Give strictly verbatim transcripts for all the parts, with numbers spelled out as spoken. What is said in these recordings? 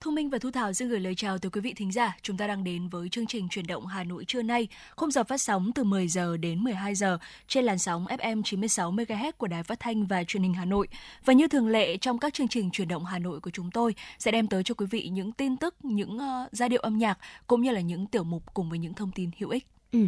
Thu Minh và Thu Thảo xin gửi lời chào tới quý vị thính giả. Chúng ta đang đến với chương trình Chuyển động Hà Nội trưa nay, khung giờ phát sóng từ mười giờ đến mười hai giờ trên làn sóng ép em chín mươi sáu mê ga héc của Đài Phát thanh và Truyền hình Hà Nội. Và như thường lệ, trong các chương trình Chuyển động Hà Nội của chúng tôi sẽ đem tới cho quý vị những tin tức, những uh, giai điệu âm nhạc cũng như là những tiểu mục cùng với những thông tin hữu ích. Ừ.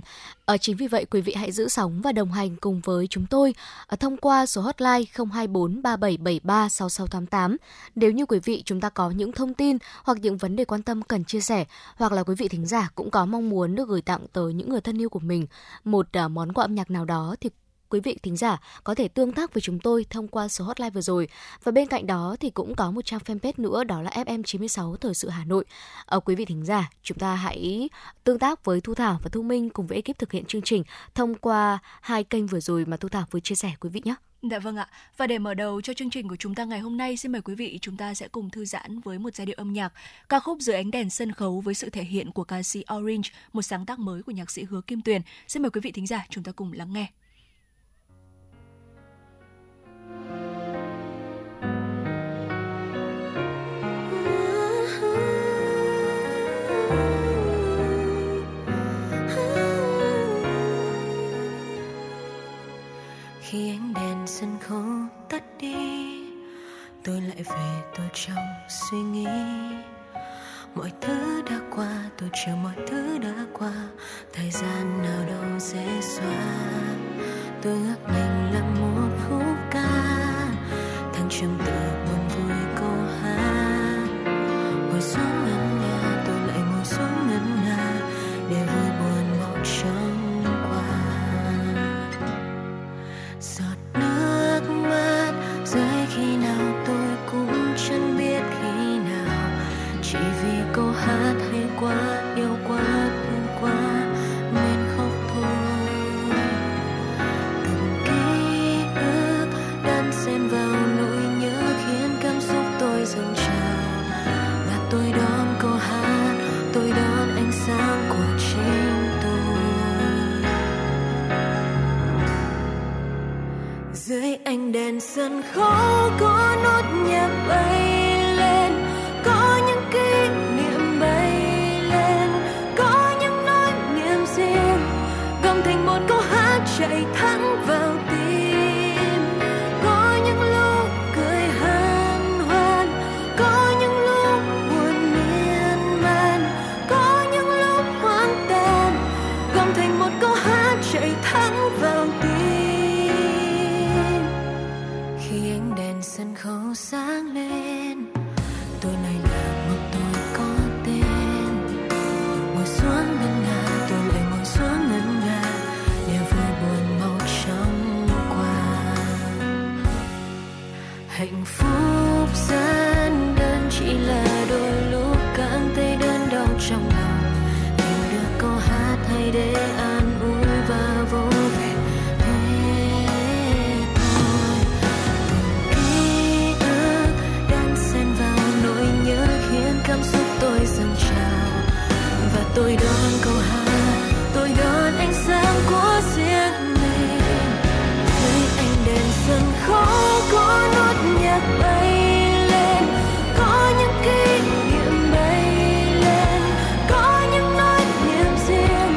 Ờ, chính vì vậy quý vị hãy giữ sóng và đồng hành cùng với chúng tôi ờ, thông qua số hotline không hai bốn ba bảy bảy ba sáu sáu tám tám. Nếu như quý vị chúng ta có những thông tin hoặc những vấn đề quan tâm cần chia sẻ, hoặc là quý vị thính giả cũng có mong muốn được gửi tặng tới những người thân yêu của mình một uh, món quà âm nhạc nào đó, thì quý vị thính giả có thể tương tác với chúng tôi thông qua số hotline vừa rồi. Và bên cạnh đó thì cũng có một trang fanpage nữa, đó là ép em chín sáu Thời sự Hà Nội. Ờ, quý vị thính giả, chúng ta hãy tương tác với Thu Thảo và Thu Minh cùng với ekip thực hiện chương trình thông qua hai kênh vừa rồi mà Thu Thảo vừa chia sẻ quý vị nhé. Dạ vâng ạ. Và để mở đầu cho chương trình của chúng ta ngày hôm nay, xin mời quý vị chúng ta sẽ cùng thư giãn với một giai điệu âm nhạc, ca khúc Dưới ánh đèn sân khấu với sự thể hiện của ca sĩ Orange, một sáng tác mới của nhạc sĩ Hứa Kim Tuyền. Xin mời quý vị thính giả chúng ta cùng lắng nghe. Khi ánh đèn sân khấu tắt đi, tôi lại về tôi trong suy nghĩ. Mọi thứ đã qua, tôi chờ mọi thứ đã qua, thời gian nào đâu dễ xóa. Tôi ngước lên lặng một khúc ca, thăng trầm từ buồn vui câu hát. Ngồi xuống ngân nga, tôi lại ngồi xuống ngân nga để vui buồn mong chờ. Quá yêu quá thương quá nên khóc thôi. Từng ký ức đan xen vào nỗi nhớ khiến cảm xúc tôi dâng trào. Và tôi đón câu hát, tôi đón ánh sáng của chính tôi. Dưới ánh đèn sân khấu có nốt nhạc bay lên, có những ký niệm bay. Câu hát chạy thẳng vào tim, có những lúc cười hân hoan, có những lúc buồn miên man, có những lúc hoang tàn, gom thành một câu hát chạy thẳng vào tim. Khi ánh đèn sân khấu sáng lên, tôi này là một tôi có tên. Ngồi xuống ngân nga, tôi lại ngồi xuống ngân nga. Hạnh phúc gian đơn chỉ là đôi lúc cảm thấy đơn đau trong lòng. Tìm được câu hát hay để an ủi và vô vẻ thế thôi. Từng ký ức đan xen vào nỗi nhớ khiến cảm xúc tôi dâng trào. Và tôi đón câu hát, tôi đón ánh sáng của riêng mình. Dưới ánh đèn sân khấu có nốt nhạc bay lên, có những kỷ niệm bay lên, có những nỗi niềm riêng,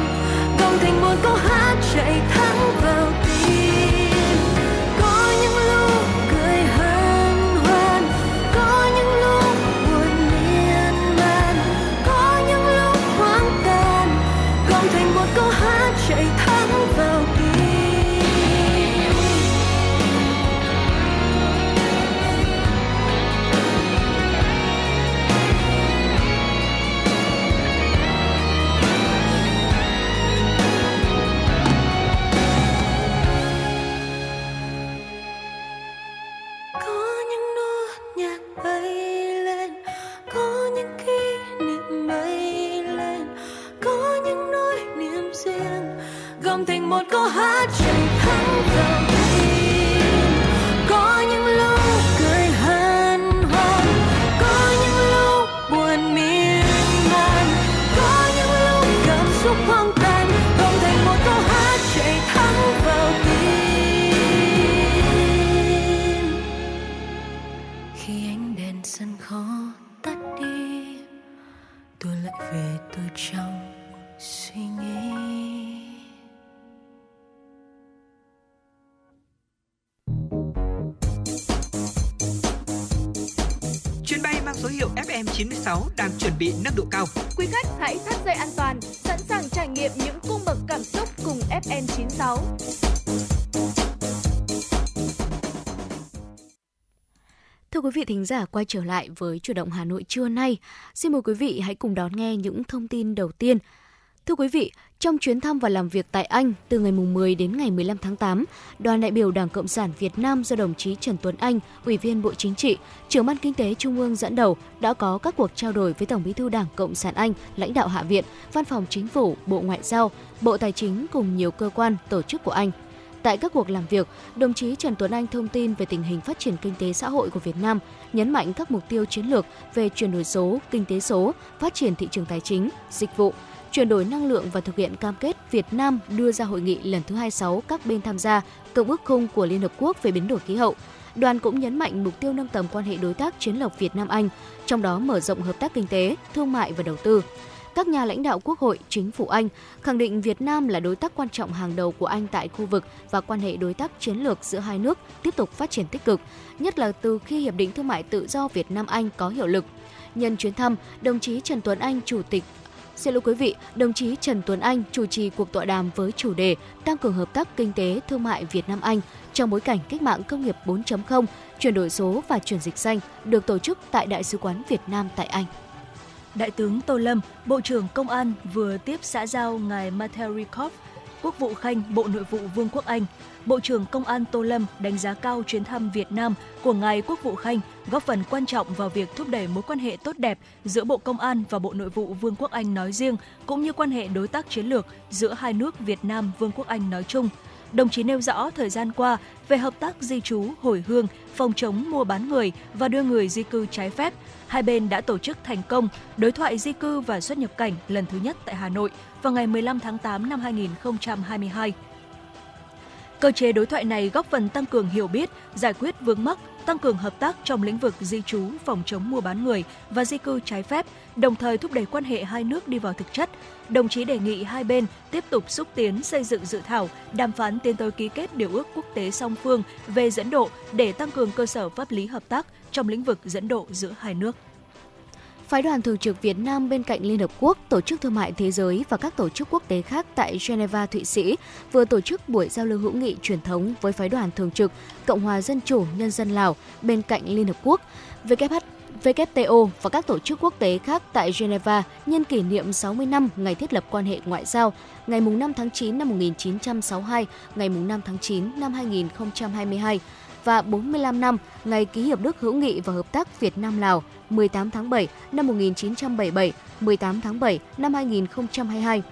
gom thành một câu hát chạy thẳng vào tim. Có những lúc cười hân hoan, có những lúc buồn miên man, có những lúc hoang tàn, gom thành một câu hát chạy thẳng vào tim. Một câu hát chạy thẳng vào tim, có những lúc cười hân hoan, có những lúc buồn miên man, có những lúc cảm xúc hoang. Khi ánh đèn sân khấu tắt đi, tôi lại về tôi trong suy nghĩ. Chuyến bay mang số hiệu F M chín sáu đang chuẩn bị nâng độ cao. Quý khách hãy thắt dây an toàn, sẵn sàng trải nghiệm những cung bậc cảm xúc cùng F M chín sáu. Thưa quý vị thính giả, quay trở lại với Chuyển động Hà Nội trưa nay. Xin mời quý vị hãy cùng đón nghe những thông tin đầu tiên. Thưa quý vị, trong chuyến thăm và làm việc tại Anh từ ngày mười đến ngày mười lăm tháng tám, đoàn đại biểu Đảng Cộng sản Việt Nam do đồng chí Trần Tuấn Anh, Ủy viên Bộ Chính trị, Trưởng ban Kinh tế Trung ương dẫn đầu đã có các cuộc trao đổi với Tổng Bí thư Đảng Cộng sản Anh, lãnh đạo Hạ viện, Văn phòng Chính phủ, Bộ Ngoại giao, Bộ Tài chính cùng nhiều cơ quan, tổ chức của Anh. Tại các cuộc làm việc, đồng chí Trần Tuấn Anh thông tin về tình hình phát triển kinh tế xã hội của Việt Nam, nhấn mạnh các mục tiêu chiến lược về chuyển đổi số, kinh tế số, phát triển thị trường tài chính, dịch vụ, chuyển đổi năng lượng và thực hiện cam kết Việt Nam đưa ra hội nghị lần thứ hai mươi sáu các bên tham gia Công ước Khung của Liên Hợp Quốc về biến đổi khí hậu. Đoàn cũng nhấn mạnh mục tiêu nâng tầm quan hệ đối tác chiến lược Việt Nam-Anh, trong đó mở rộng hợp tác kinh tế, thương mại và đầu tư. Các nhà lãnh đạo Quốc hội, Chính phủ Anh khẳng định Việt Nam là đối tác quan trọng hàng đầu của Anh tại khu vực và quan hệ đối tác chiến lược giữa hai nước tiếp tục phát triển tích cực, nhất là từ khi Hiệp định Thương mại Tự do Việt Nam-Anh có hiệu lực. Nhân chuyến thăm, đồng chí Trần Tuấn Anh, Chủ tịch Xin lỗi quý vị, đồng chí Trần Tuấn Anh chủ trì cuộc tọa đàm với chủ đề Tăng cường hợp tác kinh tế thương mại Việt Nam Anh trong bối cảnh cách mạng công nghiệp bốn chấm không, chuyển đổi số và chuyển dịch xanh được tổ chức tại Đại sứ quán Việt Nam tại Anh. Đại tướng Tô Lâm, Bộ trưởng Công an vừa tiếp xã giao ngài Materikov, Quốc vụ Khanh Bộ Nội vụ Vương quốc Anh. Bộ trưởng Công an Tô Lâm đánh giá cao chuyến thăm Việt Nam của ngài Quốc vụ Khanh, góp phần quan trọng vào việc thúc đẩy mối quan hệ tốt đẹp giữa Bộ Công an và Bộ Nội vụ Vương quốc Anh nói riêng, cũng như quan hệ đối tác chiến lược giữa hai nước Việt Nam - Vương quốc Anh nói chung. Đồng chí nêu rõ thời gian qua về hợp tác di trú, hồi hương, phòng chống mua bán người và đưa người di cư trái phép, hai bên đã tổ chức thành công đối thoại di cư và xuất nhập cảnh lần thứ nhất tại Hà Nội vào ngày mười lăm tháng tám năm hai nghìn không trăm hai mươi hai. Cơ chế đối thoại này góp phần tăng cường hiểu biết, giải quyết vướng mắc, tăng cường hợp tác trong lĩnh vực di trú, phòng chống mua bán người và di cư trái phép, đồng thời thúc đẩy quan hệ hai nước đi vào thực chất. Đồng chí đề nghị hai bên tiếp tục xúc tiến xây dựng dự thảo, đàm phán tiến tới ký kết điều ước quốc tế song phương về dẫn độ để tăng cường cơ sở pháp lý hợp tác trong lĩnh vực dẫn độ giữa hai nước. Phái đoàn thường trực Việt Nam bên cạnh Liên Hợp Quốc, Tổ chức Thương mại Thế giới và các tổ chức quốc tế khác tại Geneva, Thụy Sĩ vừa tổ chức buổi giao lưu hữu nghị truyền thống với Phái đoàn thường trực Cộng hòa Dân chủ Nhân dân Lào bên cạnh Liên Hợp Quốc, W H O và các tổ chức quốc tế khác tại Geneva nhân kỷ niệm sáu mươi năm ngày thiết lập quan hệ ngoại giao, ngày năm tháng chín năm một nghìn chín trăm sáu mươi hai, ngày năm tháng chín năm hai nghìn không trăm hai mươi hai. Và bốn mươi lăm năm ngày ký hiệp ước hữu nghị và hợp tác Việt Nam Lào mười tám tháng bảy năm một nghìn chín trăm bảy mươi bảy, mười tám tháng bảy năm hai nghìn không trăm hai mươi hai.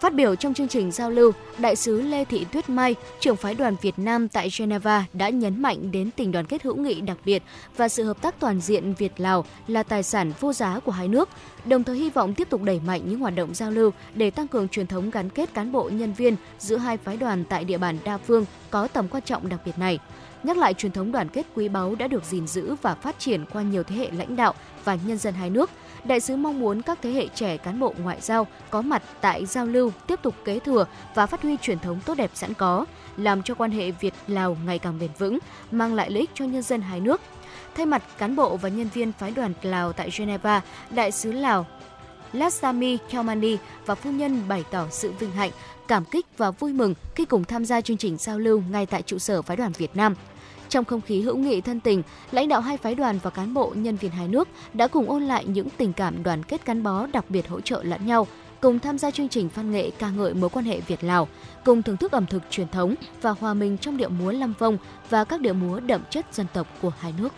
Phát biểu trong chương trình giao lưu, Đại sứ Lê Thị Tuyết Mai, trưởng phái đoàn Việt Nam tại Geneva đã nhấn mạnh đến tình đoàn kết hữu nghị đặc biệt và sự hợp tác toàn diện Việt-Lào là tài sản vô giá của hai nước, đồng thời hy vọng tiếp tục đẩy mạnh những hoạt động giao lưu để tăng cường truyền thống gắn kết cán bộ nhân viên giữa hai phái đoàn tại địa bàn đa phương có tầm quan trọng đặc biệt này. Nhắc lại truyền thống đoàn kết quý báu đã được gìn giữ và phát triển qua nhiều thế hệ lãnh đạo và nhân dân hai nước, đại sứ mong muốn các thế hệ trẻ cán bộ ngoại giao có mặt tại giao lưu tiếp tục kế thừa và phát huy truyền thống tốt đẹp sẵn có, làm cho quan hệ Việt-Lào ngày càng bền vững, mang lại lợi ích cho nhân dân hai nước. Thay mặt cán bộ và nhân viên phái đoàn Lào tại Geneva, đại sứ Lào Lasami Khelmani và phu nhân bày tỏ sự vinh hạnh, cảm kích và vui mừng khi cùng tham gia chương trình giao lưu ngay tại trụ sở phái đoàn Việt Nam. Trong không khí hữu nghị thân tình, lãnh đạo hai phái đoàn và cán bộ nhân viên hai nước đã cùng ôn lại những tình cảm đoàn kết gắn bó đặc biệt hỗ trợ lẫn nhau, cùng tham gia chương trình văn nghệ ca ngợi mối quan hệ Việt-Lào, cùng thưởng thức ẩm thực truyền thống và hòa mình trong điệu múa Lăm Vong và các điệu múa đậm chất dân tộc của hai nước.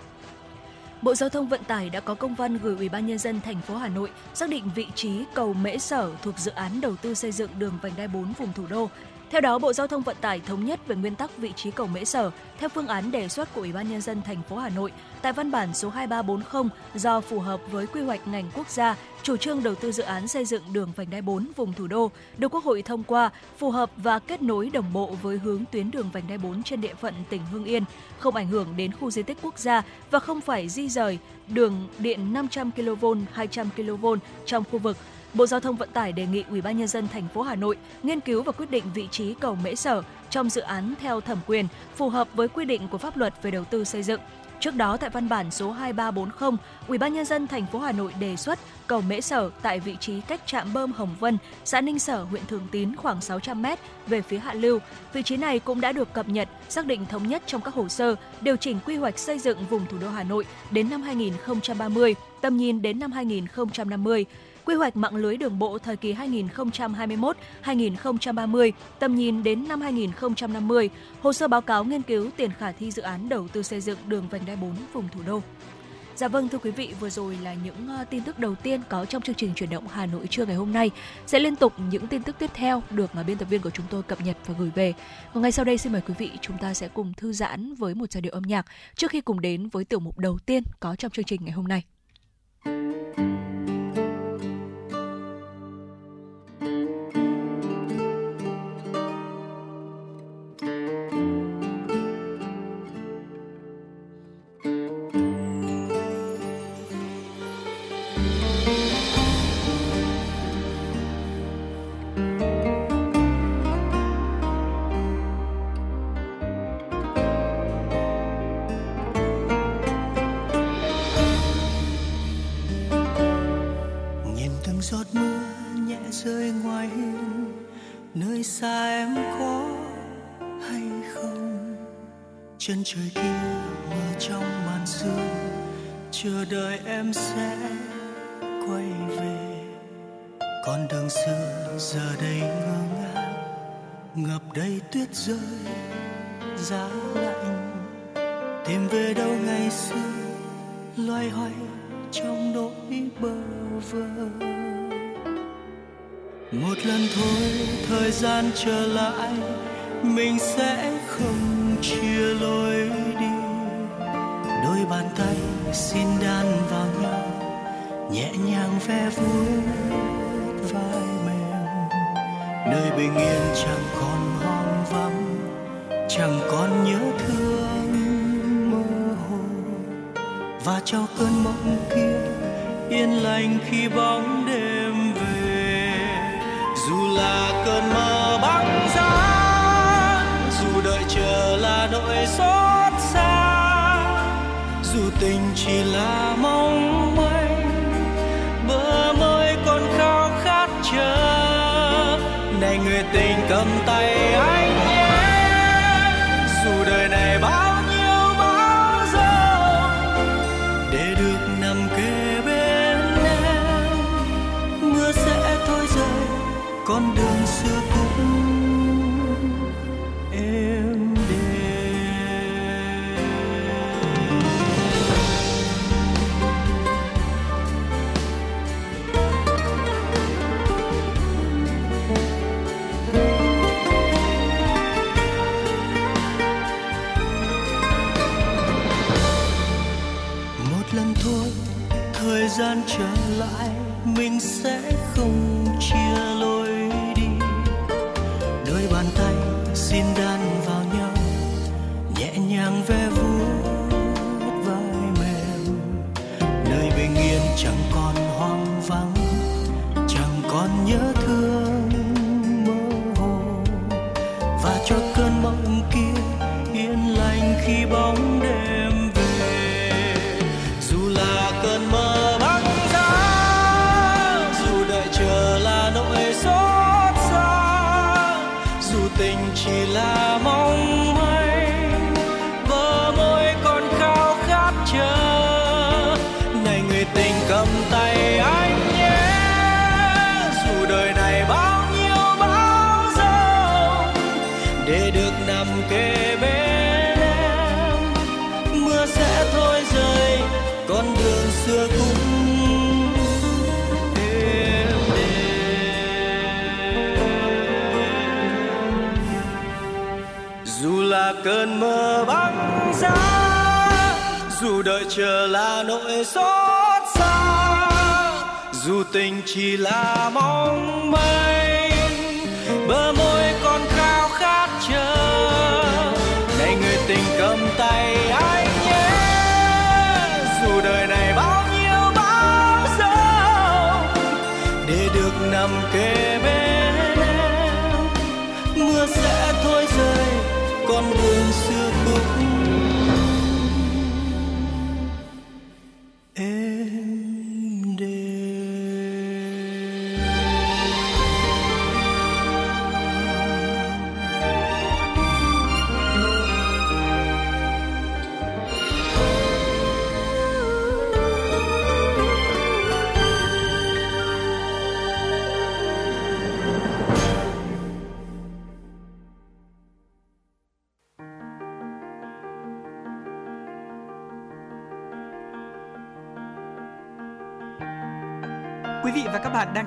Bộ Giao thông Vận tải đã có công văn gửi Ủy ban nhân dân thành phố Hà Nội xác định vị trí cầu Mễ Sở thuộc dự án đầu tư xây dựng đường Vành Đai bốn vùng thủ đô. Theo đó, Bộ Giao thông Vận tải thống nhất về nguyên tắc vị trí cầu Mễ Sở theo phương án đề xuất của Ủy ban Nhân dân thành phố Hà Nội tại văn bản số hai ba bốn không do phù hợp với quy hoạch ngành quốc gia, chủ trương đầu tư dự án xây dựng đường Vành Đai bốn vùng thủ đô được Quốc hội thông qua, phù hợp và kết nối đồng bộ với hướng tuyến đường Vành Đai bốn trên địa phận tỉnh Hưng Yên, không ảnh hưởng đến khu di tích quốc gia và không phải di rời đường điện năm trăm ki-lô-vôn, hai trăm ki-lô-vôn trong khu vực. Bộ Giao thông Vận tải đề nghị Ủy ban Nhân dân thành phố Hà Nội nghiên cứu và quyết định vị trí cầu Mễ Sở trong dự án theo thẩm quyền, phù hợp với quy định của pháp luật về đầu tư xây dựng. Trước đó tại văn bản số hai ba bốn không, Ủy ban Nhân dân thành phố Hà Nội đề xuất cầu Mễ Sở tại vị trí cách trạm bơm Hồng Vân, xã Ninh Sở, huyện Thường Tín khoảng sáu trăm mét về phía hạ lưu. Vị trí này cũng đã được cập nhật, xác định thống nhất trong các hồ sơ, điều chỉnh quy hoạch xây dựng vùng thủ đô Hà Nội đến năm hai không ba không, tầm nhìn đến năm hai không năm không. Quy hoạch mạng lưới đường bộ thời kỳ hai nghìn không trăm hai mươi mốt đến hai nghìn không trăm ba mươi, tầm nhìn đến năm hai nghìn không trăm năm mươi, hồ sơ báo cáo nghiên cứu tiền khả thi dự án đầu tư xây dựng đường Vành Đai bốn vùng thủ đô. Dạ vâng, thưa quý vị, vừa rồi là những tin tức đầu tiên có trong chương trình Chuyển động Hà Nội trưa ngày hôm nay. Sẽ liên tục những tin tức tiếp theo được biên tập viên của chúng tôi cập nhật và gửi về. Còn ngay sau đây xin mời quý vị chúng ta sẽ cùng thư giãn với một giai điệu âm nhạc trước khi cùng đến với tiểu mục đầu tiên có trong chương trình ngày hôm nay. Chân trời kia mờ trong màn sương, chờ đợi em sẽ quay về. Con đường xưa giờ đây ngơ ngác, ngập đầy tuyết rơi giá lạnh. Tìm về đâu ngày xưa loay hoay trong nỗi bơ vơ. Một lần thôi thời gian trở lại, mình sẽ không chia lối đi. Đôi bàn tay xin đan vào nhau, nhẹ nhàng ve vuốt vai mềm. Nơi bình yên chẳng còn hoang vắng, chẳng còn nhớ thương mơ hồ. Và cho cơn mộng kia yên lành khi bóng đêm về. Dù là cơn mơ băng giá, dù đợi chờ là nỗi xót xa, dù tình chỉ là mong manh, bờ môi còn khao khát chờ. Này người tình cầm tay anh nhé, dù đời này bao nhiêu bão giông, để được nằm kề bên em, mưa sẽ thôi rơi con đường xưa cũng. Thời gian trở lại, mình sẽ không chia lối đi. Đôi bàn tay xin đan vào nhau, nhẹ nhàng ve vuốt vai mềm. Nơi bình yên chẳng còn hoang vắng, chẳng còn nhớ thương mơ hồ. Và cho cơn mộng kia yên lành khi bóng đêm về. Dù là cơn mơ chỉ là mong manh, bờ môi còn khao khát chờ. Này người tình cầm tay anh nhé, dù đời này bao nhiêu bão giông, để được nằm kề bên em, mưa sẽ thôi rơi con đường xưa cũng. đợi chờ là nỗi xót xa, dù tình chỉ là mong manh, bờ môi còn khao khát chờ. Này người tình cầm tay anh nhé, dù đời này bao nhiêu bão giông, để được nằm kề bên em, mưa sẽ thôi rơi con buồn xưa cũ. Bạn đang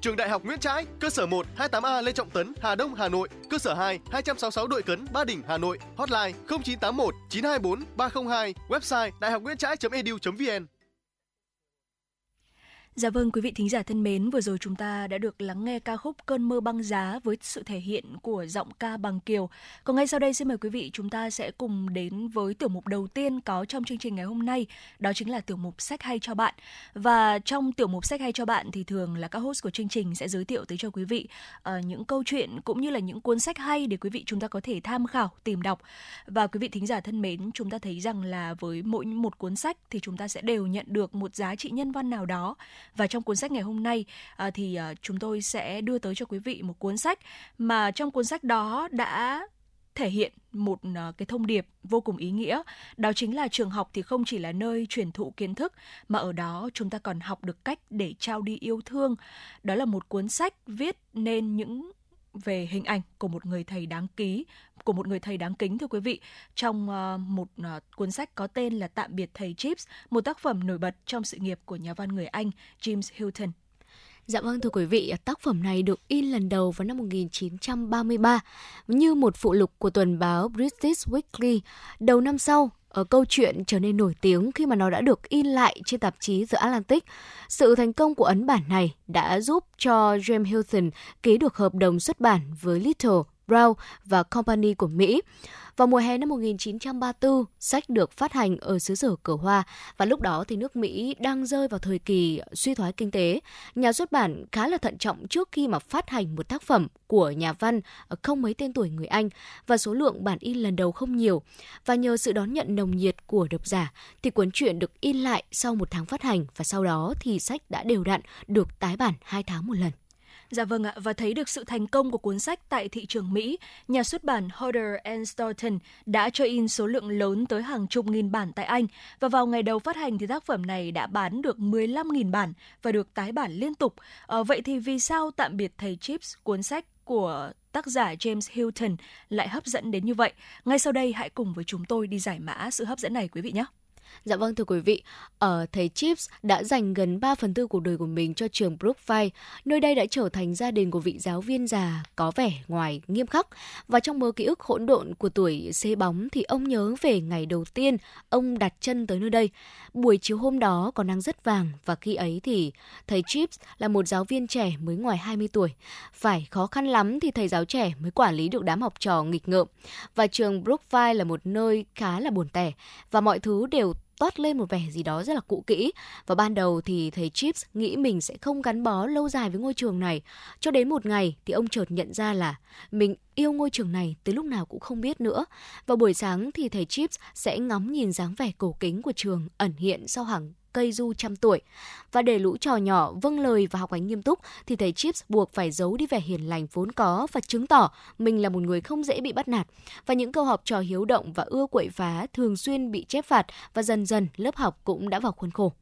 Trường Đại học Nguyễn Trãi, cơ sở một, hai mươi tám A Lê Trọng Tấn, Hà Đông, Hà Nội, cơ sở hai, hai trăm sáu mươi sáu Đội Cấn, Ba Đình, Hà Nội, hotline không chín tám một chín hai bốn ba không hai, website đại học nguyễn trãi chấm e d u chấm v n. Dạ vâng, quý vị thính giả thân mến, vừa rồi chúng ta đã được lắng nghe ca khúc Cơn mưa băng giá với sự thể hiện của giọng ca Bằng Kiều. Còn ngay sau đây xin mời quý vị chúng ta sẽ cùng đến với tiểu mục đầu tiên có trong chương trình ngày hôm nay, đó chính là tiểu mục Sách hay cho bạn. Và trong tiểu mục Sách hay cho bạn thì thường là các host của chương trình sẽ giới thiệu tới cho quý vị uh, những câu chuyện cũng như là những cuốn sách hay để quý vị chúng ta có thể tham khảo, tìm đọc. Và quý vị thính giả thân mến, chúng ta thấy rằng là với mỗi một cuốn sách thì chúng ta sẽ đều nhận được một giá trị nhân văn nào đó. Và trong cuốn sách ngày hôm nay à, thì à, chúng tôi sẽ đưa tới cho quý vị một cuốn sách mà trong cuốn sách đó đã thể hiện một à, cái thông điệp vô cùng ý nghĩa. Đó chính là trường học thì không chỉ là nơi truyền thụ kiến thức, mà ở đó chúng ta còn học được cách để trao đi yêu thương. Đó là một cuốn sách viết nên những về hình ảnh của một người thầy đáng ký, của một người thầy đáng kính thưa quý vị, trong uh, một uh, cuốn sách có tên là Tạm biệt thầy Chips, một tác phẩm nổi bật trong sự nghiệp của nhà văn người Anh James Hilton. Dạ vâng thưa quý vị, tác phẩm này được in lần đầu vào năm một nghìn chín trăm ba mươi ba như một phụ lục của tuần báo British Weekly. Đầu năm sau, ở câu chuyện trở nên nổi tiếng khi mà nó đã được in lại trên tạp chí The Atlantic. Sự thành công của ấn bản này đã giúp cho James Hilton ký được hợp đồng xuất bản với Little, Brown và Company của Mỹ. Vào mùa hè năm một nghìn chín trăm ba mươi tư, sách được phát hành ở xứ sở cờ hoa và lúc đó thì nước Mỹ đang rơi vào thời kỳ suy thoái kinh tế. Nhà xuất bản khá là thận trọng trước khi mà phát hành một tác phẩm của nhà văn không mấy tên tuổi người Anh và số lượng bản in lần đầu không nhiều. Và nhờ sự đón nhận nồng nhiệt của độc giả thì cuốn truyện được in lại sau một tháng phát hành và sau đó thì sách đã đều đặn được tái bản hai tháng một lần. Dạ vâng ạ, và thấy được sự thành công của cuốn sách tại thị trường Mỹ, nhà xuất bản Hodder and Stoughton đã cho in số lượng lớn tới hàng chục nghìn bản tại Anh. Và vào ngày đầu phát hành thì tác phẩm này đã bán được mười lăm nghìn bản và được tái bản liên tục. À, vậy thì vì sao Tạm biệt thầy Chips, cuốn sách của tác giả James Hilton lại hấp dẫn đến như vậy? Ngay sau đây hãy cùng với chúng tôi đi giải mã sự hấp dẫn này quý vị nhé. Dạ vâng, thưa quý vị, ở thầy Chips đã dành gần ba phần tư cuộc đời của mình cho trường Brookfield. Nơi đây đã trở thành gia đình của vị giáo viên già có vẻ ngoài nghiêm khắc. Và trong mớ ký ức hỗn độn của tuổi xê bóng thì ông nhớ về ngày đầu tiên ông đặt chân tới nơi đây. Buổi chiều hôm đó có nắng rất vàng và khi ấy thì thầy Chips là một giáo viên trẻ mới ngoài hai mươi tuổi. Phải khó khăn lắm thì thầy giáo trẻ mới quản lý được đám học trò nghịch ngợm. Và trường Brookfield là một nơi khá là buồn tẻ và mọi thứ đều toát lên một vẻ gì đó rất là cũ kỹ. Và ban đầu thì thầy Chips nghĩ mình sẽ không gắn bó lâu dài với ngôi trường này. Cho đến một ngày thì ông chợt nhận ra là mình yêu ngôi trường này tới lúc nào cũng không biết nữa. Và buổi sáng thì thầy Chips sẽ ngắm nhìn dáng vẻ cổ kính của trường ẩn hiện sau hàng cây du trăm tuổi. Và để lũ trò nhỏ vâng lời và học hành nghiêm túc thì thầy Chips buộc phải giấu đi vẻ hiền lành vốn có và chứng tỏ mình là một người không dễ bị bắt nạt. Và những câu học trò hiếu động và ưa quậy phá thường xuyên bị chép phạt và dần dần lớp học cũng đã vào khuôn khổ.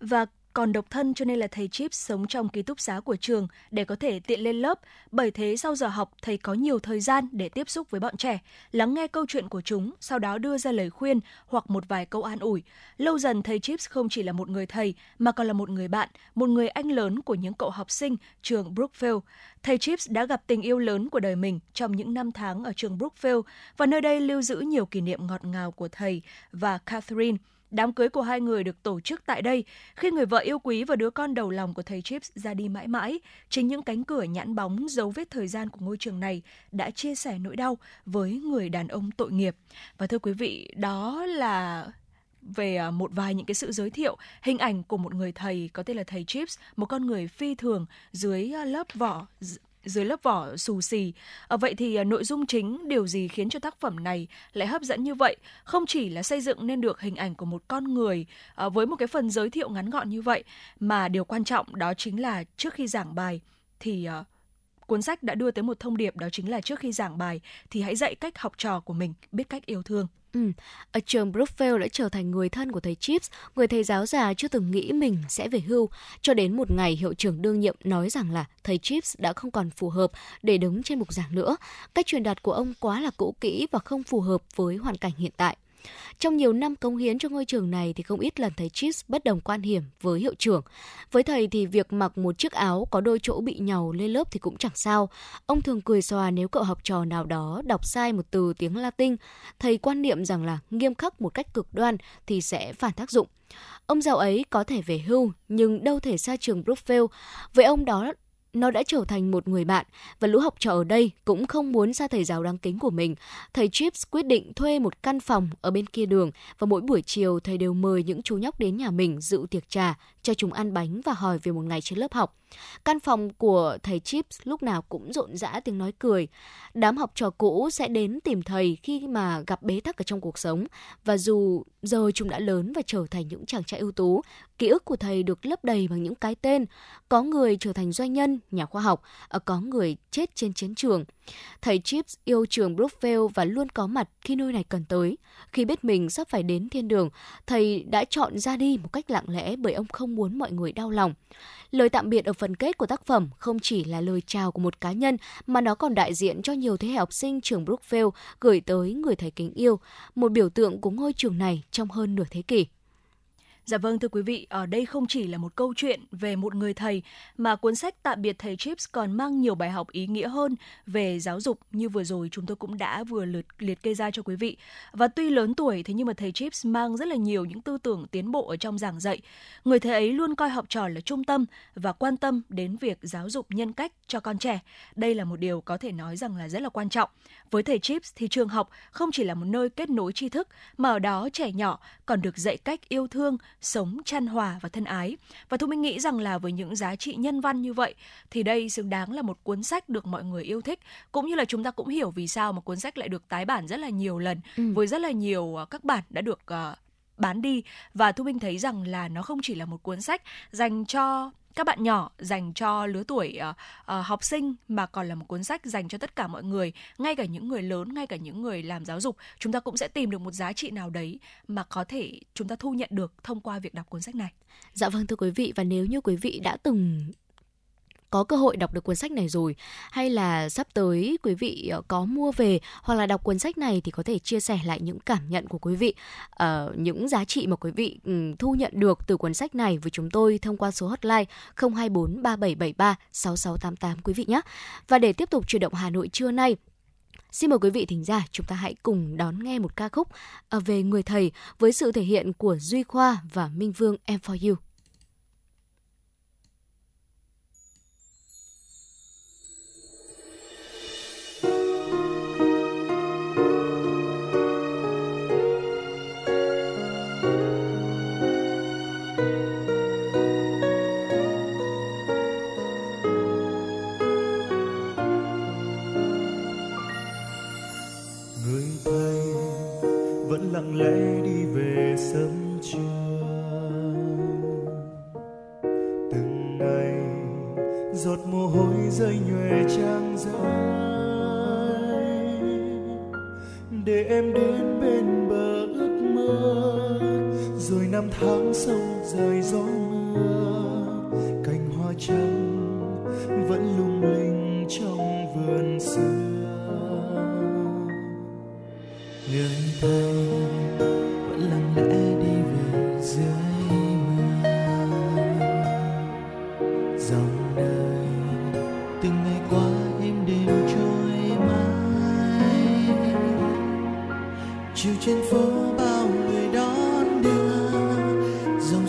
Và còn độc thân cho nên là thầy Chips sống trong ký túc xá của trường để có thể tiện lên lớp. Bởi thế sau giờ học thầy có nhiều thời gian để tiếp xúc với bọn trẻ, lắng nghe câu chuyện của chúng, sau đó đưa ra lời khuyên hoặc một vài câu an ủi. Lâu dần thầy Chips không chỉ là một người thầy mà còn là một người bạn, một người anh lớn của những cậu học sinh trường Brookfield. Thầy Chips đã gặp tình yêu lớn của đời mình trong những năm tháng ở trường Brookfield và nơi đây lưu giữ nhiều kỷ niệm ngọt ngào của thầy và Catherine. Đám cưới của hai người được tổ chức tại đây khi người vợ yêu quý và đứa con đầu lòng của thầy Chips ra đi mãi mãi. Chính những cánh cửa nhẵn bóng dấu vết thời gian của ngôi trường này đã chia sẻ nỗi đau với người đàn ông tội nghiệp. Và thưa quý vị, đó là về một vài những cái sự giới thiệu hình ảnh của một người thầy có tên là thầy Chips, một con người phi thường dưới lớp vỏ dưới lớp vỏ xù xì. À, vậy thì à, nội dung chính, điều gì khiến cho tác phẩm này lại hấp dẫn như vậy? Không chỉ là xây dựng nên được hình ảnh của một con người à, với một cái phần giới thiệu ngắn gọn như vậy, mà điều quan trọng đó chính là trước khi giảng bài thì à, cuốn sách đã đưa tới một thông điệp, đó chính là trước khi giảng bài thì hãy dạy cách học trò của mình biết cách yêu thương. Ừ. Ở trường Brookfield đã trở thành người thân của thầy Chips, người thầy giáo già chưa từng nghĩ mình sẽ về hưu, cho đến một ngày hiệu trưởng đương nhiệm nói rằng là thầy Chips đã không còn phù hợp để đứng trên bục giảng nữa. Cách truyền đạt của ông quá là cũ kỹ và không phù hợp với hoàn cảnh hiện tại. Trong nhiều năm cống hiến cho ngôi trường này thì không ít lần thầy Chips bất đồng quan điểm với hiệu trưởng. Với thầy thì việc mặc một chiếc áo có đôi chỗ bị nhàu lên lớp thì cũng chẳng sao. Ông thường cười xòa nếu cậu học trò nào đó đọc sai một từ tiếng Latin. Thầy quan niệm rằng là nghiêm khắc một cách cực đoan thì sẽ phản tác dụng. Ông giáo ấy có thể về hưu nhưng đâu thể xa trường Brookfield. Với ông đó, nó đã trở thành một người bạn và lũ học trò ở đây cũng không muốn xa thầy giáo đáng kính của mình. Thầy Chips quyết định thuê một căn phòng ở bên kia đường và mỗi buổi chiều thầy đều mời những chú nhóc đến nhà mình dự tiệc trà, cho chúng ăn bánh và hỏi về một ngày trên lớp học. Căn phòng của thầy Chips lúc nào cũng rộn rã tiếng nói cười. Đám học trò cũ sẽ đến tìm thầy khi mà gặp bế tắc ở trong cuộc sống. Và dù giờ chúng đã lớn và trở thành những chàng trai ưu tú, ký ức của thầy được lấp đầy bằng những cái tên. Có người trở thành doanh nhân, nhà khoa học, có người chết trên chiến trường. Thầy Chips yêu trường Brookfield và luôn có mặt khi nơi này cần tới. Khi biết mình sắp phải đến thiên đường, thầy đã chọn ra đi một cách lặng lẽ bởi ông không muốn mọi người đau lòng. Lời tạm biệt ở phần kết của tác phẩm không chỉ là lời chào của một cá nhân mà nó còn đại diện cho nhiều thế hệ học sinh trường Brookfield gửi tới người thầy kính yêu, một biểu tượng của ngôi trường này trong hơn nửa thế kỷ. Dạ vâng, thưa quý vị, ở đây không chỉ là một câu chuyện về một người thầy mà cuốn sách Tạm biệt thầy Chips còn mang nhiều bài học ý nghĩa hơn về giáo dục như vừa rồi chúng tôi cũng đã vừa lượt liệt kê ra cho quý vị. Và tuy lớn tuổi thế nhưng mà thầy Chips mang rất là nhiều những tư tưởng tiến bộ ở trong giảng dạy. Người thầy ấy luôn coi học trò là trung tâm và quan tâm đến việc giáo dục nhân cách cho con trẻ. Đây là một điều có thể nói rằng là rất là quan trọng. Với thầy Chips thì trường học không chỉ là một nơi kết nối tri thức mà ở đó trẻ nhỏ còn được dạy cách yêu thương, sống chan hòa và thân ái. Và Thu Minh nghĩ rằng là với những giá trị nhân văn như vậy thì đây xứng đáng là một cuốn sách được mọi người yêu thích, cũng như là chúng ta cũng hiểu vì sao mà cuốn sách lại được tái bản rất là nhiều lần, ừ. với rất là nhiều các bản đã được uh, bán đi. Và Thu Minh thấy rằng là nó không chỉ là một cuốn sách dành cho các bạn nhỏ, dành cho lứa tuổi uh, uh, học sinh, mà còn là một cuốn sách dành cho tất cả mọi người, ngay cả những người lớn, ngay cả những người làm giáo dục. Chúng ta cũng sẽ tìm được một giá trị nào đấy mà có thể chúng ta thu nhận được thông qua việc đọc cuốn sách này. Dạ vâng, thưa quý vị, và nếu như quý vị đã từng có cơ hội đọc được cuốn sách này rồi, hay là sắp tới quý vị có mua về hoặc là đọc cuốn sách này thì có thể chia sẻ lại những cảm nhận của quý vị, uh, những giá trị mà quý vị um, thu nhận được từ cuốn sách này với chúng tôi thông qua số hotline không hai bốn ba bảy bảy ba sáu sáu tám tám quý vị nhé. Và để tiếp tục Chuyển động Hà Nội trưa nay, xin mời quý vị thính giả, chúng ta hãy cùng đón nghe một ca khúc về người thầy với sự thể hiện của Duy Khoa và Minh Vương, Em For You. Lặng lẽ đi về sớm trưa, từng ngày giọt mồ hôi rơi nhòe trang giấy để em đến bên bờ ước mơ, rồi năm tháng sâu dài gió mưa, cánh hoa trắng vẫn lung linh trong vườn xưa. Người thầy vẫn lặng lẽ đi về dưới mưa, dòng đời từng ngày qua êm đềm trôi mãi. Chiều trên phố bao người đón đưa, dòng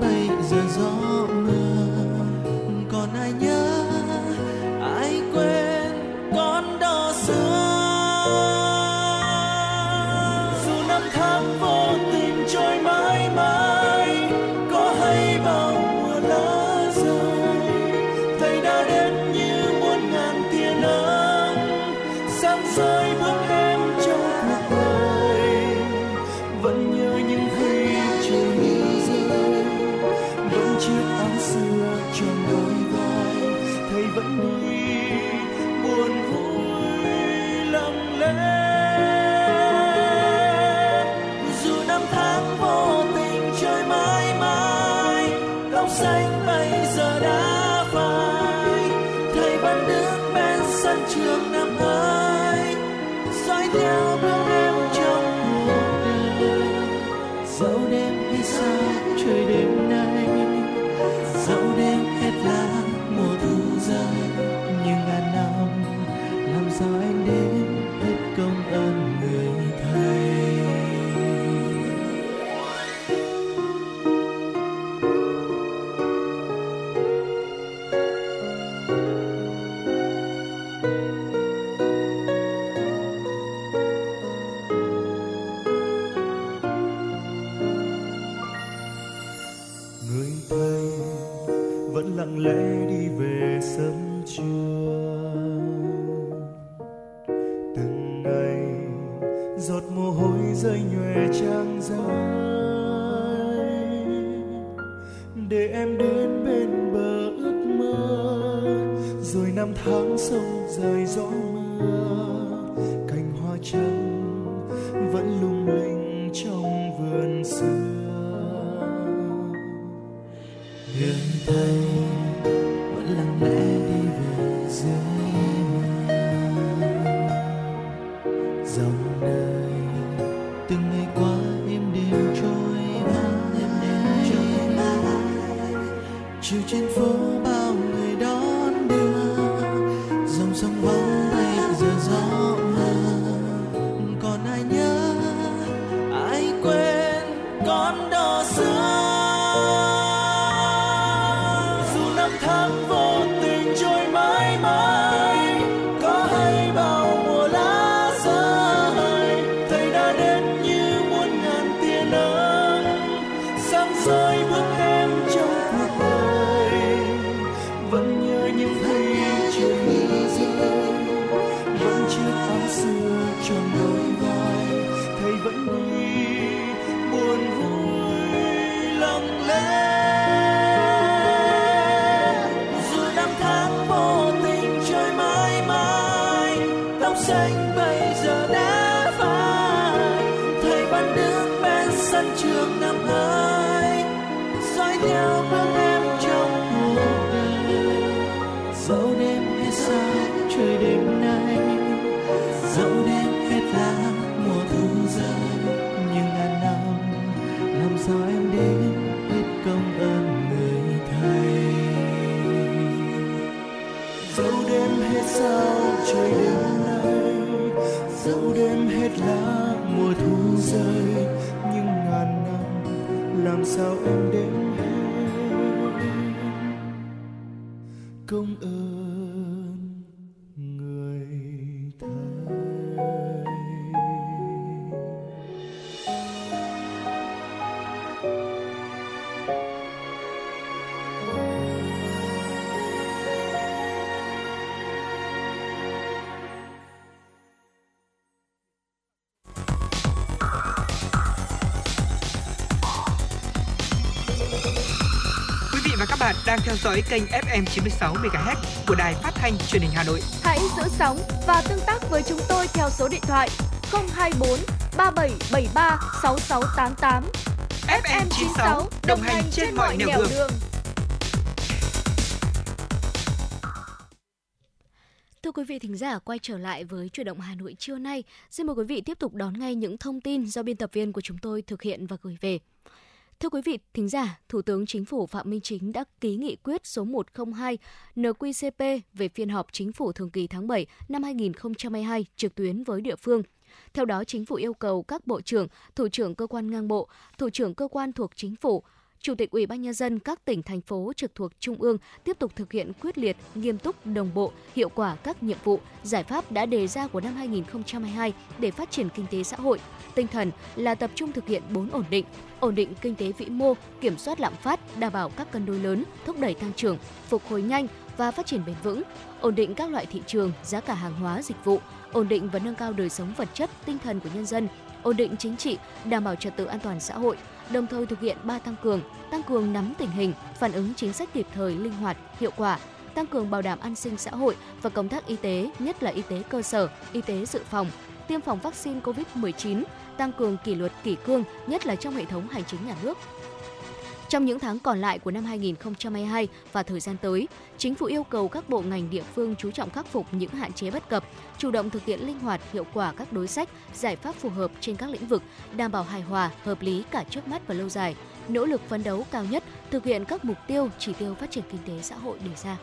bay giờ gió mưa. Còn ai nhớ, ai quên con đó xưa? Hãy subscribe cho kênh Ghiền Mì Gõ để không bỏ lỡ những video hấp dẫn. mùa thu rơi những ngàn năm làm sao em đếm hết công ơn người thầy. Bạn đang theo dõi kênh ép em chín mươi sáu MHz của Đài Phát thanh Truyền hình Hà Nội. Hãy giữ sóng và tương tác với chúng tôi theo số điện thoại không hai bốn ba bảy bảy ba sáu sáu tám tám. ép em chín mươi sáu đồng hành trên, trên mọi nẻo đường. đường. Thưa quý vị thính giả, quay trở lại với Chuyển động Hà Nội trưa nay, xin mời quý vị tiếp tục đón ngay những thông tin do biên tập viên của chúng tôi thực hiện và gửi về. Thưa quý vị thính giả, Thủ tướng Chính phủ Phạm Minh Chính đã ký nghị quyết số một không hai en quy xê pê về phiên họp Chính phủ thường kỳ tháng bảy năm hai không hai hai trực tuyến với địa phương. Theo đó, Chính phủ yêu cầu các bộ trưởng, thủ trưởng cơ quan ngang bộ, thủ trưởng cơ quan thuộc Chính phủ, Chủ tịch Ủy ban Nhân dân các tỉnh, thành phố trực thuộc Trung ương tiếp tục thực hiện quyết liệt, nghiêm túc, đồng bộ, hiệu quả các nhiệm vụ, giải pháp đã đề ra của năm hai không hai hai để phát triển kinh tế xã hội. Tinh thần là tập trung thực hiện bốn ổn định: ổn định kinh tế vĩ mô, kiểm soát lạm phát, đảm bảo các cân đối lớn, thúc đẩy tăng trưởng, phục hồi nhanh và phát triển bền vững, ổn định các loại thị trường, giá cả hàng hóa, dịch vụ, ổn định và nâng cao đời sống vật chất, tinh thần của nhân dân, ổn định chính trị, đảm bảo trật tự an toàn xã hội. Đồng thời thực hiện ba tăng cường: tăng cường nắm tình hình, phản ứng chính sách kịp thời, linh hoạt, hiệu quả; tăng cường bảo đảm an sinh xã hội và công tác y tế, nhất là y tế cơ sở, y tế dự phòng; tiêm phòng vaccine covid mười chín; tăng cường kỷ luật kỷ cương, nhất là trong hệ thống hành chính nhà nước. Trong những tháng còn lại của năm hai không hai hai và thời gian tới, Chính phủ yêu cầu các bộ ngành địa phương chú trọng khắc phục những hạn chế bất cập, chủ động thực hiện linh hoạt, hiệu quả các đối sách, giải pháp phù hợp trên các lĩnh vực, đảm bảo hài hòa, hợp lý cả trước mắt và lâu dài, nỗ lực phấn đấu cao nhất, thực hiện các mục tiêu, chỉ tiêu phát triển kinh tế xã hội đề ra.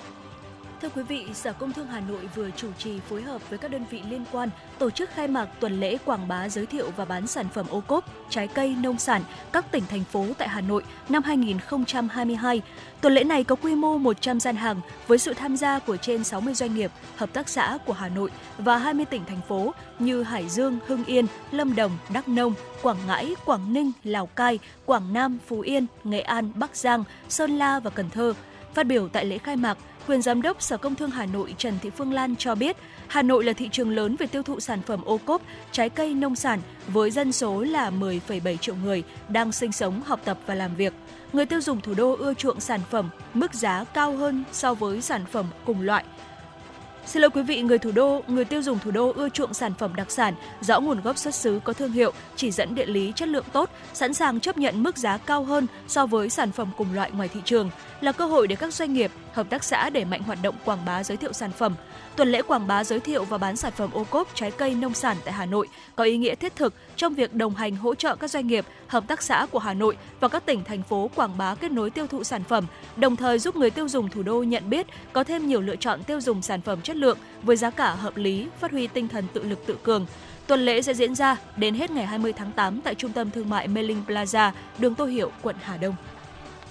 Thưa quý vị, Sở Công Thương Hà Nội vừa chủ trì phối hợp với các đơn vị liên quan tổ chức khai mạc tuần lễ quảng bá, giới thiệu và bán sản phẩm ô cốp, trái cây, nông sản các tỉnh, thành phố tại Hà Nội năm hai không hai hai. Tuần lễ này có quy mô một trăm gian hàng với sự tham gia của trên sáu mươi doanh nghiệp, hợp tác xã của Hà Nội và hai mươi tỉnh, thành phố như Hải Dương, Hưng Yên, Lâm Đồng, Đắk Nông, Quảng Ngãi, Quảng Ninh, Lào Cai, Quảng Nam, Phú Yên, Nghệ An, Bắc Giang, Sơn La và Cần Thơ. Phát biểu tại lễ khai mạc, Quyền Giám đốc Sở Công Thương Hà Nội Trần Thị Phương Lan cho biết, Hà Nội là thị trường lớn về tiêu thụ sản phẩm ô cốp, trái cây, nông sản với dân số là mười phẩy bảy triệu người đang sinh sống, học tập và làm việc. Người tiêu dùng thủ đô ưa chuộng sản phẩm mức giá cao hơn so với sản phẩm cùng loại. Xin lỗi quý vị, người thủ đô, người tiêu dùng thủ đô ưa chuộng sản phẩm đặc sản, rõ nguồn gốc xuất xứ, có thương hiệu, chỉ dẫn địa lý, chất lượng tốt, sẵn sàng chấp nhận mức giá cao hơn so với sản phẩm cùng loại ngoài thị trường, là cơ hội để các doanh nghiệp, hợp tác xã đẩy mạnh hoạt động quảng bá, giới thiệu sản phẩm. Tuần lễ quảng bá, giới thiệu và bán sản phẩm ô cốp, trái cây, nông sản tại Hà Nội có ý nghĩa thiết thực trong việc đồng hành, hỗ trợ các doanh nghiệp, hợp tác xã của Hà Nội và các tỉnh, thành phố quảng bá, kết nối tiêu thụ sản phẩm, đồng thời giúp người tiêu dùng thủ đô nhận biết, có thêm nhiều lựa chọn tiêu dùng sản phẩm chất lượng với giá cả hợp lý, phát huy tinh thần tự lực tự cường. Tuần lễ sẽ diễn ra đến hết ngày hai mươi tháng tám tại Trung tâm Thương mại Mê Linh Plaza, đường Tô Hiệu, quận Hà Đông.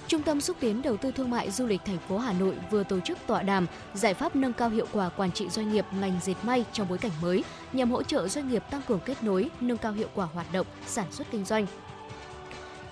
Trung tâm Xúc tiến Đầu tư Thương mại Du lịch thành phố Hà Nội vừa tổ chức tọa đàm giải pháp nâng cao hiệu quả quản trị doanh nghiệp ngành dệt may trong bối cảnh mới, nhằm hỗ trợ doanh nghiệp tăng cường kết nối, nâng cao hiệu quả hoạt động, sản xuất kinh doanh.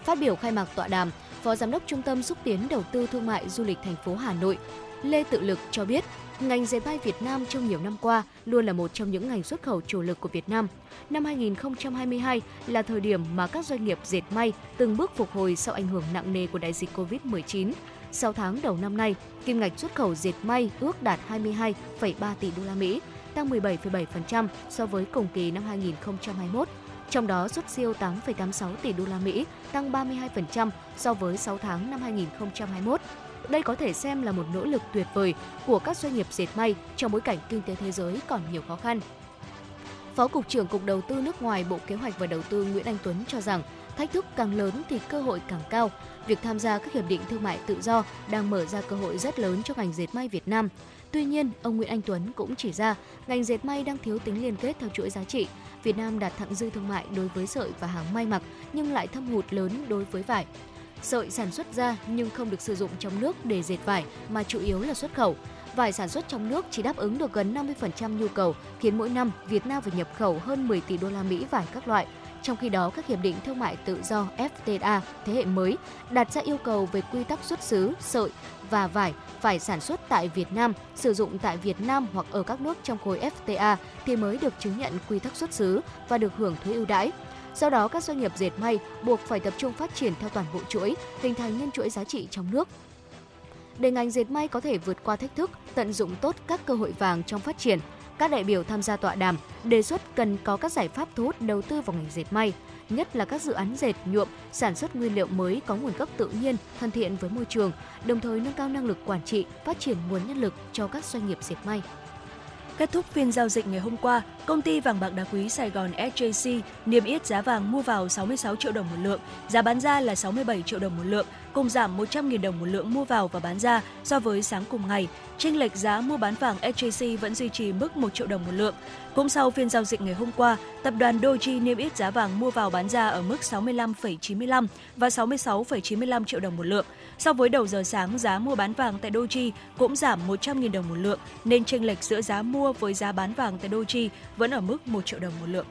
Phát biểu khai mạc tọa đàm, Phó Giám đốc Trung tâm Xúc tiến Đầu tư Thương mại Du lịch thành phố Hà Nội Lê Tự Lực cho biết, ngành dệt may Việt Nam trong nhiều năm qua luôn là một trong những ngành xuất khẩu chủ lực của Việt Nam. Năm hai không hai hai là thời điểm mà các doanh nghiệp dệt may từng bước phục hồi sau ảnh hưởng nặng nề của đại dịch covid mười chín. Sau tháng đầu năm nay, kim ngạch xuất khẩu dệt may ước đạt hai mươi hai phẩy ba tỷ đô la Mỹ, tăng mười bảy phẩy bảy phần trăm so với cùng kỳ năm hai không hai mốt. Trong đó, xuất siêu tám phẩy tám mươi sáu tỷ đô la Mỹ, tăng ba mươi hai phần trăm so với sáu tháng năm hai không hai mốt. Đây có thể xem là một nỗ lực tuyệt vời của các doanh nghiệp dệt may trong bối cảnh kinh tế thế giới còn nhiều khó khăn. Phó Cục trưởng Cục Đầu tư nước ngoài Bộ Kế hoạch và Đầu tư Nguyễn Anh Tuấn cho rằng, thách thức càng lớn thì cơ hội càng cao. Việc tham gia các hiệp định thương mại tự do đang mở ra cơ hội rất lớn cho ngành dệt may Việt Nam. Tuy nhiên, ông Nguyễn Anh Tuấn cũng chỉ ra ngành dệt may đang thiếu tính liên kết theo chuỗi giá trị. Việt Nam đạt thặng dư thương mại đối với sợi và hàng may mặc nhưng lại thâm hụt lớn đối với vải. Sợi sản xuất ra nhưng không được sử dụng trong nước để dệt vải mà chủ yếu là xuất khẩu. Vải sản xuất trong nước chỉ đáp ứng được gần năm mươi phần trăm nhu cầu, khiến mỗi năm Việt Nam phải nhập khẩu hơn mười tỷ đô la Mỹ vải các loại. Trong khi đó, các hiệp định thương mại tự do ép tê a thế hệ mới đặt ra yêu cầu về quy tắc xuất xứ, sợi và vải phải sản xuất tại Việt Nam, sử dụng tại Việt Nam hoặc ở các nước trong khối ép tê a thì mới được chứng nhận quy tắc xuất xứ và được hưởng thuế ưu đãi. Do đó, các doanh nghiệp dệt may buộc phải tập trung phát triển theo toàn bộ chuỗi, hình thành nên chuỗi giá trị trong nước. Để ngành dệt may có thể vượt qua thách thức, tận dụng tốt các cơ hội vàng trong phát triển, các đại biểu tham gia tọa đàm đề xuất cần có các giải pháp thu hút đầu tư vào ngành dệt may, nhất là các dự án dệt nhuộm, sản xuất nguyên liệu mới có nguồn gốc tự nhiên, thân thiện với môi trường, đồng thời nâng cao năng lực quản trị, phát triển nguồn nhân lực cho các doanh nghiệp dệt may. Kết thúc phiên giao dịch ngày hôm qua, công ty vàng bạc đá quý Sài Gòn ét gi xê niêm yết giá vàng mua vào sáu mươi sáu triệu đồng một lượng, giá bán ra là sáu mươi bảy triệu đồng một lượng, cùng giảm một trăm nghìn đồng một lượng mua vào và bán ra so với sáng cùng ngày. Chênh lệch giá mua bán vàng ét gi xê vẫn duy trì mức một triệu đồng một lượng. Cũng sau phiên giao dịch ngày hôm qua, tập đoàn đê ô gi i niêm yết giá vàng mua vào bán ra ở mức sáu mươi lăm phẩy chín mươi lăm và sáu mươi sáu phẩy chín mươi lăm triệu đồng một lượng. So với đầu giờ sáng, giá mua bán vàng tại đê ô gi i cũng giảm một trăm nghìn đồng một lượng, nên chênh lệch giữa giá mua với giá bán vàng tại đê ô gi i vẫn ở mức một triệu đồng một lượng.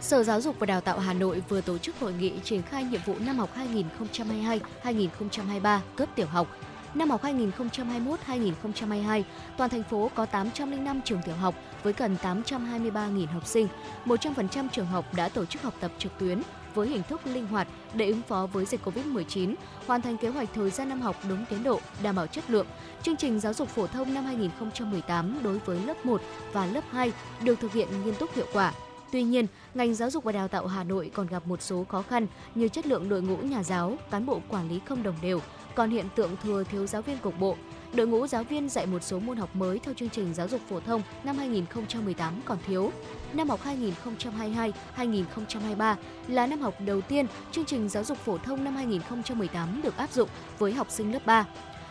Sở Giáo dục và Đào tạo Hà Nội vừa tổ chức hội nghị triển khai nhiệm vụ năm học hai nghìn không trăm hai mươi hai - hai nghìn không trăm hai mươi ba cấp tiểu học. Năm học hai nghìn không trăm hai mươi mốt - hai nghìn không trăm hai mươi hai, toàn thành phố có tám trăm lẻ năm trường tiểu học với gần tám trăm hai mươi ba nghìn học sinh. một trăm phần trăm trường học đã tổ chức học tập trực tuyến với hình thức linh hoạt để ứng phó với dịch covid mười chín, hoàn thành kế hoạch thời gian năm học đúng tiến độ, đảm bảo chất lượng. Chương trình giáo dục phổ thông năm hai nghìn không trăm mười tám đối với lớp một và lớp hai được thực hiện nghiêm túc hiệu quả. Tuy nhiên, ngành giáo dục và đào tạo Hà Nội còn gặp một số khó khăn như chất lượng đội ngũ nhà giáo, cán bộ quản lý không đồng đều, còn hiện tượng thừa thiếu giáo viên cục bộ. Đội ngũ giáo viên dạy một số môn học mới theo chương trình giáo dục phổ thông năm hai nghìn không trăm mười tám còn thiếu. Năm học hai nghìn không trăm hai mươi hai - hai nghìn không trăm hai mươi ba là năm học đầu tiên chương trình giáo dục phổ thông năm hai nghìn không trăm mười tám được áp dụng với học sinh lớp ba.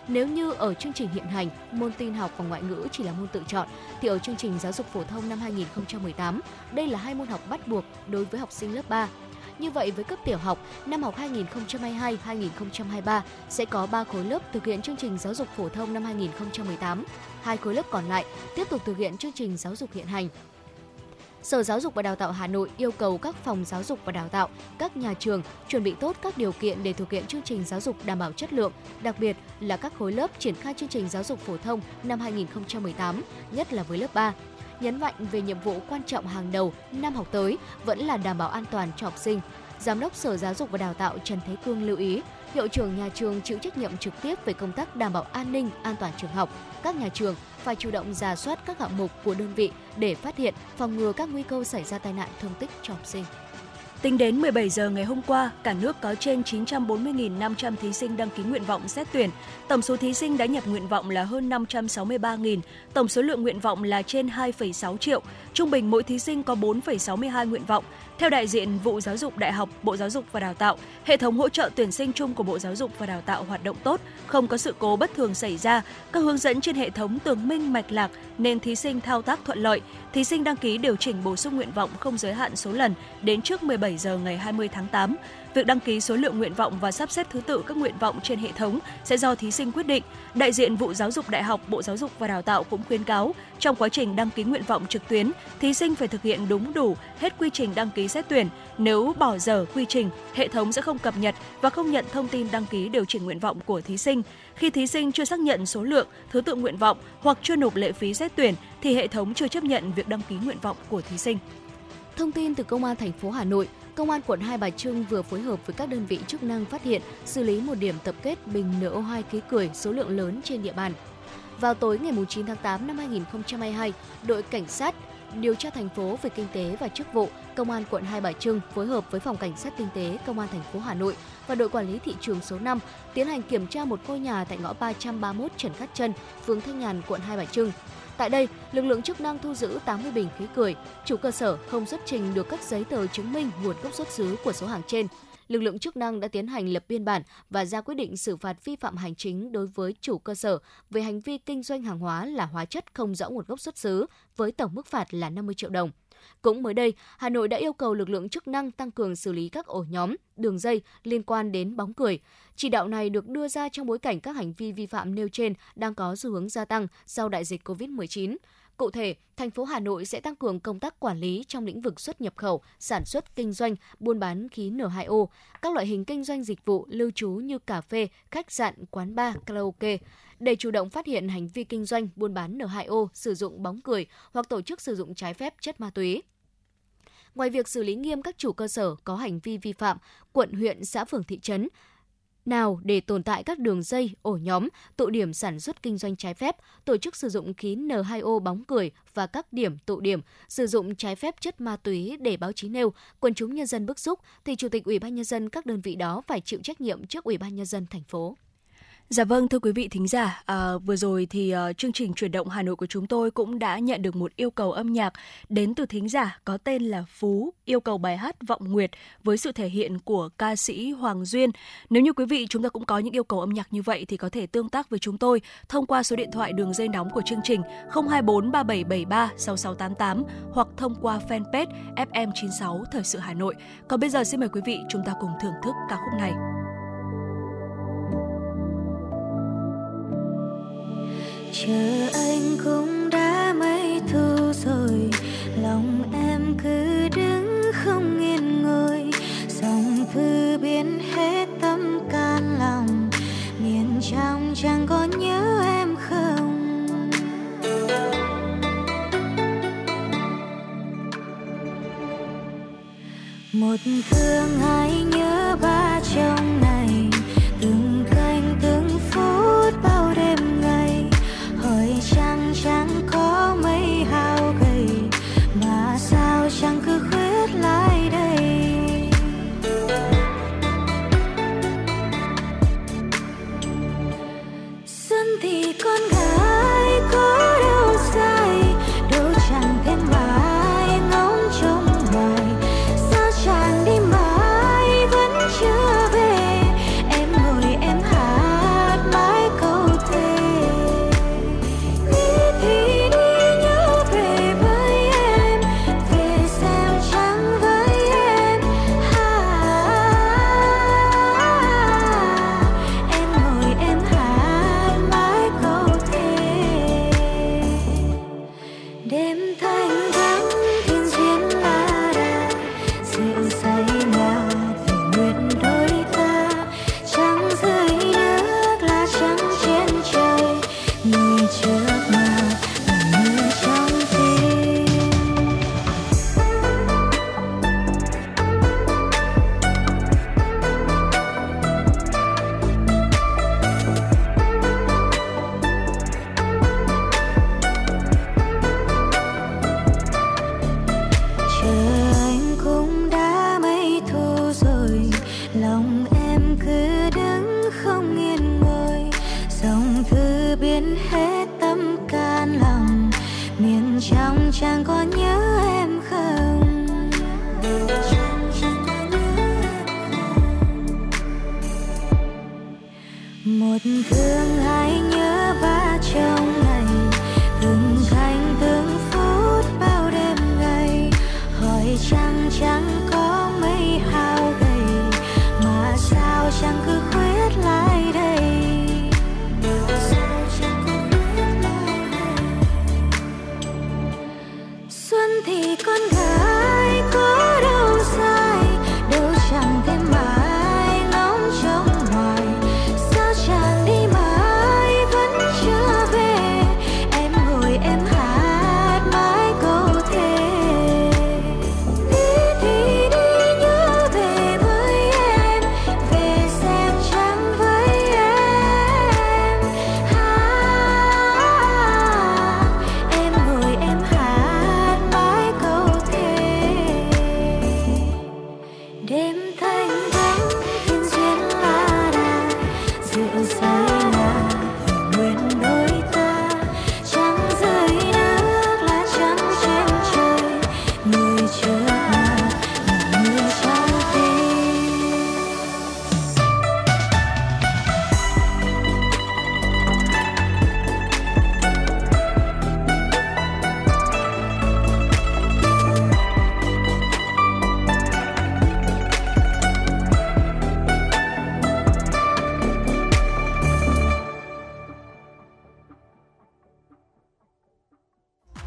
Nếu như ở chương trình hiện hành, môn tin học và ngoại ngữ chỉ là môn tự chọn, thì ở chương trình giáo dục phổ thông năm hai nghìn không trăm mười tám, đây là hai môn học bắt buộc đối với học sinh lớp ba. Như vậy, với cấp tiểu học, năm học hai nghìn không trăm hai mươi hai - hai nghìn không trăm hai mươi ba sẽ có ba khối lớp thực hiện chương trình giáo dục phổ thông năm hai nghìn không trăm mười tám. Hai khối lớp còn lại tiếp tục thực hiện chương trình giáo dục hiện hành. Sở Giáo dục và Đào tạo Hà Nội yêu cầu các phòng giáo dục và đào tạo, các nhà trường chuẩn bị tốt các điều kiện để thực hiện chương trình giáo dục đảm bảo chất lượng, đặc biệt là các khối lớp triển khai chương trình giáo dục phổ thông năm hai nghìn không trăm mười tám, nhất là với lớp ba. Nhấn mạnh về nhiệm vụ quan trọng hàng đầu năm học tới vẫn là đảm bảo an toàn cho học sinh. Giám đốc Sở Giáo dục và Đào tạo Trần Thế Cương lưu ý, hiệu trưởng nhà trường chịu trách nhiệm trực tiếp về công tác đảm bảo an ninh, an toàn trường học. Các nhà trường phải chủ động rà soát các hạng mục của đơn vị để phát hiện, phòng ngừa các nguy cơ xảy ra tai nạn thương tích cho học sinh. Tính đến mười bảy giờ ngày hôm qua, cả nước có trên chín trăm bốn mươi nghìn năm trăm thí sinh đăng ký nguyện vọng xét tuyển. Tổng số thí sinh đã nhập nguyện vọng là hơn năm trăm sáu mươi ba nghìn. Tổng số lượng nguyện vọng là trên hai phẩy sáu triệu. Trung bình mỗi thí sinh có bốn phẩy sáu mươi hai nguyện vọng. Theo đại diện Vụ Giáo dục Đại học, Bộ Giáo dục và Đào tạo, hệ thống hỗ trợ tuyển sinh chung của Bộ Giáo dục và Đào tạo hoạt động tốt, không có sự cố bất thường xảy ra. Các hướng dẫn trên hệ thống tường minh mạch lạc nên thí sinh thao tác thuận lợi. Thí sinh đăng ký điều chỉnh bổ sung nguyện vọng không giới hạn số lần đến trước mười bảy giờ ngày hai mươi tháng tám. Việc đăng ký số lượng nguyện vọng và sắp xếp thứ tự các nguyện vọng trên hệ thống sẽ do thí sinh quyết định. Đại diện Vụ Giáo dục Đại học, Bộ Giáo dục và Đào tạo cũng khuyến cáo, trong quá trình đăng ký nguyện vọng trực tuyến, thí sinh phải thực hiện đúng đủ hết quy trình đăng ký xét tuyển. Nếu bỏ dở quy trình, hệ thống sẽ không cập nhật và không nhận thông tin đăng ký điều chỉnh nguyện vọng của thí sinh. Khi thí sinh chưa xác nhận số lượng, thứ tự nguyện vọng hoặc chưa nộp lệ phí xét tuyển thì hệ thống chưa chấp nhận việc đăng ký nguyện vọng của thí sinh. Thông tin từ Công an thành phố Hà Nội, Công an quận Hai Bà Trưng vừa phối hợp với các đơn vị chức năng phát hiện, xử lý một điểm tập kết bình en o hai khí cười số lượng lớn trên địa bàn. Vào tối ngày chín tháng tám năm hai nghìn không trăm hai mươi hai, đội cảnh sát điều tra thành phố về kinh tế và chức vụ Công an quận Hai Bà Trưng phối hợp với phòng cảnh sát kinh tế Công an thành phố Hà Nội và đội quản lý thị trường số năm tiến hành kiểm tra một ngôi nhà tại ngõ ba trăm ba mươi mốt Trần Khắc Trân, phường Thanh Nhàn, quận Hai Bà Trưng. Tại đây, lực lượng chức năng thu giữ tám mươi bình khí cười. Chủ cơ sở không xuất trình được các giấy tờ chứng minh nguồn gốc xuất xứ của số hàng trên. lực lượng chức năng đã tiến hành lập biên bản và ra quyết định xử phạt vi phạm hành chính đối với chủ cơ sở về hành vi kinh doanh hàng hóa là hóa chất không rõ nguồn gốc xuất xứ với tổng mức phạt là năm mươi triệu đồng. Cũng mới đây, Hà Nội đã yêu cầu lực lượng chức năng tăng cường xử lý các ổ nhóm, đường dây liên quan đến bóng cười. Chỉ đạo này được đưa ra trong bối cảnh các hành vi vi phạm nêu trên đang có xu hướng gia tăng sau đại dịch covid mười chín. Cụ thể, thành phố Hà Nội sẽ tăng cường công tác quản lý trong lĩnh vực xuất nhập khẩu, sản xuất, kinh doanh, buôn bán khí en hai o, các loại hình kinh doanh dịch vụ lưu trú như cà phê, khách sạn, quán bar, karaoke. Để chủ động phát hiện hành vi kinh doanh, buôn bán en hai o, sử dụng bóng cười hoặc tổ chức sử dụng trái phép chất ma túy. Ngoài việc xử lý nghiêm các chủ cơ sở có hành vi vi phạm, quận, huyện, xã, phường, thị trấn nào để tồn tại các đường dây, ổ nhóm, tụ điểm sản xuất kinh doanh trái phép, tổ chức sử dụng khí en hai o, bóng cười và các điểm tụ điểm sử dụng trái phép chất ma túy để báo chí nêu, quần chúng nhân dân bức xúc thì Chủ tịch Ủy ban nhân dân các đơn vị đó phải chịu trách nhiệm trước Ủy ban nhân dân thành phố. Dạ vâng, thưa quý vị thính giả, à, vừa rồi thì uh, chương trình Chuyển động Hà Nội của chúng tôi cũng đã nhận được một yêu cầu âm nhạc đến từ thính giả có tên là Phú, yêu cầu bài hát Vọng Nguyệt với sự thể hiện của ca sĩ Hoàng Duyên. Nếu như quý vị chúng ta cũng có những yêu cầu âm nhạc như vậy thì có thể tương tác với chúng tôi thông qua số điện thoại đường dây nóng của chương trình không hai bốn ba bảy bảy ba sáu sáu tám tám hoặc thông qua fanpage ép em chín sáu Thời sự Hà Nội. Còn bây giờ xin mời quý vị chúng ta cùng thưởng thức ca khúc này. Chờ anh cũng đã mấy thu rồi, lòng em cứ đứng không yên ngồi, dòng thư biến hết tâm can lòng, miền trong chẳng có nhớ em không. Một thương hãy nhớ ba trong này, từng canh từng phút bao đêm ngày. Hỏi chăng chẳng có mấy hao gầy, mà sao chẳng cứ khuyết lại đây. Xuân thì con gái có đâu sai, đâu chẳng thêm mãi ngóng trông hoài. Sao chàng đi mãi vẫn chưa về?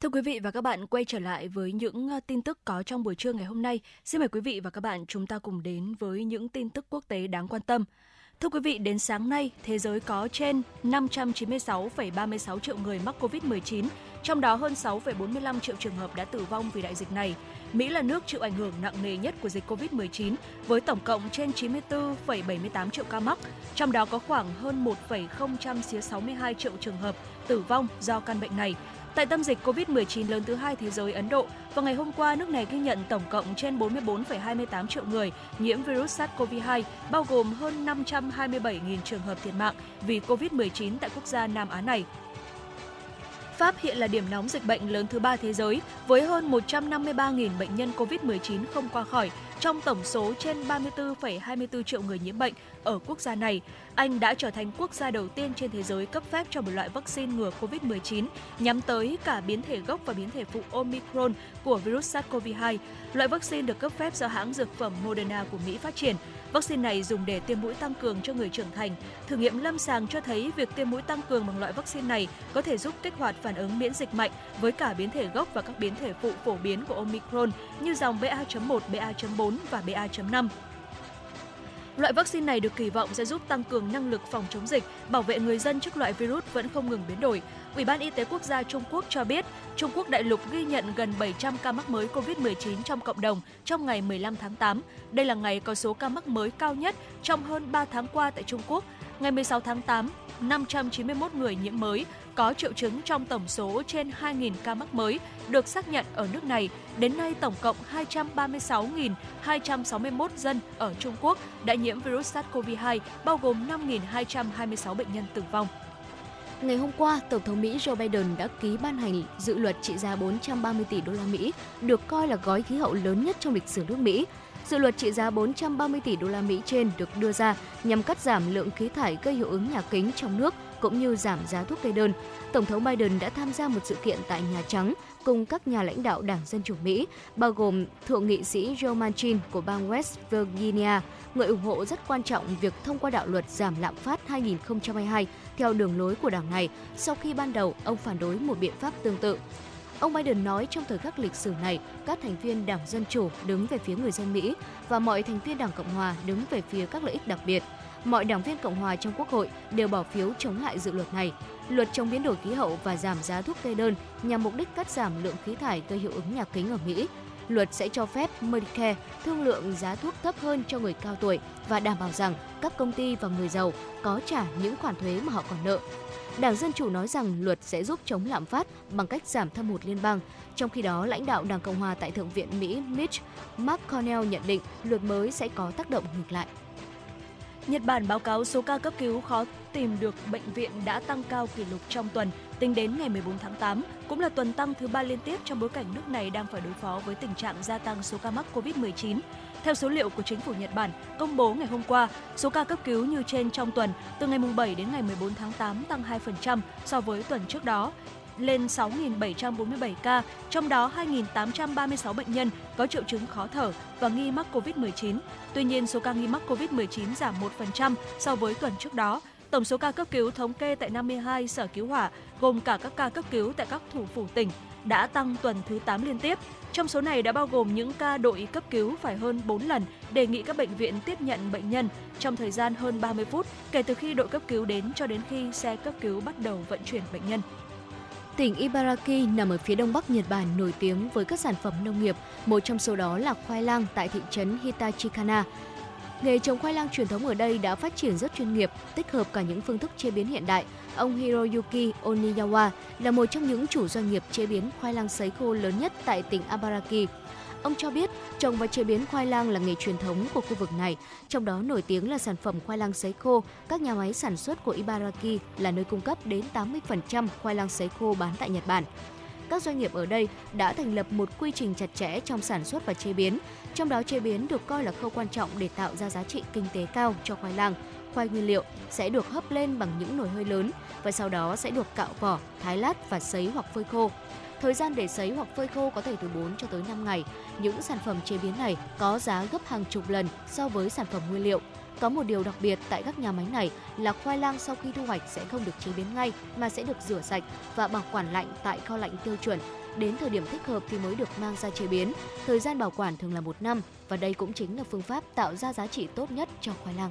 Thưa quý vị và các bạn, quay trở lại với những tin tức có trong buổi trưa ngày hôm nay. Xin mời quý vị và các bạn chúng ta cùng đến với những tin tức quốc tế đáng quan tâm. Thưa quý vị, đến sáng nay, thế giới có trên năm trăm chín mươi sáu phẩy ba mươi sáu triệu người mắc covid mười chín, trong đó hơn sáu phẩy bốn mươi lăm triệu trường hợp đã tử vong vì đại dịch này. Mỹ là nước chịu ảnh hưởng nặng nề nhất của dịch covid mười chín, với tổng cộng trên chín mươi tư phẩy bảy mươi tám triệu ca mắc, trong đó có khoảng hơn một phẩy không sáu hai triệu trường hợp tử vong do căn bệnh này. Tại tâm dịch covid mười chín lớn thứ hai thế giới Ấn Độ, vào ngày hôm qua, nước này ghi nhận tổng cộng trên bốn mươi tư phẩy hai mươi tám triệu người nhiễm virus SARS-xê o vê hai, bao gồm hơn năm trăm hai mươi bảy nghìn trường hợp thiệt mạng vì covid mười chín tại quốc gia Nam Á này. Pháp hiện là điểm nóng dịch bệnh lớn thứ ba thế giới, với hơn một trăm năm mươi ba nghìn bệnh nhân covid mười chín không qua khỏi, trong tổng số trên ba mươi tư phẩy hai mươi tư triệu người nhiễm bệnh ở quốc gia này. Anh đã trở thành quốc gia đầu tiên trên thế giới cấp phép cho một loại vaccine ngừa covid mười chín nhắm tới cả biến thể gốc và biến thể phụ Omicron của virus SARS-xê o vê hai. Loại vaccine được cấp phép do hãng dược phẩm Moderna của Mỹ phát triển. Vaccine này dùng để tiêm mũi tăng cường cho người trưởng thành. Thử nghiệm lâm sàng cho thấy việc tiêm mũi tăng cường bằng loại vaccine này có thể giúp kích hoạt phản ứng miễn dịch mạnh với cả biến thể gốc và các biến thể phụ phổ biến của Omicron như dòng bê a chấm một, bê a chấm bốn và bê a chấm năm. Loại vaccine này được kỳ vọng sẽ giúp tăng cường năng lực phòng chống dịch, bảo vệ người dân trước loại virus vẫn không ngừng biến đổi. Ủy ban Y tế Quốc gia Trung Quốc cho biết, Trung Quốc đại lục ghi nhận gần bảy trăm ca mắc mới covid mười chín trong cộng đồng trong ngày mười lăm tháng tám. Đây là ngày có số ca mắc mới cao nhất trong hơn ba tháng qua tại Trung Quốc. Ngày mười sáu tháng tám, năm trăm chín mươi mốt người nhiễm mới có triệu chứng trong tổng số trên hai nghìn ca mắc mới được xác nhận ở nước này. Đến nay, tổng cộng hai trăm ba mươi sáu nghìn hai trăm sáu mươi mốt dân ở Trung Quốc đã nhiễm virus SARS-xê o vê hai, bao gồm năm nghìn hai trăm hai mươi sáu bệnh nhân tử vong. Ngày hôm qua, Tổng thống Mỹ Joe Biden đã ký ban hành dự luật trị giá bốn trăm ba mươi tỷ đô la Mỹ, được coi là gói khí hậu lớn nhất trong lịch sử nước Mỹ. Dự luật trị giá bốn trăm ba mươi tỷ đô la Mỹ trên được đưa ra nhằm cắt giảm lượng khí thải gây hiệu ứng nhà kính trong nước cũng như giảm giá thuốc kê đơn. Tổng thống Biden đã tham gia một sự kiện tại Nhà Trắng cùng các nhà lãnh đạo Đảng Dân chủ Mỹ, bao gồm thượng nghị sĩ Joe Manchin của bang West Virginia, người ủng hộ rất quan trọng việc thông qua đạo luật giảm lạm phát hai không hai hai theo đường lối của đảng này, sau khi ban đầu ông phản đối một biện pháp tương tự. Ông Biden nói trong thời khắc lịch sử này, các thành viên Đảng Dân chủ đứng về phía người dân Mỹ và mọi thành viên Đảng Cộng hòa đứng về phía các lợi ích đặc biệt. Mọi đảng viên Cộng hòa trong Quốc hội đều bỏ phiếu chống lại dự luật này. Luật chống biến đổi khí hậu và giảm giá thuốc kê đơn nhằm mục đích cắt giảm lượng khí thải gây hiệu ứng nhà kính ở Mỹ. Luật sẽ cho phép Medicare thương lượng giá thuốc thấp hơn cho người cao tuổi và đảm bảo rằng các công ty và người giàu có trả những khoản thuế mà họ còn nợ. Đảng Dân chủ nói rằng luật sẽ giúp chống lạm phát bằng cách giảm thâm hụt liên bang. Trong khi đó, lãnh đạo Đảng Cộng hòa tại Thượng viện Mỹ Mitch McConnell nhận định luật mới sẽ có tác động ngược lại. Nhật Bản báo cáo số ca cấp cứu khó tìm được bệnh viện đã tăng cao kỷ lục trong tuần, tính đến ngày mười bốn tháng tám, cũng là tuần tăng thứ ba liên tiếp trong bối cảnh nước này đang phải đối phó với tình trạng gia tăng số ca mắc covid mười chín. Theo số liệu của chính phủ Nhật Bản công bố ngày hôm qua, số ca cấp cứu như trên trong tuần từ ngày bảy đến ngày mười bốn tháng tám tăng hai phần trăm so với tuần trước đó, lên sáu nghìn bảy trăm bốn mươi bảy ca, trong đó hai nghìn tám trăm ba mươi sáu bệnh nhân có triệu chứng khó thở và nghi mắc covid mười chín. Tuy nhiên, số ca nghi mắc covid mười chín giảm một phần trăm so với tuần trước đó. Tổng số ca cấp cứu thống kê tại năm mươi hai sở cứu hỏa, gồm cả các ca cấp cứu tại các thủ phủ tỉnh, đã tăng tuần thứ tám liên tiếp. Trong số này đã bao gồm những ca đội cấp cứu phải hơn bốn lần đề nghị các bệnh viện tiếp nhận bệnh nhân trong thời gian hơn ba mươi phút kể từ khi đội cấp cứu đến cho đến khi xe cấp cứu bắt đầu vận chuyển bệnh nhân. Tỉnh Ibaraki nằm ở phía đông bắc Nhật Bản, nổi tiếng với các sản phẩm nông nghiệp, một trong số đó là khoai lang tại thị trấn Hitachikana. Nghề trồng khoai lang truyền thống ở đây đã phát triển rất chuyên nghiệp, tích hợp cả những phương thức chế biến hiện đại. Ông Hiroyuki Oniyawa là một trong những chủ doanh nghiệp chế biến khoai lang sấy khô lớn nhất tại tỉnh Ibaraki. Ông cho biết trồng và chế biến khoai lang là nghề truyền thống của khu vực này, trong đó nổi tiếng là sản phẩm khoai lang sấy khô. Các nhà máy sản xuất của Ibaraki là nơi cung cấp đến tám mươi phần trăm khoai lang sấy khô bán tại Nhật Bản. các doanh nghiệp ở đây đã thành lập một quy trình chặt chẽ trong sản xuất và chế biến. Trong đó, chế biến được coi là khâu quan trọng để tạo ra giá trị kinh tế cao cho khoai lang. Khoai nguyên liệu sẽ được hấp lên bằng những nồi hơi lớn và sau đó sẽ được cạo vỏ, thái lát và sấy hoặc phơi khô. Thời gian để sấy hoặc phơi khô có thể từ bốn cho tới năm ngày. Những sản phẩm chế biến này có giá gấp hàng chục lần so với sản phẩm nguyên liệu. Có một điều đặc biệt tại các nhà máy này là khoai lang sau khi thu hoạch sẽ không được chế biến ngay mà sẽ được rửa sạch và bảo quản lạnh tại kho lạnh tiêu chuẩn. Đến thời điểm thích hợp thì mới được mang ra chế biến. Thời gian bảo quản thường là một năm và đây cũng chính là phương pháp tạo ra giá trị tốt nhất cho khoai lang.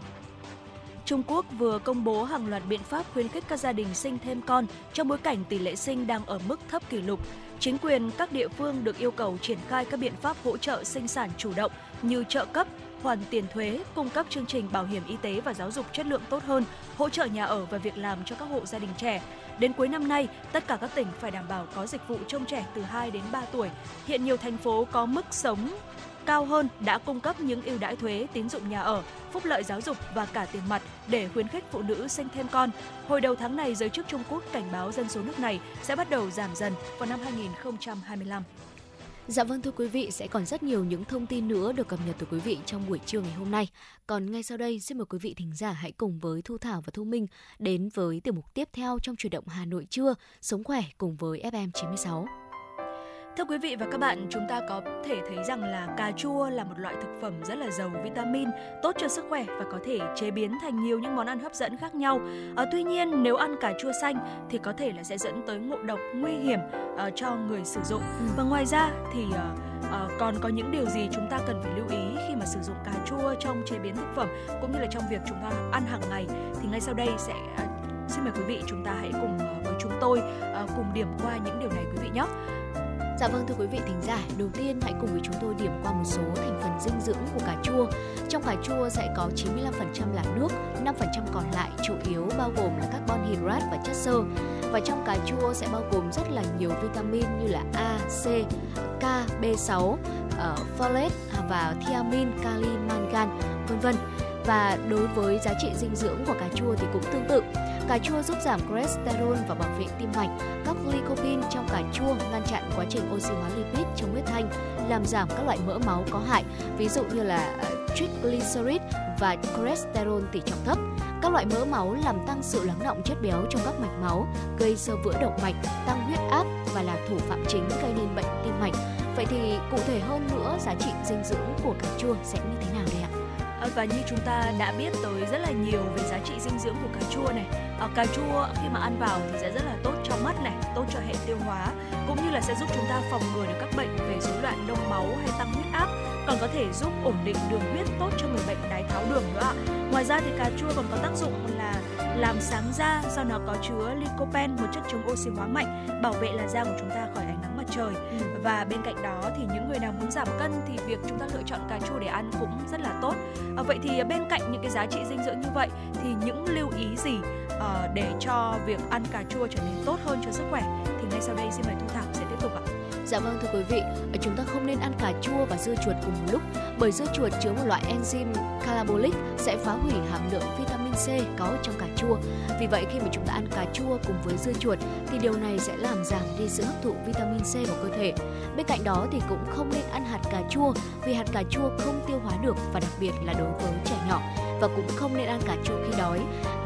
Trung Quốc vừa công bố hàng loạt biện pháp khuyến khích các gia đình sinh thêm con trong bối cảnh tỷ lệ sinh đang ở mức thấp kỷ lục. Chính quyền các địa phương được yêu cầu triển khai các biện pháp hỗ trợ sinh sản chủ động như trợ cấp, hoàn tiền thuế, cung cấp chương trình bảo hiểm y tế và giáo dục chất lượng tốt hơn, hỗ trợ nhà ở và việc làm cho các hộ gia đình trẻ. Đến cuối năm nay, tất cả các tỉnh phải đảm bảo có dịch vụ trông trẻ từ hai đến ba tuổi. Hiện nhiều thành phố có mức sống cao hơn đã cung cấp những ưu đãi thuế, tín dụng nhà ở, phúc lợi giáo dục và cả tiền mặt để khuyến khích phụ nữ sinh thêm con. Hồi đầu tháng này, giới chức Trung Quốc cảnh báo dân số nước này sẽ bắt đầu giảm dần vào năm hai nghìn không trăm hai mươi lăm. Dạ vâng thưa quý vị, sẽ còn rất nhiều những thông tin nữa được cập nhật từ quý vị trong buổi trưa ngày hôm nay. Còn ngay sau đây, xin mời quý vị thính giả hãy cùng với Thu Thảo và Thu Minh đến với tiểu mục tiếp theo trong Chuyển động Hà Nội trưa, Sống khỏe cùng với ép em chín sáu. Thưa quý vị và các bạn, chúng ta có thể thấy rằng là cà chua là một loại thực phẩm rất là giàu vitamin, tốt cho sức khỏe và có thể chế biến thành nhiều những món ăn hấp dẫn khác nhau. À, tuy nhiên, nếu ăn cà chua xanh thì có thể là sẽ dẫn tới ngộ độc nguy hiểm à, cho người sử dụng. Và ngoài ra thì à, à, còn có những điều gì chúng ta cần phải lưu ý khi mà sử dụng cà chua trong chế biến thực phẩm cũng như là trong việc chúng ta ăn hàng ngày thì ngay sau đây sẽ... À, xin mời quý vị chúng ta hãy cùng với chúng tôi à, cùng điểm qua những điều này quý vị nhé. Dạ vâng thưa quý vị thính giả, đầu tiên hãy cùng với chúng tôi điểm qua một số thành phần dinh dưỡng của cà chua. Trong cà chua sẽ có chín mươi lăm phần trăm là nước, năm phần trăm còn lại chủ yếu bao gồm là carbon hydrate và chất xơ. Và trong cà chua sẽ bao gồm rất là nhiều vitamin như là A, C, K, B sáu, uh, folate và thiamin, kali, mangan, vân vân. Và đối với giá trị dinh dưỡng của cà chua thì cũng tương tự. Cà chua giúp giảm cholesterol và bảo vệ tim mạch. Các lycopene trong cà chua ngăn chặn quá trình oxy hóa lipid trong huyết thanh, làm giảm các loại mỡ máu có hại, ví dụ như là triglycerid và cholesterol tỷ trọng thấp. Các loại mỡ máu làm tăng sự lắng đọng chất béo trong các mạch máu, gây xơ vữa động mạch, tăng huyết áp và là thủ phạm chính gây nên bệnh tim mạch. Vậy thì cụ thể hơn nữa giá trị dinh dưỡng của cà chua sẽ như thế nào đây ạ? Và như chúng ta đã biết tới rất là nhiều về giá trị dinh dưỡng của cà chua này. À, cà chua khi mà ăn vào thì sẽ rất là tốt cho mắt này, tốt cho hệ tiêu hóa, cũng như là sẽ giúp chúng ta phòng ngừa được các bệnh về rối loạn đông máu hay tăng huyết áp, còn có thể giúp ổn định đường huyết, tốt cho người bệnh đái tháo đường nữa ạ. Ngoài ra thì cà chua còn có tác dụng là làm sáng da do nó có chứa lycopene, một chất chống oxy hóa mạnh, bảo vệ làn da của chúng ta khỏi ánh nắng mặt trời. Ừ. Và bên cạnh đó thì những người nào muốn giảm cân thì việc chúng ta lựa chọn cà chua để ăn cũng rất là tốt. À, vậy thì bên cạnh những cái giá trị dinh dưỡng như vậy thì những lưu ý gì à, để cho việc ăn cà chua trở nên tốt hơn cho sức khỏe thì ngay sau đây xin mời Thu Thảo sẽ tiếp tục ạ. Dạ vâng thưa quý vị, chúng ta không nên ăn cà chua và dưa chuột cùng một lúc bởi dưa chuột chứa một loại enzyme catabolic sẽ phá hủy hàm lượng vitamin C có trong cà chua. Vì vậy khi mà chúng ta ăn cà chua cùng với dưa chuột thì điều này sẽ làm giảm đi sự hấp thụ vitamin C vào cơ thể. Bên cạnh đó thì cũng không nên ăn hạt cà chua vì hạt cà chua không tiêu hóa được và đặc biệt là đối với trẻ nhỏ, và cũng không nên ăn cà chua khi đói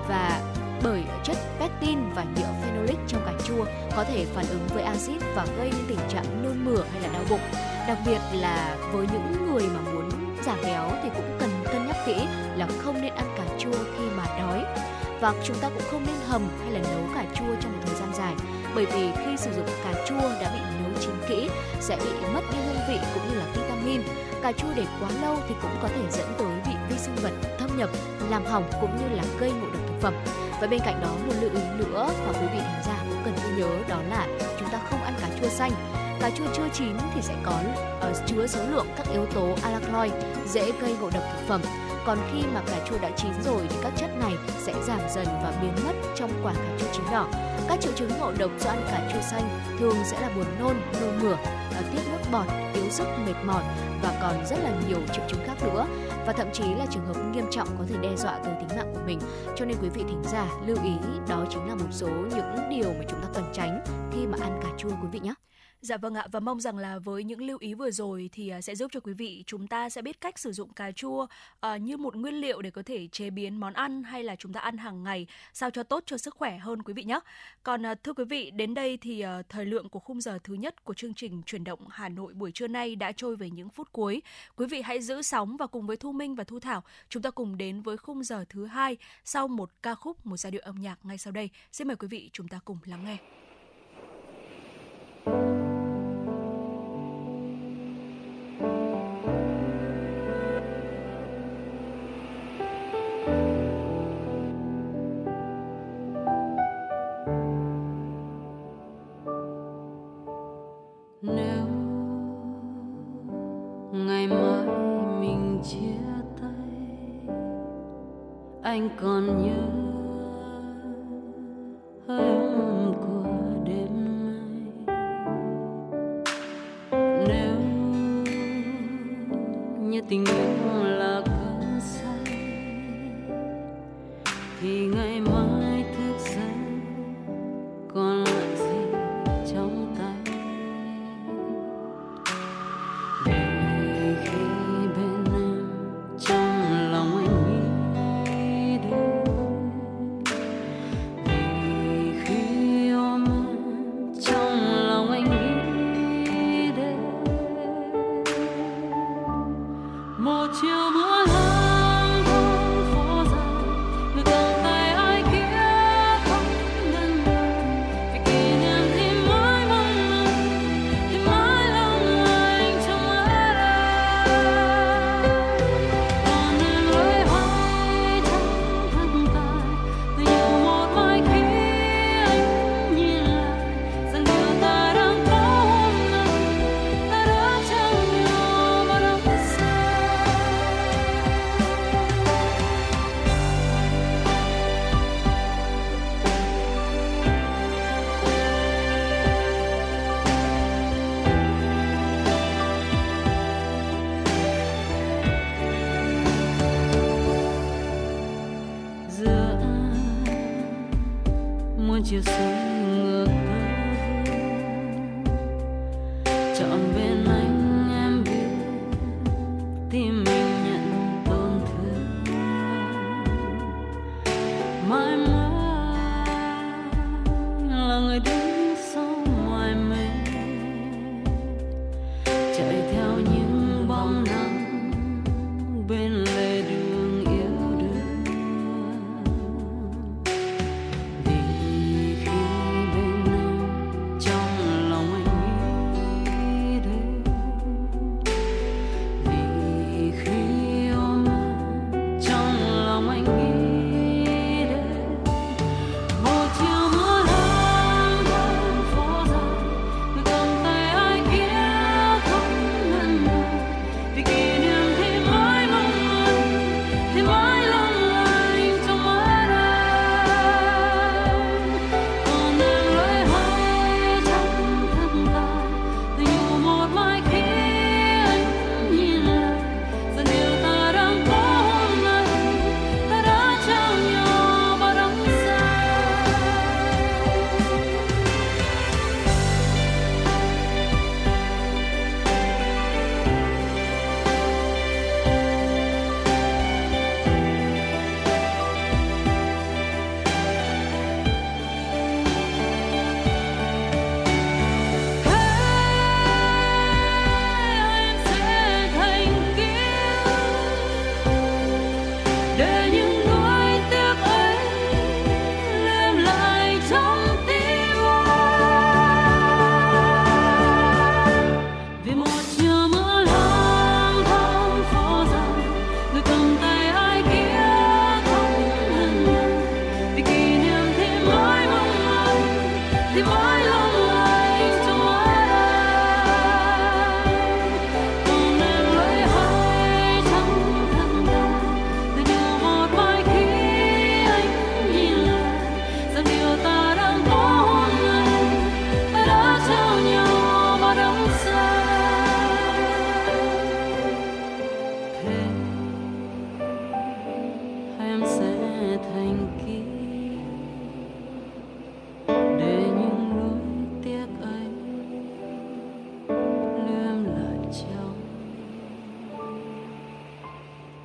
và bởi chất pectin và nhựa phenolic trong cà chua có thể phản ứng với axit và gây nên tình trạng nôn mửa hay là đau bụng. Đặc biệt là với những người mà muốn giảm béo thì cũng cần cân nhắc kỹ là không nên ăn cà chua khi mà đói. Và chúng ta cũng không nên hầm hay là nấu cà chua trong một thời gian dài bởi vì khi sử dụng cà chua đã bị nấu chín kỹ sẽ bị mất đi hương vị cũng như là vitamin. Cà chua để quá lâu thì cũng có thể dẫn tới bị vi sinh vật thâm nhập, làm hỏng cũng như là gây ngộ độc thực phẩm. Và bên cạnh đó một lưu ý nữa mà quý vị thính giả cũng cần ghi nhớ đó là chúng ta không ăn cà chua xanh. Cà chua chưa chín thì sẽ có uh, chứa số lượng các yếu tố alkaloid dễ gây ngộ độc thực phẩm. Còn khi mà cà chua đã chín rồi thì các chất này sẽ giảm dần và biến mất trong quả cà chua chín đỏ. Các triệu chứng ngộ độc do ăn cà chua xanh thường sẽ là buồn nôn, nôn mửa, uh, tiết nước bọt, yếu sức, mệt mỏi và còn rất là nhiều triệu chứng khác nữa. Và thậm chí là trường hợp nghiêm trọng có thể đe dọa tới tính mạng của mình. Cho nên quý vị thính giả lưu ý đó chính là một số những điều mà chúng ta cần tránh khi mà ăn cà chua quý vị nhé. Dạ vâng ạ, và mong rằng là với những lưu ý vừa rồi thì sẽ giúp cho quý vị chúng ta sẽ biết cách sử dụng cà chua uh, như một nguyên liệu để có thể chế biến món ăn hay là chúng ta ăn hàng ngày sao cho tốt cho sức khỏe hơn quý vị nhé. Còn uh, thưa quý vị, đến đây thì uh, thời lượng của khung giờ thứ nhất của chương trình Chuyển động Hà Nội buổi trưa nay đã trôi về những phút cuối. Quý vị hãy giữ sóng và cùng với Thu Minh và Thu Thảo chúng ta cùng đến với khung giờ thứ hai sau một ca khúc, một giai điệu âm nhạc ngay sau đây. Xin mời quý vị chúng ta cùng lắng nghe. Anh còn nhớ hơi ấm của đêm nay. Nếu như tình yêu là cơn say thì ngày mai thức dậy còn lại gì trong tay. Để khi bên em trong lòng anh chiều xuôi ngược tôi chọn bên anh, em biết tim mình nhận tổn thương mãi mãi là người đứng sau ngoài mình chạy theo những bóng nắng bên lề đường.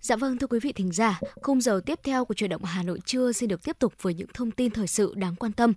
Dạ vâng, thưa quý vị thính giả, khung giờ tiếp theo của Chuyển động Hà Nội trưa xin được tiếp tục với những thông tin thời sự đáng quan tâm.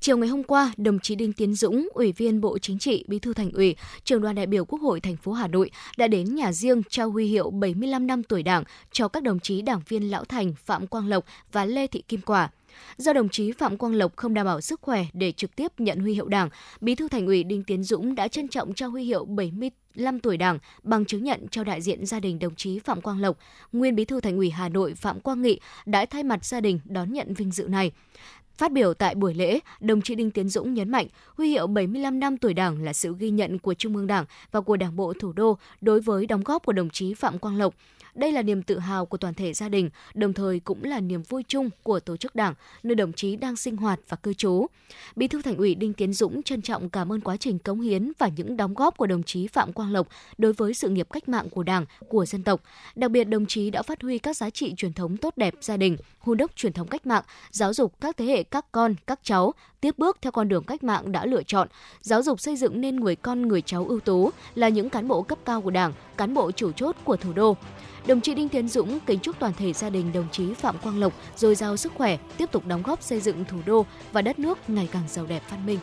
Chiều ngày hôm qua, đồng chí Đinh Tiến Dũng, Ủy viên Bộ Chính trị, Bí thư Thành ủy, Trưởng đoàn đại biểu Quốc hội thành phố Hà Nội đã đến nhà riêng trao huy hiệu bảy mươi lăm năm tuổi Đảng cho các đồng chí đảng viên lão thành Phạm Quang Lộc và Lê Thị Kim Quả. Do đồng chí Phạm Quang Lộc không đảm bảo sức khỏe để trực tiếp nhận huy hiệu Đảng, Bí thư Thành ủy Đinh Tiến Dũng đã trân trọng trao huy hiệu bảy mươi lăm tuổi Đảng bằng chứng nhận cho đại diện gia đình đồng chí Phạm Quang Lộc. Nguyên Bí thư Thành ủy Hà Nội Phạm Quang Nghị đã thay mặt gia đình đón nhận vinh dự này. Phát biểu tại buổi lễ, đồng chí Đinh Tiến Dũng nhấn mạnh, huy hiệu bảy mươi lăm năm tuổi Đảng là sự ghi nhận của Trung ương Đảng và của Đảng bộ thủ đô đối với đóng góp của đồng chí Phạm Quang Lộc. Đây là niềm tự hào của toàn thể gia đình, đồng thời cũng là niềm vui chung của tổ chức Đảng, nơi đồng chí đang sinh hoạt và cư trú. Bí thư Thành ủy Đinh Tiến Dũng trân trọng cảm ơn quá trình cống hiến và những đóng góp của đồng chí Phạm Quang Lộc đối với sự nghiệp cách mạng của Đảng, của dân tộc. Đặc biệt, đồng chí đã phát huy các giá trị truyền thống tốt đẹp gia đình, hun đúc truyền thống cách mạng, giáo dục các thế hệ các con, các cháu tiếp bước theo con đường cách mạng đã lựa chọn, giáo dục xây dựng nên người con người cháu ưu tú là những cán bộ cấp cao của Đảng, cán bộ chủ chốt của thủ đô. Đồng chí Đinh Tiến Dũng kính chúc toàn thể gia đình đồng chí Phạm Quang Lộc dồi dào sức khỏe, tiếp tục đóng góp xây dựng thủ đô và đất nước ngày càng giàu đẹp văn minh.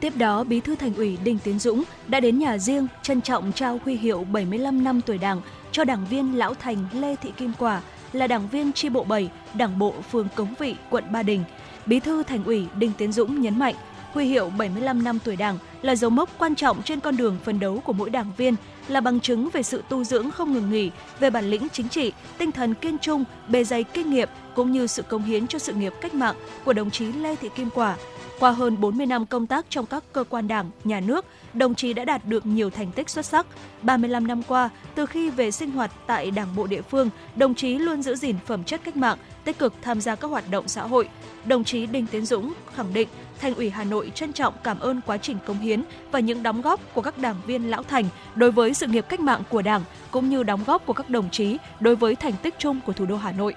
Tiếp đó, Bí thư Thành ủy Đinh Tiến Dũng đã đến nhà riêng trân trọng trao huy hiệu bảy mươi lăm năm tuổi Đảng cho đảng viên lão thành Lê Thị Kim Quả, là đảng viên chi bộ bảy, Đảng bộ phường Cống Vị, quận Ba Đình. Bí thư Thành ủy Đinh Tiến Dũng nhấn mạnh, huy hiệu bảy mươi lăm năm tuổi Đảng là dấu mốc quan trọng trên con đường phấn đấu của mỗi đảng viên, là bằng chứng về sự tu dưỡng không ngừng nghỉ, về bản lĩnh chính trị, tinh thần kiên trung, bề dày kinh nghiệm cũng như sự cống hiến cho sự nghiệp cách mạng của đồng chí Lê Thị Kim Quả. Qua hơn bốn mươi năm công tác trong các cơ quan Đảng, nhà nước, đồng chí đã đạt được nhiều thành tích xuất sắc. ba mươi lăm năm qua, từ khi về sinh hoạt tại Đảng bộ địa phương, đồng chí luôn giữ gìn phẩm chất cách mạng, tích cực tham gia các hoạt động xã hội. Đồng chí Đinh Tiến Dũng khẳng định, Thành ủy Hà Nội trân trọng cảm ơn quá trình cống hiến và những đóng góp của các đảng viên lão thành đối với sự nghiệp cách mạng của Đảng, cũng như đóng góp của các đồng chí đối với thành tích chung của thủ đô Hà Nội.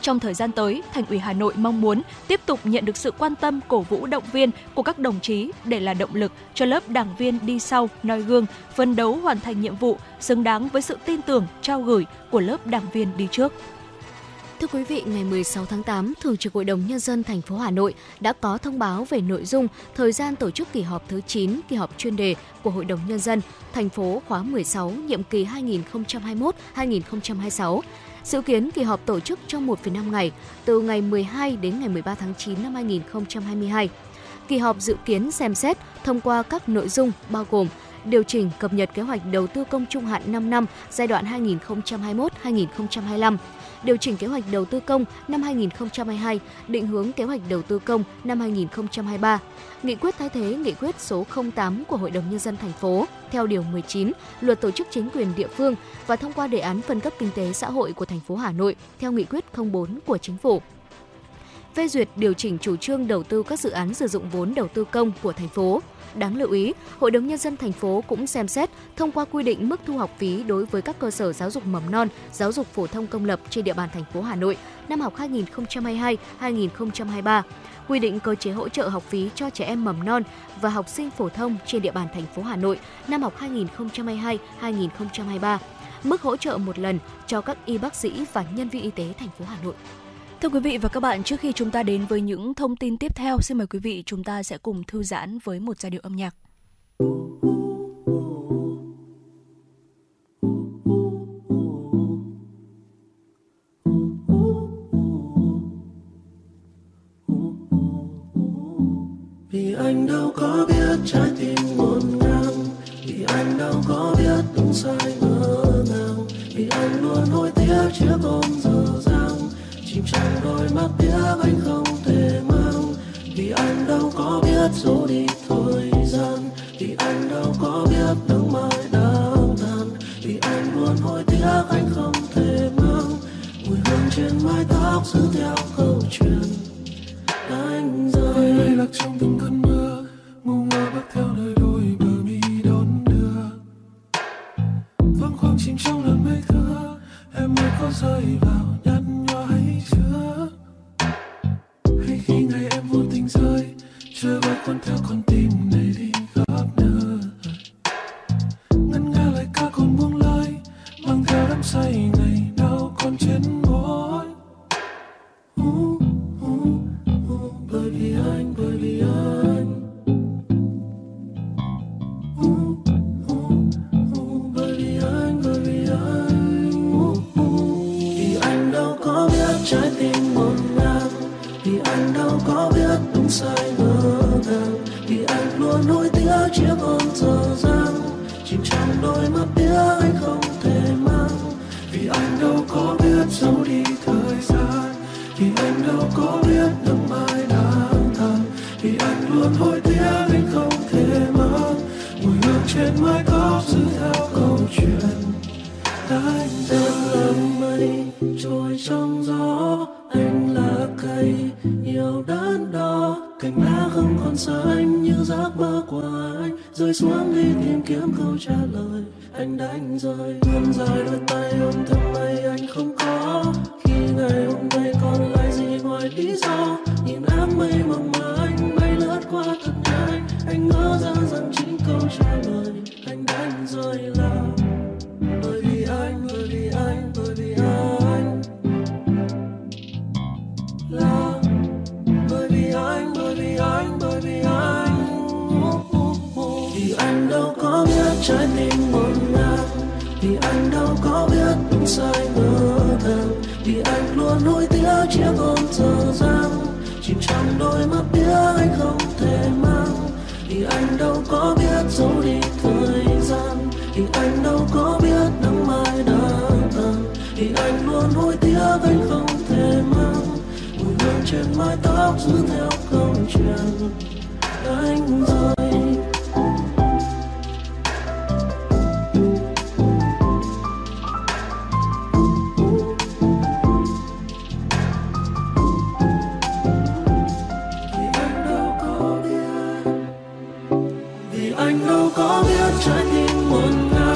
Trong thời gian tới, Thành ủy Hà Nội mong muốn tiếp tục nhận được sự quan tâm, cổ vũ, động viên của các đồng chí để là động lực cho lớp đảng viên đi sau, noi gương, phấn đấu hoàn thành nhiệm vụ, xứng đáng với sự tin tưởng, trao gửi của lớp đảng viên đi trước. Thưa quý vị, ngày mười sáu tháng tám, Thường trực Hội đồng Nhân dân thành phố Hà Nội đã có thông báo về nội dung, thời gian tổ chức kỳ họp thứ chín, kỳ họp chuyên đề của Hội đồng Nhân dân thành phố khóa mười sáu, nhiệm kỳ hai nghìn không trăm hai mươi mốt đến hai nghìn không trăm hai mươi sáu. Dự kiến kỳ họp tổ chức trong một phẩy năm ngày, từ ngày mười hai đến ngày mười ba tháng chín năm hai nghìn không trăm hai mươi hai. Kỳ họp dự kiến xem xét thông qua các nội dung bao gồm điều chỉnh cập nhật kế hoạch đầu tư công trung hạn năm năm giai đoạn hai nghìn không trăm hai mươi mốt đến hai nghìn không trăm hai mươi lăm, điều chỉnh kế hoạch đầu tư công năm hai nghìn không trăm hai mươi hai, định hướng kế hoạch đầu tư công năm hai nghìn không trăm hai mươi ba, nghị quyết thay thế nghị quyết số không tám của Hội đồng Nhân dân thành phố theo điều mười chín Luật Tổ chức Chính quyền địa phương và thông qua đề án phân cấp kinh tế xã hội của thành phố Hà Nội theo nghị quyết không bốn của Chính phủ. Phê duyệt điều chỉnh chủ trương đầu tư các dự án sử dụng vốn đầu tư công của thành phố. Đáng lưu ý, Hội đồng Nhân dân thành phố cũng xem xét thông qua quy định mức thu học phí đối với các cơ sở giáo dục mầm non, giáo dục phổ thông công lập trên địa bàn thành phố Hà Nội năm học hai nghìn không trăm hai mươi hai đến hai nghìn không trăm hai mươi ba, quy định cơ chế hỗ trợ học phí cho trẻ em mầm non và học sinh phổ thông trên địa bàn thành phố Hà Nội năm học hai nghìn không trăm hai mươi hai đến hai nghìn không trăm hai mươi ba, mức hỗ trợ một lần cho các y bác sĩ và nhân viên y tế thành phố Hà Nội. Thưa quý vị và các bạn, trước khi chúng ta đến với những thông tin tiếp theo, xin mời quý vị chúng ta sẽ cùng thư giãn với một giai điệu âm nhạc. Vì anh đâu có biết trái tim ngổn ngang, vì anh đâu có biết đúng sai ngỡ ngàng, vì anh luôn hối tiếc chiếc ôm dở dang. Chìm trong đôi mắt tiếc anh không thể mang, vì anh đâu có biết dấu đi thời gian, vì anh đâu có biết nắng mai đã tàn, vì anh luôn hối tiếc anh không thể mang mùi hương trên mái tóc giữ theo câu chuyện anh rời. Anh hay lạc trong từng cơn mưa, ngu ngơ bắt theo nơi đôi bờ mi đón đưa, Chưa bước con theo con tim này đi khắp nơi, ngân nga lời ca còn buông lơi, mang theo đắm say ngày đau còn trên môi. Uh, uh, uh, bởi vì anh, bởi vì anh. Uh, uh, uh, bởi vì anh, bởi vì anh. Uh, uh. Vì anh đâu có biết trái tim ngổn ngang, vì anh đâu có biết đúng sai. Nỗi tiếng chia còn dở dang, chìm trong đôi mắt tiếc anh không thể mang. Vì anh đâu có biết giấu đi thời gian, vì anh đâu có biết tương mai đang tàn. Vì anh luôn hối tiếc anh không thể mang. Mùi hương trên mái tóc giữ theo câu chuyện. Anh là mây trôi trong gió, anh là cây nhiều đắn đo. Cành lá không còn xanh như giấc mơ của anh, rơi xuống đi tìm kiếm câu trả lời. Anh đánh rơi vươn dài đôi tay ôm thầm mây anh không có. Khi ngày hôm nay còn lại gì ngoài lý do, nhìn áng mây mộng mơ anh bay lướt qua thật nhanh. Anh ngỡ ra rằng chính câu trả lời anh đánh rơi là bởi vì anh, bởi vì anh, bởi vì anh là bởi vì anh, bởi vì anh, bởi vì anh. Uh, uh, uh. Vì anh đâu có biết trái tim ngổn ngang, vì anh đâu có biết đúng sai ngỡ ngàng, vì anh luôn nuối tiếc chia còn dở dang, chìm trong đôi mắt tiếc anh không thể mang. Vì anh đâu có biết giấu đi thời gian, thì anh đâu có biết nắng mai đang tàn, thì anh luôn hối tiếc anh không thể mang. Mùi hương trên mái tóc giữ theo câu chuyện anh rơi. Vì anh đâu có biết, vì anh đâu có biết trái tim. Vì anh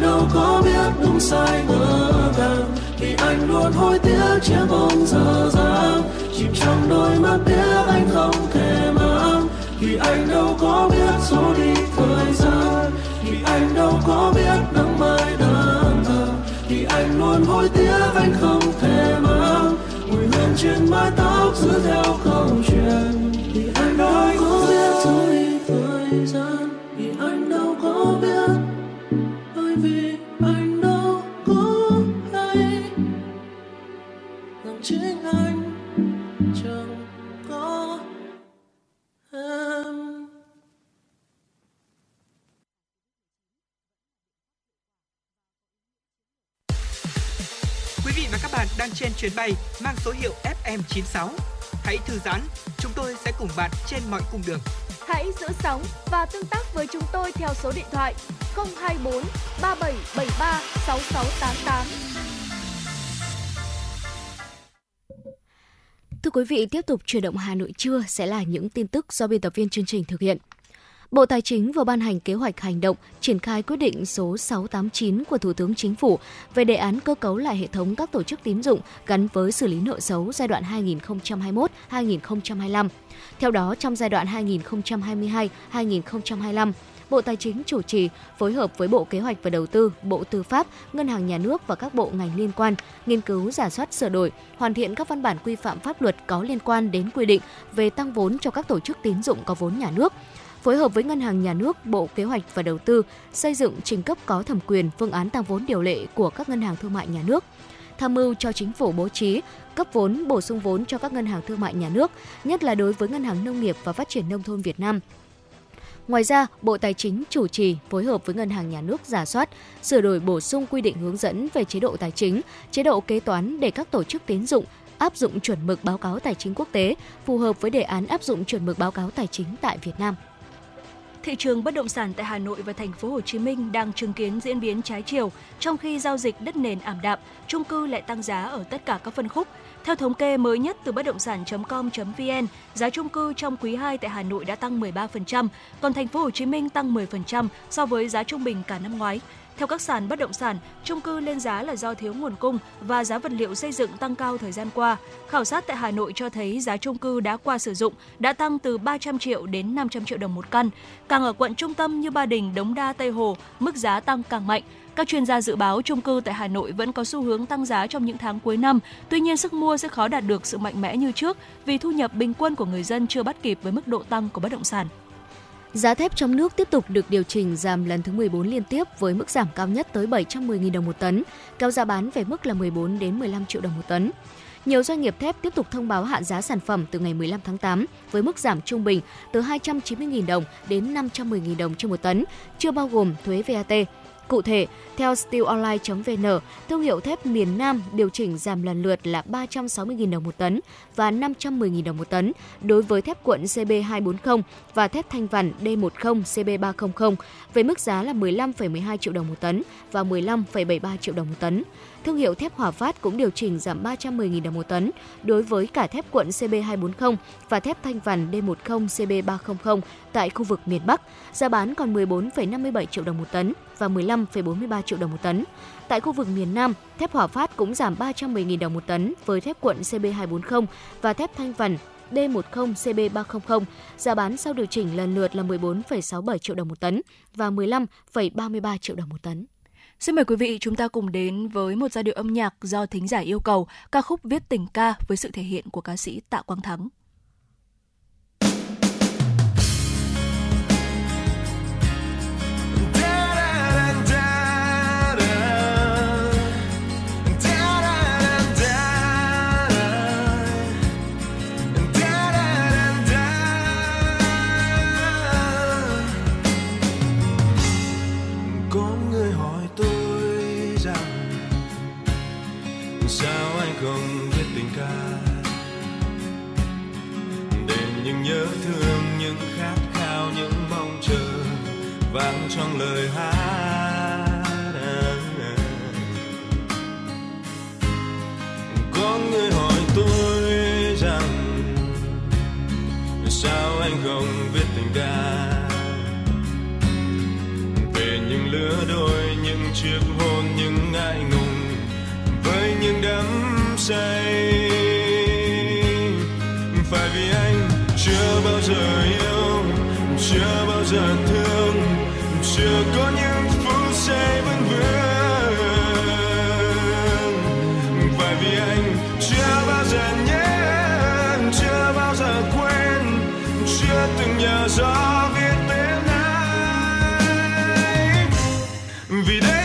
đâu có biết đúng sai ngỡ ngàng, vì anh luôn hối tiếc chia buồn dở dang, chìm trong đôi mắt tiếc anh không thể mang. Vì anh đâu có biết số đi thời gian, vì anh đâu có biết nắng mai đang tàn, vì anh luôn hối tiếc anh không thể mang. Mùi hương trên mái tóc giữ theo câu chuyện, vì anh đâu có biết số đi thời gian. Đang trên chuyến bay mang số hiệu ép em chín sáu. Hãy thư giãn, chúng tôi sẽ cùng bạn trên mọi cung đường. Hãy giữ sóng và tương tác với chúng tôi theo số điện thoại không hai bốn ba bảy bảy ba sáu sáu tám tám. Thưa quý vị, tiếp tục Chuyển động Hà Nội trưa sẽ là những tin tức do biên tập viên chương trình thực hiện. Bộ Tài chính vừa ban hành kế hoạch hành động triển khai quyết định số sáu trăm tám mươi chín của Thủ tướng Chính phủ về đề án cơ cấu lại hệ thống các tổ chức tín dụng gắn với xử lý nợ xấu giai đoạn hai nghìn không trăm hai mươi mốt đến hai nghìn không trăm hai mươi lăm. Theo đó, trong giai đoạn hai nghìn không trăm hai mươi hai đến hai nghìn không trăm hai mươi lăm, Bộ Tài chính chủ trì phối hợp với Bộ Kế hoạch và Đầu tư, Bộ Tư pháp, Ngân hàng Nhà nước và các bộ ngành liên quan nghiên cứu rà soát sửa đổi, hoàn thiện các văn bản quy phạm pháp luật có liên quan đến quy định về tăng vốn cho các tổ chức tín dụng có vốn nhà nước. Phối hợp với Ngân hàng Nhà nước, Bộ Kế hoạch và Đầu tư xây dựng trình cấp có thẩm quyền phương án tăng vốn điều lệ của các ngân hàng thương mại nhà nước, tham mưu cho Chính phủ bố trí, cấp vốn, bổ sung vốn cho các ngân hàng thương mại nhà nước, nhất là đối với Ngân hàng Nông nghiệp và Phát triển Nông thôn Việt Nam. Ngoài ra, Bộ Tài chính chủ trì phối hợp với Ngân hàng Nhà nước rà soát, sửa đổi bổ sung quy định hướng dẫn về chế độ tài chính, chế độ kế toán để các tổ chức tín dụng áp dụng chuẩn mực báo cáo tài chính quốc tế phù hợp với đề án áp dụng chuẩn mực báo cáo tài chính tại Việt Nam. Thị trường bất động sản tại Hà Nội và thành phố Hồ Chí Minh đang chứng kiến diễn biến trái chiều, trong khi giao dịch đất nền ảm đạm, chung cư lại tăng giá ở tất cả các phân khúc. Theo thống kê mới nhất từ bất động sản chấm com.vn, giá chung cư trong quý hai tại Hà Nội đã tăng mười ba phần trăm, còn thành phố Hồ Chí Minh tăng mười phần trăm so với giá trung bình cả năm ngoái. Theo các sàn bất động sản, chung cư lên giá là do thiếu nguồn cung và giá vật liệu xây dựng tăng cao thời gian qua. Khảo sát tại Hà Nội cho thấy giá chung cư đã qua sử dụng đã tăng từ ba trăm triệu đến năm trăm triệu đồng một căn. Càng ở quận trung tâm như Ba Đình, Đống Đa, Tây Hồ, mức giá tăng càng mạnh. Các chuyên gia dự báo chung cư tại Hà Nội vẫn có xu hướng tăng giá trong những tháng cuối năm. Tuy nhiên, sức mua sẽ khó đạt được sự mạnh mẽ như trước vì thu nhập bình quân của người dân chưa bắt kịp với mức độ tăng của bất động sản. Giá thép trong nước tiếp tục được điều chỉnh giảm lần thứ mười bốn liên tiếp với mức giảm cao nhất tới bảy trăm mười nghìn đồng một tấn, kéo giá bán về mức là mười bốn đến mười lăm triệu đồng một tấn. Nhiều doanh nghiệp thép tiếp tục thông báo hạ giá sản phẩm từ ngày mười lăm tháng tám với mức giảm trung bình từ hai trăm chín mươi nghìn đồng đến năm trăm mười nghìn đồng trên một tấn, chưa bao gồm thuế vê a tê. Cụ thể, theo steel online chấm vê en, thương hiệu thép miền Nam điều chỉnh giảm lần lượt là ba trăm sáu mươi nghìn đồng một tấn và năm trăm mười nghìn đồng một tấn đối với thép cuộn xê bê hai bốn không và thép thanh vằn đê mười xê bê ba trăm với mức giá là mười lăm phẩy mười hai triệu đồng một tấn và mười lăm phẩy bảy mươi ba triệu đồng một tấn. Thương hiệu thép Hòa Phát cũng điều chỉnh giảm ba trăm mười nghìn đồng một tấn đối với cả thép cuộn xê bê hai bốn không và thép thanh vằn đê mười xê bê ba trăm tại khu vực miền Bắc. Giá bán còn mười bốn phẩy năm mươi bảy triệu đồng một tấn và mười lăm phẩy bốn mươi ba triệu đồng một tấn. Tại khu vực miền Nam, thép Hòa Phát cũng giảm ba trăm mười nghìn đồng một tấn với thép cuộn xê bê hai bốn không và thép thanh vằn đê mười xê bê ba trăm. Giá bán sau điều chỉnh lần lượt là mười bốn phẩy sáu mươi bảy triệu đồng một tấn và mười lăm phẩy ba mươi ba triệu đồng một tấn. Xin mời quý vị chúng ta cùng đến với một giai điệu âm nhạc do thính giả yêu cầu, ca khúc Viết tình ca với sự thể hiện của ca sĩ Tạ Quang Thắng. Vang trong lời hát, có người hỏi tôi rằng sao anh không viết tình ca về những lứa đôi, những chiếc hôn, những ngại ngùng với những đắm say, phải vì anh chưa bao giờ yêu, chưa bao giờ thương, chưa có những phút say vẫn vương, và vì anh chưa bao giờ nhớ, chưa bao giờ quên, chưa từng nhớ rõ viết tên ai, vì đây.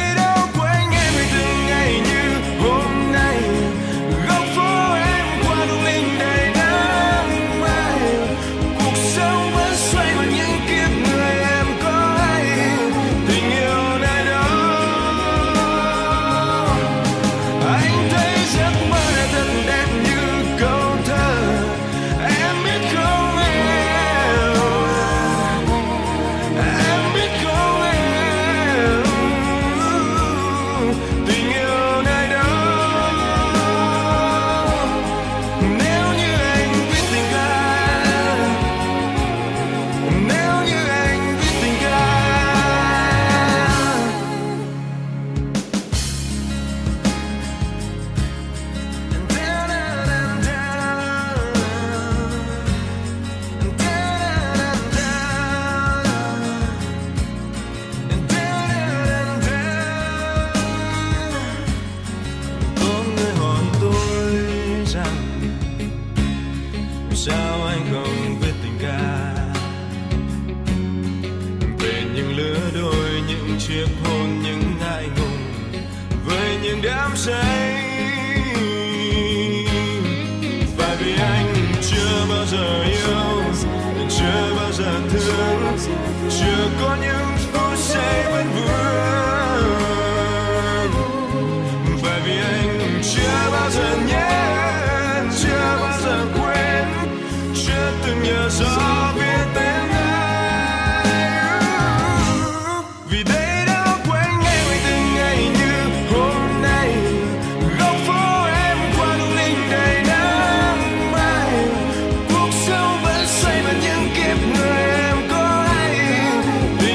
Tình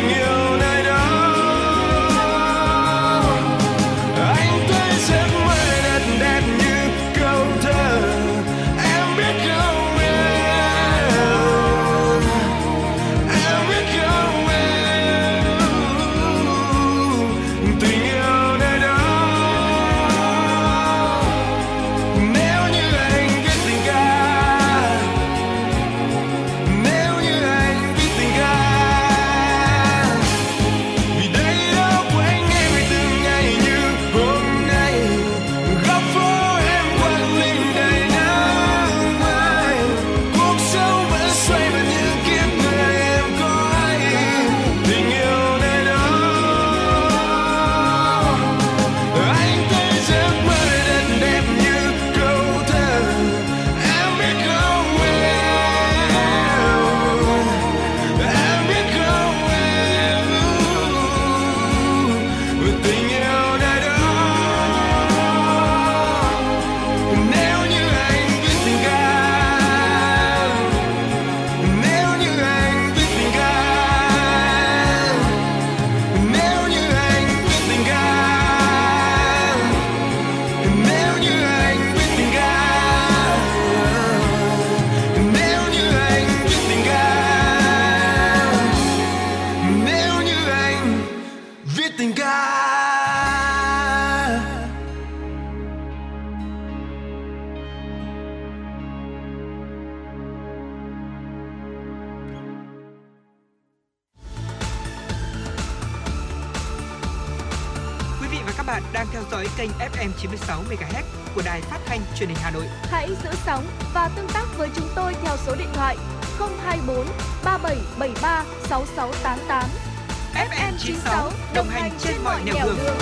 yêu bạn đang theo dõi kênh ép em chín mươi sáu MHz của Đài Phát thanh Truyền hình Hà Nội. Hãy giữ sóng và tương tác với chúng tôi theo số điện thoại không hai bốn ba bảy bảy ba sáu sáu tám tám. ép em chín mươi sáu đồng hành trên mọi nẻo đường. đường.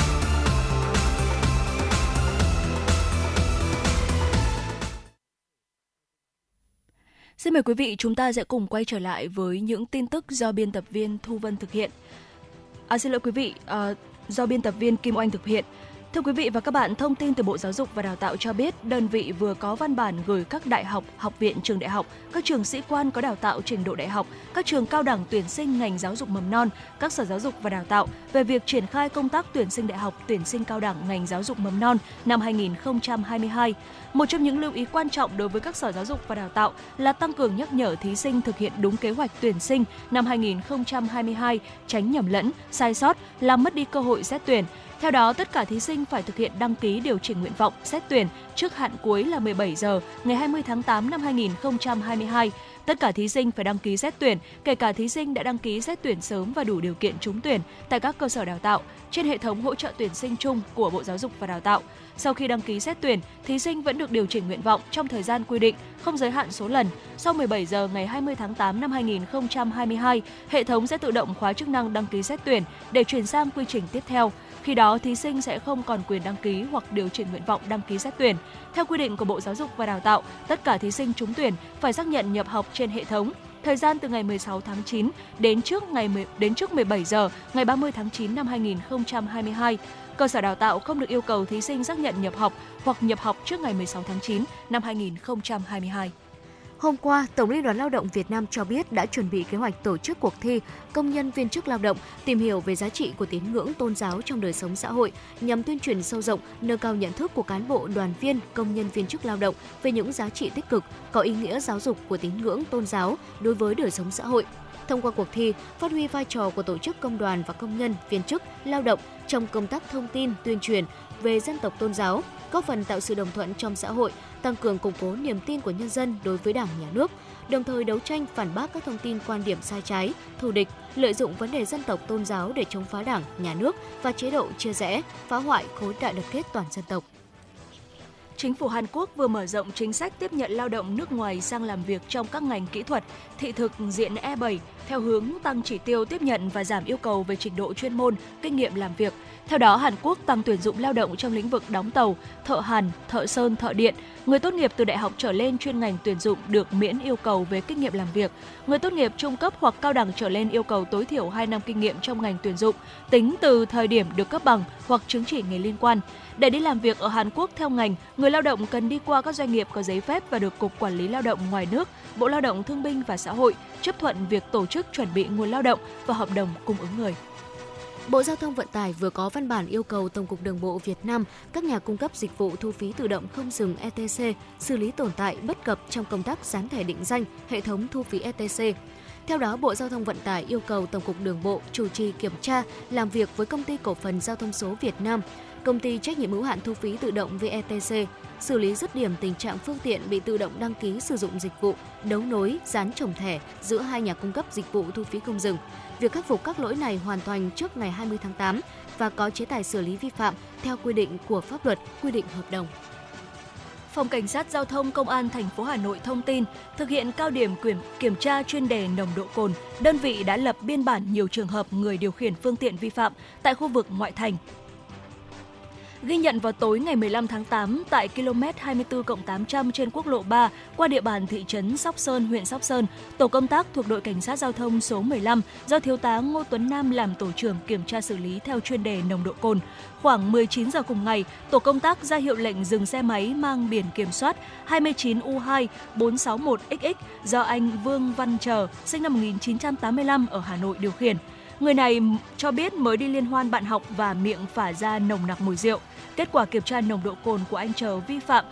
Xin mời quý vị, chúng ta sẽ cùng quay trở lại với những tin tức do biên tập viên Thu Vân thực hiện. À, xin lỗi quý vị, à, do biên tập viên Kim Oanh thực hiện. Thưa quý vị và các bạn, thông tin từ Bộ Giáo dục và Đào tạo cho biết, đơn vị vừa có văn bản gửi các đại học, học viện, trường đại học, các trường sĩ quan có đào tạo trình độ đại học, các trường cao đẳng tuyển sinh ngành giáo dục mầm non, các sở giáo dục và đào tạo về việc triển khai công tác tuyển sinh đại học, tuyển sinh cao đẳng ngành giáo dục mầm non năm hai nghìn không trăm hai mươi hai. Một trong những lưu ý quan trọng đối với các sở giáo dục và đào tạo là tăng cường nhắc nhở thí sinh thực hiện đúng kế hoạch tuyển sinh năm hai nghìn không trăm hai mươi hai, tránh nhầm lẫn, sai sót, làm mất đi cơ hội xét tuyển. Theo đó, tất cả thí sinh phải thực hiện đăng ký điều chỉnh nguyện vọng xét tuyển trước hạn cuối là mười bảy giờ ngày hai mươi tháng tám năm hai nghìn không trăm hai mươi hai. Tất cả thí sinh phải đăng ký xét tuyển, kể cả thí sinh đã đăng ký xét tuyển sớm và đủ điều kiện trúng tuyển tại các cơ sở đào tạo trên hệ thống hỗ trợ tuyển sinh chung của Bộ Giáo dục và Đào tạo. Sau khi đăng ký xét tuyển, thí sinh vẫn được điều chỉnh nguyện vọng trong thời gian quy định, không giới hạn số lần. Sau mười bảy giờ ngày hai mươi tháng tám năm hai nghìn không trăm hai mươi hai, hệ thống sẽ tự động khóa chức năng đăng ký xét tuyển để chuyển sang quy trình tiếp theo. Khi đó, thí sinh sẽ không còn quyền đăng ký hoặc điều chỉnh nguyện vọng đăng ký xét tuyển. Theo quy định của Bộ Giáo dục và Đào tạo, tất cả thí sinh trúng tuyển phải xác nhận nhập học trên hệ thống. Thời gian từ ngày mười sáu tháng chín đến trước ngày đến trước mười bảy giờ ngày ba mươi tháng chín năm hai nghìn không trăm hai mươi hai. Cơ sở đào tạo không được yêu cầu thí sinh xác nhận nhập học hoặc nhập học trước ngày mười sáu tháng chín năm hai nghìn không trăm hai mươi hai. Hôm qua, Tổng Liên đoàn Lao động Việt Nam cho biết đã chuẩn bị kế hoạch tổ chức cuộc thi công nhân viên chức lao động tìm hiểu về giá trị của tín ngưỡng tôn giáo trong đời sống xã hội nhằm tuyên truyền sâu rộng, nâng cao nhận thức của cán bộ, đoàn viên, công nhân viên chức lao động về những giá trị tích cực, có ý nghĩa giáo dục của tín ngưỡng tôn giáo đối với đời sống xã hội. Thông qua cuộc thi, phát huy vai trò của tổ chức công đoàn và công nhân, viên chức, lao động trong công tác thông tin, tuyên truyền về dân tộc tôn giáo, góp phần tạo sự đồng thuận trong xã hội, tăng cường củng cố niềm tin của nhân dân đối với Đảng, Nhà nước, đồng thời đấu tranh phản bác các thông tin quan điểm sai trái, thù địch, lợi dụng vấn đề dân tộc tôn giáo để chống phá Đảng, Nhà nước và chế độ chia rẽ, phá hoại khối đại đoàn kết toàn dân tộc. Chính phủ Hàn Quốc vừa mở rộng chính sách tiếp nhận lao động nước ngoài sang làm việc trong các ngành kỹ thuật, thị thực diện E bảy theo hướng tăng chỉ tiêu tiếp nhận và giảm yêu cầu về trình độ chuyên môn, kinh nghiệm làm việc. Theo đó, Hàn Quốc tăng tuyển dụng lao động trong lĩnh vực đóng tàu, thợ hàn, thợ sơn, thợ điện. Người tốt nghiệp từ đại học trở lên chuyên ngành tuyển dụng được miễn yêu cầu về kinh nghiệm làm việc. Người tốt nghiệp trung cấp hoặc cao đẳng trở lên yêu cầu tối thiểu hai năm kinh nghiệm trong ngành tuyển dụng, tính từ thời điểm được cấp bằng hoặc chứng chỉ nghề liên quan. Để đi làm việc ở Hàn Quốc theo ngành, người lao động cần đi qua các doanh nghiệp có giấy phép và được Cục Quản lý Lao động ngoài nước, Bộ Lao động Thương binh và Xã hội chấp thuận việc tổ chức chuẩn bị nguồn lao động và hợp đồng cung ứng người. Bộ Giao thông Vận tải vừa có văn bản yêu cầu Tổng cục Đường bộ Việt Nam, các nhà cung cấp dịch vụ thu phí tự động không dừng E T C xử lý tồn tại bất cập trong công tác dán thẻ định danh hệ thống thu phí E T C. Theo đó, Bộ Giao thông Vận tải yêu cầu Tổng cục Đường bộ chủ trì kiểm tra, làm việc với Công ty Cổ phần Giao thông số Việt Nam, Công ty trách nhiệm hữu hạn thu phí tự động vê e tê xê, xử lý dứt điểm tình trạng phương tiện bị tự động đăng ký sử dụng dịch vụ, đấu nối, dán chồng thẻ giữa hai nhà cung cấp dịch vụ thu phí không dừng. Việc khắc phục các lỗi này hoàn thành trước ngày hai mươi tháng tám và có chế tài xử lý vi phạm theo quy định của pháp luật, quy định hợp đồng. Phòng Cảnh sát Giao thông Công an thành phố Hà Nội thông tin, thực hiện cao điểm kiểm tra chuyên đề nồng độ cồn, đơn vị đã lập biên bản nhiều trường hợp người điều khiển phương tiện vi phạm tại khu vực ngoại thành. Ghi nhận vào tối ngày mười lăm tháng tám tại km hai mươi tư cộng tám trăm trên quốc lộ ba qua địa bàn thị trấn Sóc Sơn, huyện Sóc Sơn, tổ công tác thuộc đội cảnh sát giao thông số mười lăm do thiếu tá Ngô Tuấn Nam làm tổ trưởng kiểm tra xử lý theo chuyên đề nồng độ cồn. Khoảng mười chín giờ cùng ngày, tổ công tác ra hiệu lệnh dừng xe máy mang biển kiểm soát hai chín U hai bốn sáu một X X do anh Vương Văn Trờ, sinh năm một nghìn chín trăm tám mươi lăm ở Hà Nội điều khiển. Người này cho biết mới đi liên hoan bạn học và miệng phả ra nồng nặc mùi rượu. Kết quả kiểm tra nồng độ cồn của anh Trờ vi phạm.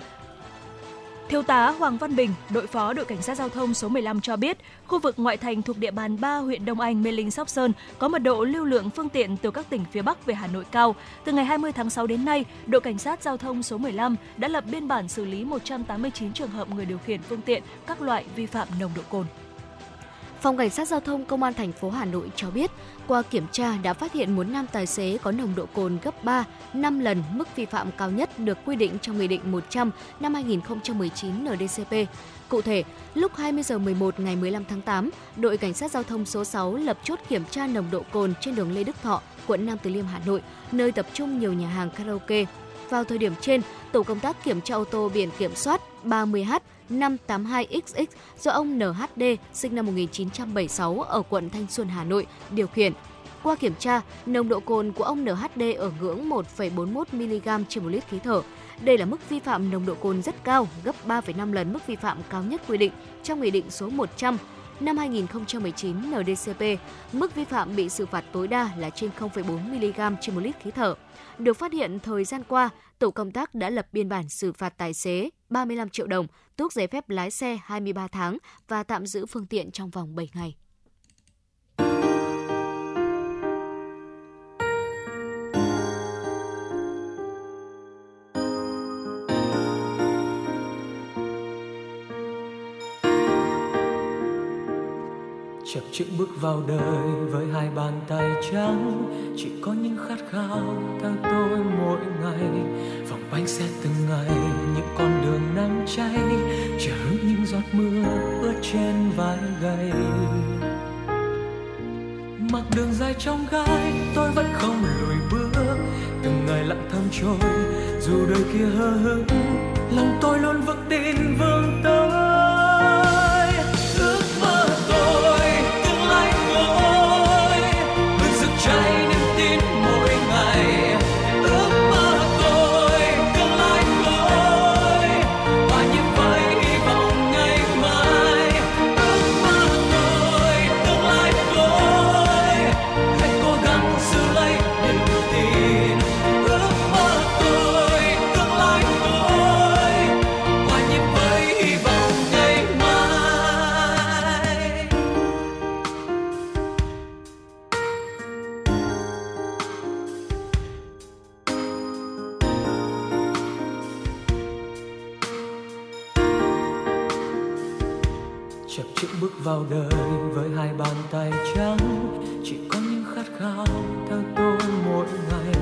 Thiếu tá Hoàng Văn Bình, đội phó đội cảnh sát giao thông số mười lăm cho biết, khu vực ngoại thành thuộc địa bàn ba huyện Đông Anh, Mê Linh, Sóc Sơn có mật độ lưu lượng phương tiện từ các tỉnh phía Bắc về Hà Nội cao. Từ ngày hai mươi tháng sáu đến nay, đội cảnh sát giao thông số mười lăm đã lập biên bản xử lý một trăm tám mươi chín trường hợp người điều khiển phương tiện các loại vi phạm nồng độ cồn. Phòng Cảnh sát Giao thông Công an thành phố Hà Nội cho biết, qua kiểm tra đã phát hiện một nam tài xế có nồng độ cồn gấp ba, năm lần mức vi phạm cao nhất được quy định trong Nghị định một trăm năm hai không một chín en đê cê pê. Cụ thể, lúc hai mươi giờ mười một ngày mười lăm tháng tám, đội Cảnh sát Giao thông số sáu lập chốt kiểm tra nồng độ cồn trên đường Lê Đức Thọ, quận Nam Từ Liêm, Hà Nội, nơi tập trung nhiều nhà hàng karaoke. Vào thời điểm trên, tổ công tác kiểm tra ô tô biển kiểm soát ba mươi H năm tám hai X X do ông en hát đê sinh năm một nghìn chín trăm bảy mươi sáu ở quận Thanh Xuân, Hà Nội điều khiển. Qua kiểm tra, nồng độ cồn của ông en hát đê ở ngưỡng một phẩy bốn mươi mốt mi-li-gam trên một lít khí thở. Đây là mức vi phạm nồng độ cồn rất cao, gấp ba phẩy năm lần mức vi phạm cao nhất quy định trong Nghị định số một trăm năm hai không một chín en đê cê pê. Mức vi phạm bị xử phạt tối đa là trên không phẩy bốn mi-li-gam trên một lít khí thở. Được phát hiện thời gian qua, tổ công tác đã lập biên bản xử phạt tài xế ba mươi lăm triệu đồng, tước giấy phép lái xe hai mươi ba tháng và tạm giữ phương tiện trong vòng bảy ngày. Chập chững bước vào đời với hai bàn tay trắng, chỉ có những khát khao theo tôi mỗi ngày, vòng quanh xe từng ngày những con đường nắng cháy, chờ những giọt mưa ướt trên vai gầy. Mặc đường dài trong gai tôi vẫn không lùi bước, từng ngày lặng thầm trôi dù đời kia hờ hững, lòng tôi luôn vững tin vươn tới. Vào đời với hai bàn tay trắng, chỉ có những khát khao theo tôi mỗi ngày,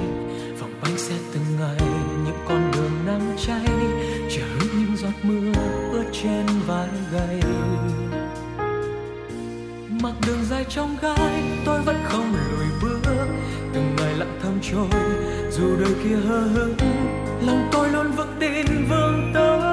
vòng quanh xe từng ngày những con đường nắng cháy, chờ những giọt mưa ướt trên vai gầy. Mặc đường dài trong gai tôi vẫn không lùi bước, từng ngày lặng thầm trôi dù đời kia hờ hững, lòng tôi luôn vững tin vương tới.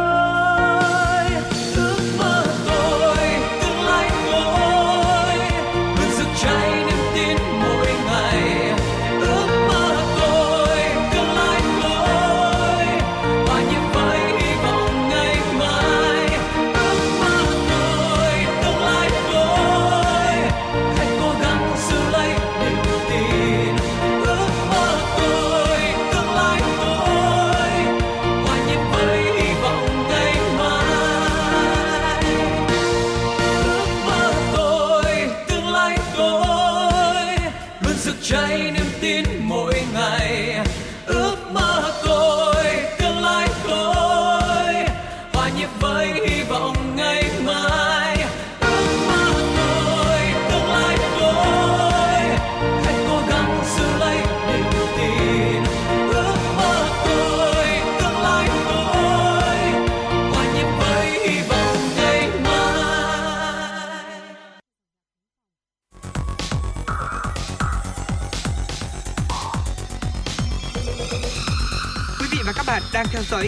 Theo dõi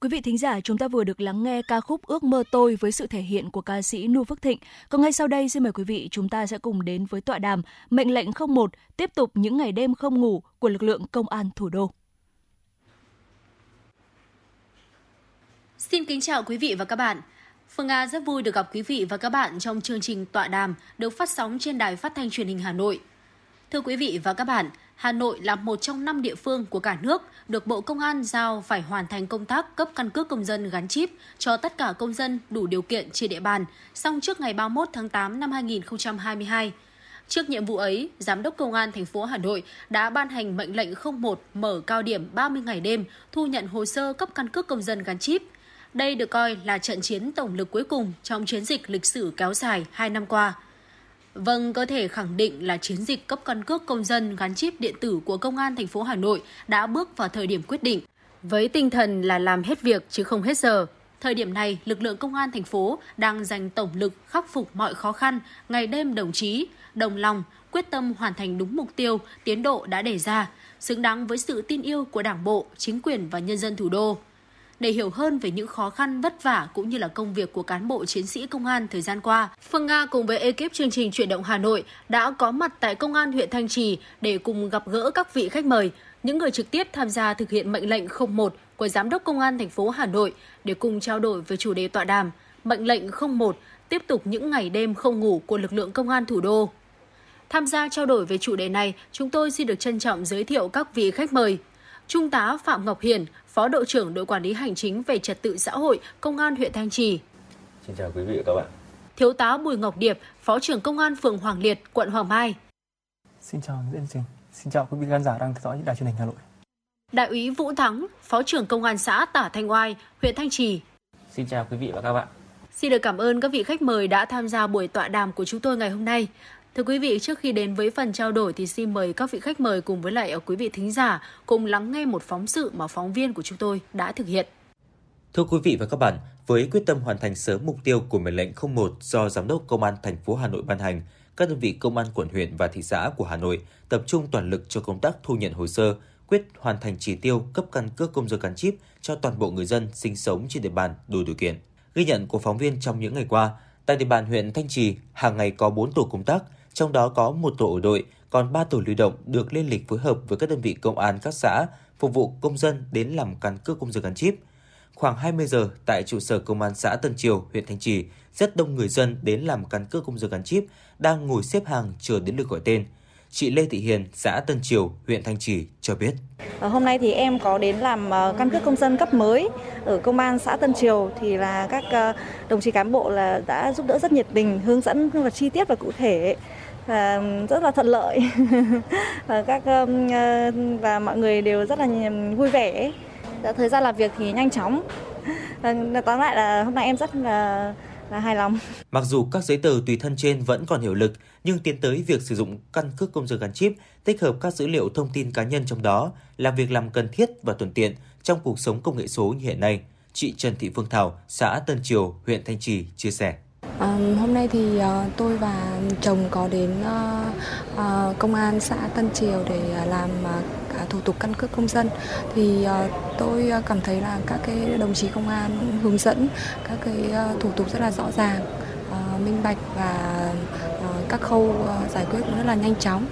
Quý vị thính giả, chúng ta vừa được lắng nghe ca khúc Ước mơ tôi với sự thể hiện của ca sĩ Nu Phước Thịnh. Còn ngay sau đây xin mời quý vị chúng ta sẽ cùng đến với tọa đàm Mệnh lệnh không một tiếp tục những ngày đêm không ngủ của lực lượng công an thủ đô. Xin kính chào quý vị và các bạn. Phương Nga rất vui được gặp quý vị và các bạn trong chương trình tọa đàm được phát sóng trên Đài Phát thanh Truyền hình Hà Nội. Thưa quý vị và các bạn, Hà Nội là một trong năm địa phương của cả nước được Bộ Công an giao phải hoàn thành công tác cấp căn cước công dân gắn chip cho tất cả công dân đủ điều kiện trên địa bàn, xong trước ngày ba mươi mốt tháng tám năm hai nghìn không trăm hai mươi hai. Trước nhiệm vụ ấy, Giám đốc Công an thành phố Hà Nội đã ban hành mệnh lệnh không một mở cao điểm ba mươi ngày đêm thu nhận hồ sơ cấp căn cước công dân gắn chip. Đây được coi là trận chiến tổng lực cuối cùng trong chiến dịch lịch sử kéo dài hai năm qua. Vâng, có thể khẳng định là chiến dịch cấp căn cước công dân gắn chip điện tử của Công an thành phố Hà Nội đã bước vào thời điểm quyết định, với tinh thần là làm hết việc chứ không hết giờ. Thời điểm này, lực lượng Công an thành phố đang dành tổng lực khắc phục mọi khó khăn, ngày đêm đồng chí, đồng lòng, quyết tâm hoàn thành đúng mục tiêu, tiến độ đã đề ra, xứng đáng với sự tin yêu của Đảng bộ, chính quyền và nhân dân thủ đô. Để hiểu hơn về những khó khăn vất vả cũng như là công việc của cán bộ chiến sĩ công an thời gian qua, Phương Nga cùng với ekip chương trình Chuyển động Hà Nội đã có mặt tại Công an huyện Thanh Trì để cùng gặp gỡ các vị khách mời, những người trực tiếp tham gia thực hiện mệnh lệnh không một của Giám đốc Công an thành phố Hà Nội để cùng trao đổi về chủ đề tọa đàm Mệnh lệnh không một tiếp tục những ngày đêm không ngủ của lực lượng công an thủ đô. Tham gia trao đổi về chủ đề này, chúng tôi xin được trân trọng giới thiệu các vị khách mời. Trung tá Phạm Ngọc Hiền, Phó đội trưởng đội quản lý hành chính về trật tự xã hội, Công an huyện Thanh Trì. Xin chào quý vị và các bạn. Thiếu tá Bùi Ngọc Điệp, Phó trưởng Công an phường Hoàng Liệt, quận Hoàng Mai. Xin chào diễn trình. Xin chào quý vị khán giả đang theo dõi đài truyền hình Hà Nội. Đại úy Vũ Thắng, Phó trưởng Công an xã Tả Thanh Oai, huyện Thanh Trì. Xin chào quý vị và các bạn. Xin được cảm ơn các vị khách mời đã tham gia buổi tọa đàm của chúng tôi ngày hôm nay. Thưa quý vị, trước khi đến với phần trao đổi thì xin mời các vị khách mời cùng với lại quý vị thính giả cùng lắng nghe một phóng sự mà phóng viên của chúng tôi đã thực hiện. Thưa quý vị và các bạn, với quyết tâm hoàn thành sớm mục tiêu của mệnh lệnh không một do Giám đốc Công an thành phố Hà Nội ban hành, các đơn vị công an quận, huyện và thị xã của Hà Nội tập trung toàn lực cho công tác thu nhận hồ sơ, quyết hoàn thành chỉ tiêu cấp căn cước công dân gắn chip cho toàn bộ người dân sinh sống trên địa bàn đủ điều kiện. Ghi nhận của phóng viên trong những ngày qua, tại địa bàn huyện Thanh Trì, hàng ngày có bốn tổ công tác, trong đó có một tổ ở đội, còn ba tổ lưu động được lên lịch phối hợp với các đơn vị công an các xã phục vụ công dân đến làm căn cước công dân gắn chip. Khoảng hai mươi giờ tại trụ sở Công an xã Tân Triều, huyện Thanh Trì, rất đông người dân đến làm căn cước công dân gắn chip đang ngồi xếp hàng chờ đến lượt gọi tên. Chị Lê Thị Hiền, xã Tân Triều, huyện Thanh Trì cho biết. Hôm nay thì em có đến làm căn cước công dân cấp mới ở Công an xã Tân Triều, thì là các đồng chí cán bộ là đã giúp đỡ rất nhiệt tình, hướng dẫn rất là chi tiết và cụ thể, và rất là thuận lợi. và các và mọi người đều rất là vui vẻ. Thời gian làm việc thì nhanh chóng. Tóm lại là hôm nay em rất là là hài lòng. Mặc dù các giấy tờ tùy thân trên vẫn còn hiệu lực, nhưng tiến tới việc sử dụng căn cước công dân gắn chip tích hợp các dữ liệu thông tin cá nhân trong đó là việc làm cần thiết và thuận tiện trong cuộc sống công nghệ số như hiện nay. Chị Trần Thị Phương Thảo, xã Tân Triều, huyện Thanh Trì chia sẻ. À, hôm nay thì uh, tôi và chồng có đến uh, uh, Công an xã Tân Triều để uh, làm uh, thủ tục căn cước công dân. Thì uh, tôi uh, cảm thấy là các cái đồng chí công an hướng dẫn các cái uh, thủ tục rất là rõ ràng, uh, minh bạch và uh, các khâu uh, giải quyết cũng rất là nhanh chóng,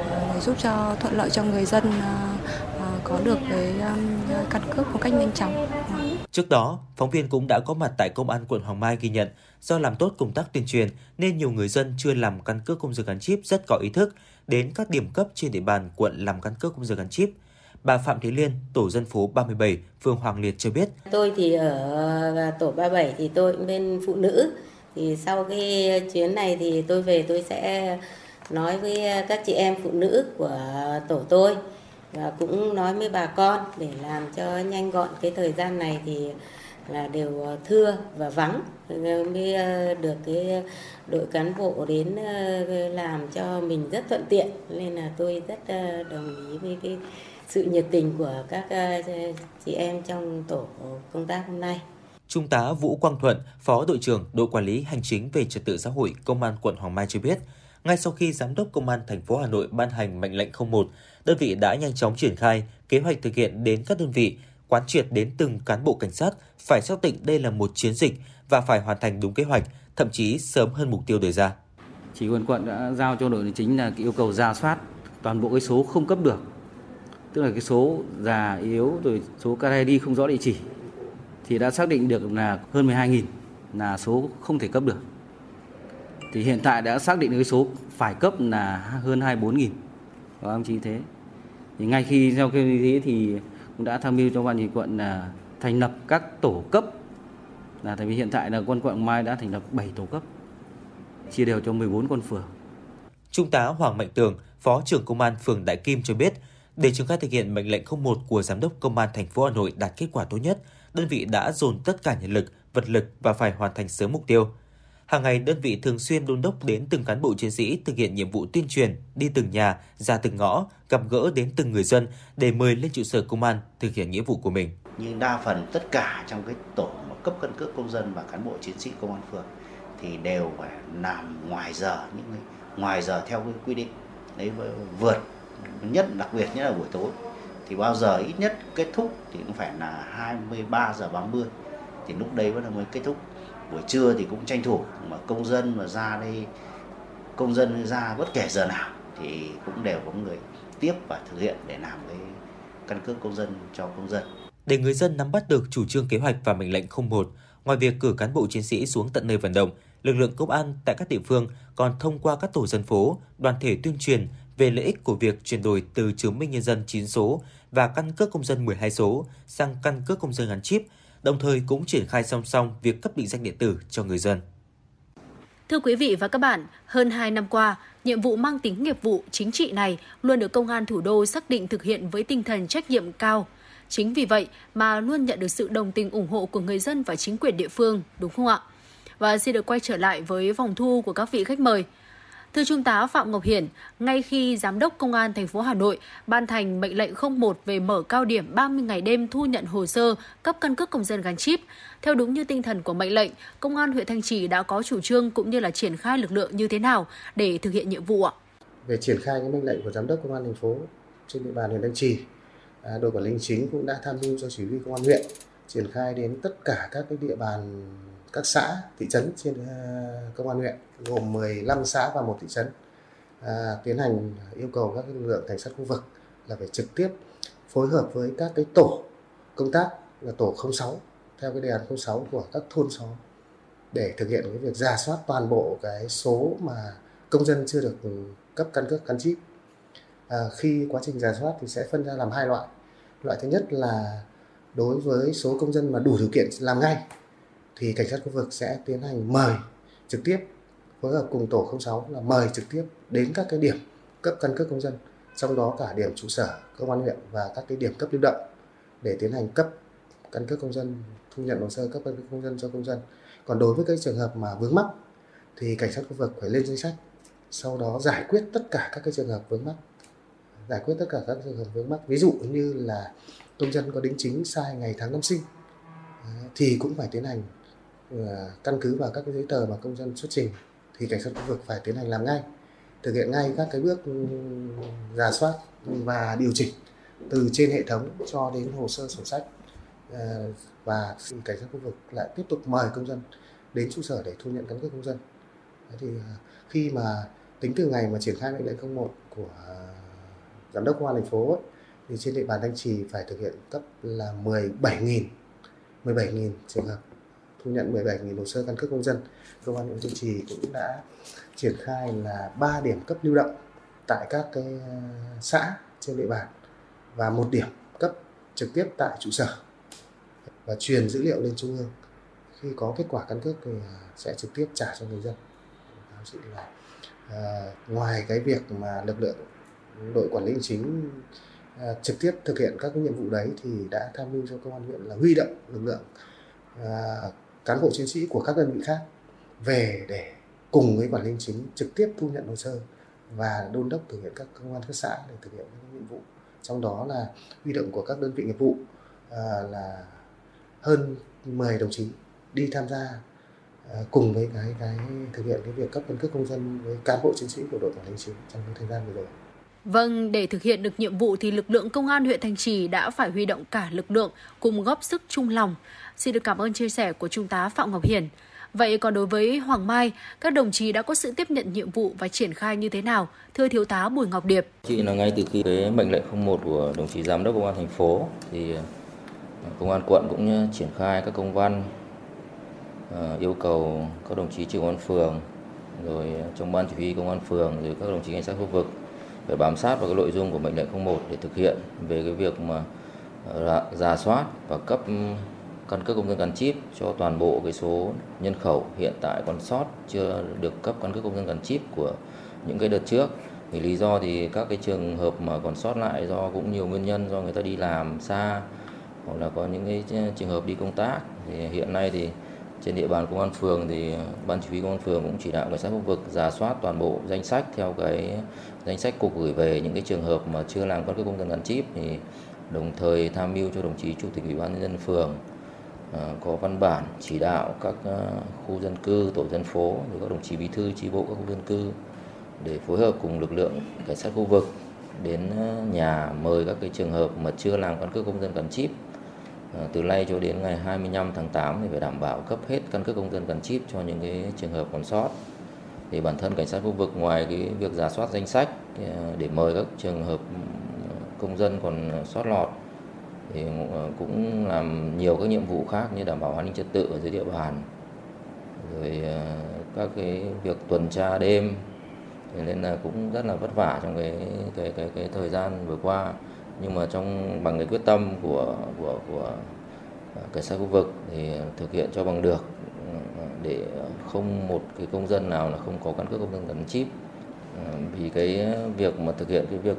uh, giúp cho thuận lợi cho người dân uh, uh, có được cái uh, căn cước một cách nhanh chóng. Trước đó, phóng viên cũng đã có mặt tại Công an quận Hoàng Mai ghi nhận do làm tốt công tác tuyên truyền nên nhiều người dân chưa làm căn cước công dân gắn chip rất có ý thức đến các điểm cấp trên địa bàn quận làm căn cước công dân gắn chip. Bà Phạm Thị Liên, tổ dân phố ba mươi bảy, phường Hoàng Liệt cho biết. Tôi thì ở tổ ba mươi bảy thì tôi bên phụ nữ. Thì sau cái chuyến này thì tôi về tôi sẽ nói với các chị em phụ nữ của tổ tôi. Và cũng nói với bà con để làm cho nhanh gọn, cái thời gian này thì là đều thưa và vắng, mới được cái đội cán bộ đến làm cho mình rất thuận tiện, nên là tôi rất đồng ý với cái sự nhiệt tình của các chị em trong tổ công tác hôm nay. Trung tá Vũ Quang Thuận, Phó đội trưởng đội quản lý hành chính về trật tự xã hội Công an quận Hoàng Mai cho biết, ngay sau khi Giám đốc Công an thành phố Hà Nội ban hành mệnh lệnh không một, đơn vị đã nhanh chóng triển khai kế hoạch thực hiện đến các đơn vị, quán triệt đến từng cán bộ cảnh sát phải xác định đây là một chiến dịch và phải hoàn thành đúng kế hoạch, thậm chí sớm hơn mục tiêu đề ra. Chỉ huy quận đã giao cho đội hành chính là yêu cầu rà soát toàn bộ cái số không cấp được, tức là cái số già yếu rồi số card ai đi không rõ địa chỉ, thì đã xác định được là hơn mười hai nghìn là số không thể cấp được. Thì hiện tại đã xác định cái số phải cấp là hơn hai mươi bốn nghìn. Các ông chí thế. Thì ngay khi giao kêu như thế thì cũng đã tham mưu cho ban chỉ quận là thành lập các tổ cấp, là tại vì hiện tại là quân quận Hoàng Mai đã thành lập bảy tổ cấp, chia đều cho mười bốn con phường. Trung tá Hoàng Mạnh Tường, Phó trưởng Công an phường Đại Kim cho biết, để triển khai thực hiện mệnh lệnh không một của Giám đốc Công an thành phố Hà Nội đạt kết quả tốt nhất, đơn vị đã dồn tất cả nhân lực, vật lực và phải hoàn thành sớm mục tiêu. Hàng ngày đơn vị thường xuyên đôn đốc đến từng cán bộ chiến sĩ thực hiện nhiệm vụ tuyên truyền, đi từng nhà, ra từng ngõ, gặp gỡ đến từng người dân để mời lên trụ sở công an thực hiện nghĩa vụ của mình. Nhưng đa phần tất cả trong cái tổ cấp căn cước công dân và cán bộ chiến sĩ công an phường thì đều phải làm ngoài giờ, những ngoài giờ theo cái quy định đấy, vượt nhất, đặc biệt nhất là buổi tối thì bao giờ ít nhất kết thúc thì cũng phải là hai mươi ba giờ ba mươi thì lúc đấy mới kết thúc. Buổi trưa thì cũng tranh thủ mà công dân mà ra đây, công dân ra bất kể giờ nào thì cũng đều có người tiếp và thực hiện để làm cái căn cước công dân cho công dân. Để người dân nắm bắt được chủ trương kế hoạch và mệnh lệnh không một, ngoài việc cử cán bộ chiến sĩ xuống tận nơi vận động, lực lượng công an tại các địa phương còn thông qua các tổ dân phố, đoàn thể tuyên truyền về lợi ích của việc chuyển đổi từ chứng minh nhân dân chín số và căn cước công dân mười hai số sang căn cước công dân gắn chip, đồng thời cũng triển khai song song việc cấp định danh điện tử cho người dân. Thưa quý vị và các bạn, hơn hai năm qua, nhiệm vụ mang tính nghiệp vụ chính trị này luôn được Công an thủ đô xác định thực hiện với tinh thần trách nhiệm cao. Chính vì vậy mà luôn nhận được sự đồng tình ủng hộ của người dân và chính quyền địa phương, đúng không ạ? Và xin được quay trở lại với vòng thu của các vị khách mời. Thưa Trung tá Phạm Ngọc Hiển, ngay khi Giám đốc Công an thành phố Hà Nội ban hành mệnh lệnh không một về mở cao điểm ba mươi ngày đêm thu nhận hồ sơ cấp căn cước công dân gắn chip, theo đúng như tinh thần của mệnh lệnh, Công an huyện Thanh Trì đã có chủ trương cũng như là triển khai lực lượng như thế nào để thực hiện nhiệm vụ ạ? Về triển khai cái mệnh lệnh của Giám đốc Công an thành phố trên địa bàn huyện Thanh Trì, đội quản lý chính cũng đã tham mưu cho chỉ huy Công an huyện triển khai đến tất cả các cái địa bàn, các xã, thị trấn trên Công an huyện, gồm mười lăm xã và một thị trấn, à, tiến hành yêu cầu các lực lượng cảnh sát khu vực là phải trực tiếp phối hợp với các cái tổ công tác là tổ không sáu theo cái đề án không sáu của các thôn xóm để thực hiện cái việc rà soát toàn bộ cái số mà công dân chưa được cấp căn cước gắn chip. À, khi quá trình rà soát thì sẽ phân ra làm hai loại. Loại thứ nhất là đối với số công dân mà đủ điều kiện làm ngay thì cảnh sát khu vực sẽ tiến hành mời trực tiếp, phối hợp cùng tổ không sáu là mời trực tiếp đến các cái điểm cấp căn cước công dân, trong đó cả điểm trụ sở công an huyện và các cái điểm cấp lưu động để tiến hành cấp căn cước công dân, thu nhận hồ sơ cấp căn cước công dân cho công dân. Còn đối với cái trường hợp mà vướng mắc thì cảnh sát khu vực phải lên danh sách, sau đó giải quyết tất cả các cái trường hợp vướng mắc, giải quyết tất cả các trường hợp vướng mắc. Ví dụ như là công dân có đính chính sai ngày tháng năm sinh thì cũng phải tiến hành căn cứ vào các cái giấy tờ mà công dân xuất trình thì cảnh sát khu vực phải tiến hành làm ngay, thực hiện ngay các cái bước rà soát và điều chỉnh từ trên hệ thống cho đến hồ sơ sổ sách, và cảnh sát khu vực lại tiếp tục mời công dân đến trụ sở để thu nhận căn cước công dân. Thì khi mà tính từ ngày mà triển khai mệnh lệnh không một của Giám đốc Công an thành phố ấy, thì trên địa bàn Thanh Trì phải thực hiện cấp là mười bảy nghìn trường hợp, thu nhận mười bảy nghìn hồ sơ căn cước công dân. Công an huyện Thanh Trì cũng đã triển khai là ba điểm cấp lưu động tại các cái xã trên địa bàn và một điểm cấp trực tiếp tại trụ sở, và truyền dữ liệu lên trung ương. Khi có kết quả căn cước thì sẽ trực tiếp trả cho người dân. Đó là à, ngoài cái việc mà lực lượng đội quản lý hành chính à, trực tiếp thực hiện các cái nhiệm vụ đấy thì đã tham mưu cho công an huyện là huy động lực lượng à, cán bộ chiến sĩ của các đơn vị khác về để cùng với quản lý hành chính trực tiếp thu nhận hồ sơ và đôn đốc thực hiện các công an các xã để thực hiện các nhiệm vụ, trong đó là huy động của các đơn vị nghiệp vụ à, là hơn mười đồng chí đi tham gia à, cùng với cái cái thực hiện cái việc cấp căn cước công dân với cán bộ chiến sĩ của đội quản lý hành chính trong cái thời gian vừa rồi. Vâng, để thực hiện được nhiệm vụ thì lực lượng Công an huyện Thanh Trì đã phải huy động cả lực lượng cùng góp sức chung lòng. Xin được cảm ơn chia sẻ của Trung tá Phạm Ngọc Hiển. Vậy còn đối với Hoàng Mai, các đồng chí đã có sự tiếp nhận nhiệm vụ và triển khai như thế nào? Thưa Thiếu tá Bùi Ngọc Điệp. Chị là ngay từ khi cái mệnh lệnh không một của đồng chí Giám đốc Công an thành phố thì Công an quận cũng triển khai các công văn yêu cầu các đồng chí trưởng công an phường, rồi trong ban chỉ huy công an phường, rồi các đồng chí cảnh sát khu vực phải bám sát vào cái nội dung của mệnh lệnh không một để thực hiện về cái việc mà rà soát và cấp căn cước công dân gắn chip cho toàn bộ cái số nhân khẩu hiện tại còn sót chưa được cấp căn cước công dân gắn chip của những cái đợt trước. Vì lý do thì các cái trường hợp mà còn sót lại do cũng nhiều nguyên nhân, do người ta đi làm xa hoặc là có những cái trường hợp đi công tác, thì hiện nay thì trên địa bàn công an phường thì ban chỉ huy công an phường cũng chỉ đạo cảnh sát khu vực rà soát toàn bộ danh sách theo cái danh sách cục gửi về những cái trường hợp mà chưa làm căn cước công dân gắn chip, thì đồng thời tham mưu cho đồng chí chủ tịch ủy ban nhân dân phường có văn bản chỉ đạo các khu dân cư, tổ dân phố, rồi các đồng chí bí thư chi bộ các khu dân cư để phối hợp cùng lực lượng cảnh sát khu vực đến nhà mời các cái trường hợp mà chưa làm căn cước công dân gắn chip. Từ nay cho đến ngày hai mươi lăm tháng tám thì phải đảm bảo cấp hết căn cước công dân gắn chip cho những cái trường hợp còn sót. Thì bản thân cảnh sát khu vực ngoài cái việc rà soát danh sách để mời các trường hợp công dân còn sót lọt thì cũng làm nhiều các nhiệm vụ khác như đảm bảo an ninh trật tự ở dưới địa bàn, rồi các cái việc tuần tra đêm, nên là cũng rất là vất vả trong cái cái cái cái thời gian vừa qua. Nhưng mà trong bằng cái quyết tâm của của của cảnh sát khu vực thì thực hiện cho bằng được để không một cái công dân nào là không có căn cước công dân gắn chip. Vì cái việc mà thực hiện cái việc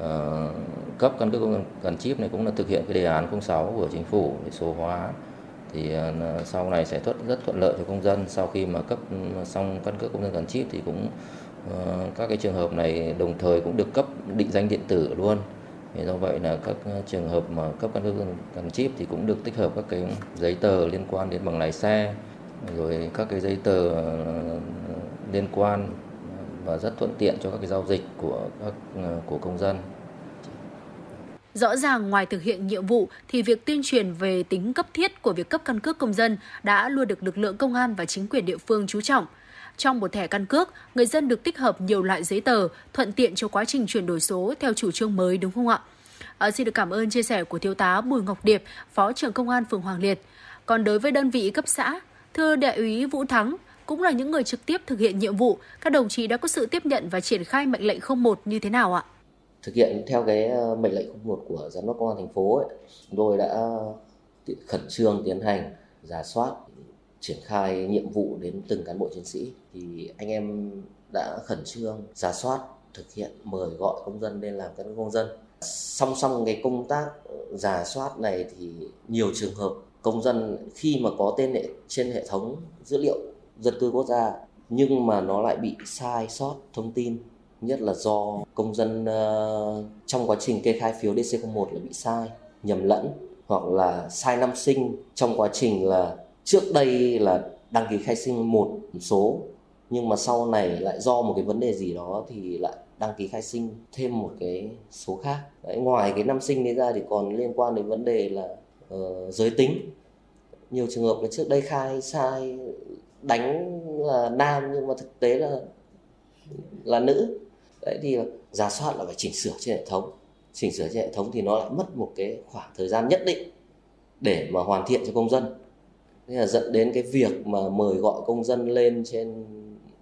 Uh, cấp căn cước công dân gắn chip này cũng là thực hiện cái đề án không sáu của chính phủ để số hóa, thì uh, sau này sẽ thuận rất thuận lợi cho công dân. Sau khi mà cấp xong căn cước công dân gắn chip thì cũng uh, các cái trường hợp này đồng thời cũng được cấp định danh điện tử luôn. Thì do vậy là các trường hợp mà cấp căn cước công dân gắn chip thì cũng được tích hợp các cái giấy tờ liên quan đến bằng lái xe, rồi các cái giấy tờ liên quan, và rất thuận tiện cho các cái giao dịch của các của công dân. Rõ ràng ngoài thực hiện nhiệm vụ thì việc tuyên truyền về tính cấp thiết của việc cấp căn cước công dân đã luôn được lực lượng công an và chính quyền địa phương chú trọng. Trong một thẻ căn cước, người dân được tích hợp nhiều loại giấy tờ, thuận tiện cho quá trình chuyển đổi số theo chủ trương mới, đúng không ạ? À, xin được cảm ơn chia sẻ của Thiếu tá Bùi Ngọc Điệp, Phó trưởng Công an phường Hoàng Liệt. Còn đối với đơn vị cấp xã, thưa Đại úy Vũ Thắng, cũng là những người trực tiếp thực hiện nhiệm vụ, các đồng chí đã có sự tiếp nhận và triển khai mệnh lệnh không một như thế nào ạ? Thực hiện theo cái mệnh lệnh không một của Giám đốc Công an thành phố ấy, chúng tôi đã khẩn trương tiến hành rà soát, triển khai nhiệm vụ đến từng cán bộ chiến sĩ. Thì anh em đã khẩn trương rà soát, thực hiện mời gọi công dân lên làm căn cước công dân. Song song cái công tác rà soát này thì nhiều trường hợp công dân khi mà có tên trên hệ thống dữ liệu dân cư quốc gia nhưng mà nó lại bị sai sót thông tin, nhất là do công dân uh, trong quá trình kê khai phiếu D C không một là bị sai, nhầm lẫn hoặc là sai năm sinh trong quá trình là trước đây là đăng ký khai sinh một số nhưng mà sau này lại do một cái vấn đề gì đó thì lại đăng ký khai sinh thêm một cái số khác. Đấy, ngoài cái năm sinh đấy ra thì còn liên quan đến vấn đề là uh, giới tính. Nhiều trường hợp là trước đây khai sai đánh là nam nhưng mà thực tế là là nữ. Đấy thì rà soát là phải chỉnh sửa trên hệ thống. Chỉnh sửa trên hệ thống thì nó lại mất một cái khoảng thời gian nhất định để mà hoàn thiện cho công dân. Thế là dẫn đến cái việc mà mời gọi công dân lên trên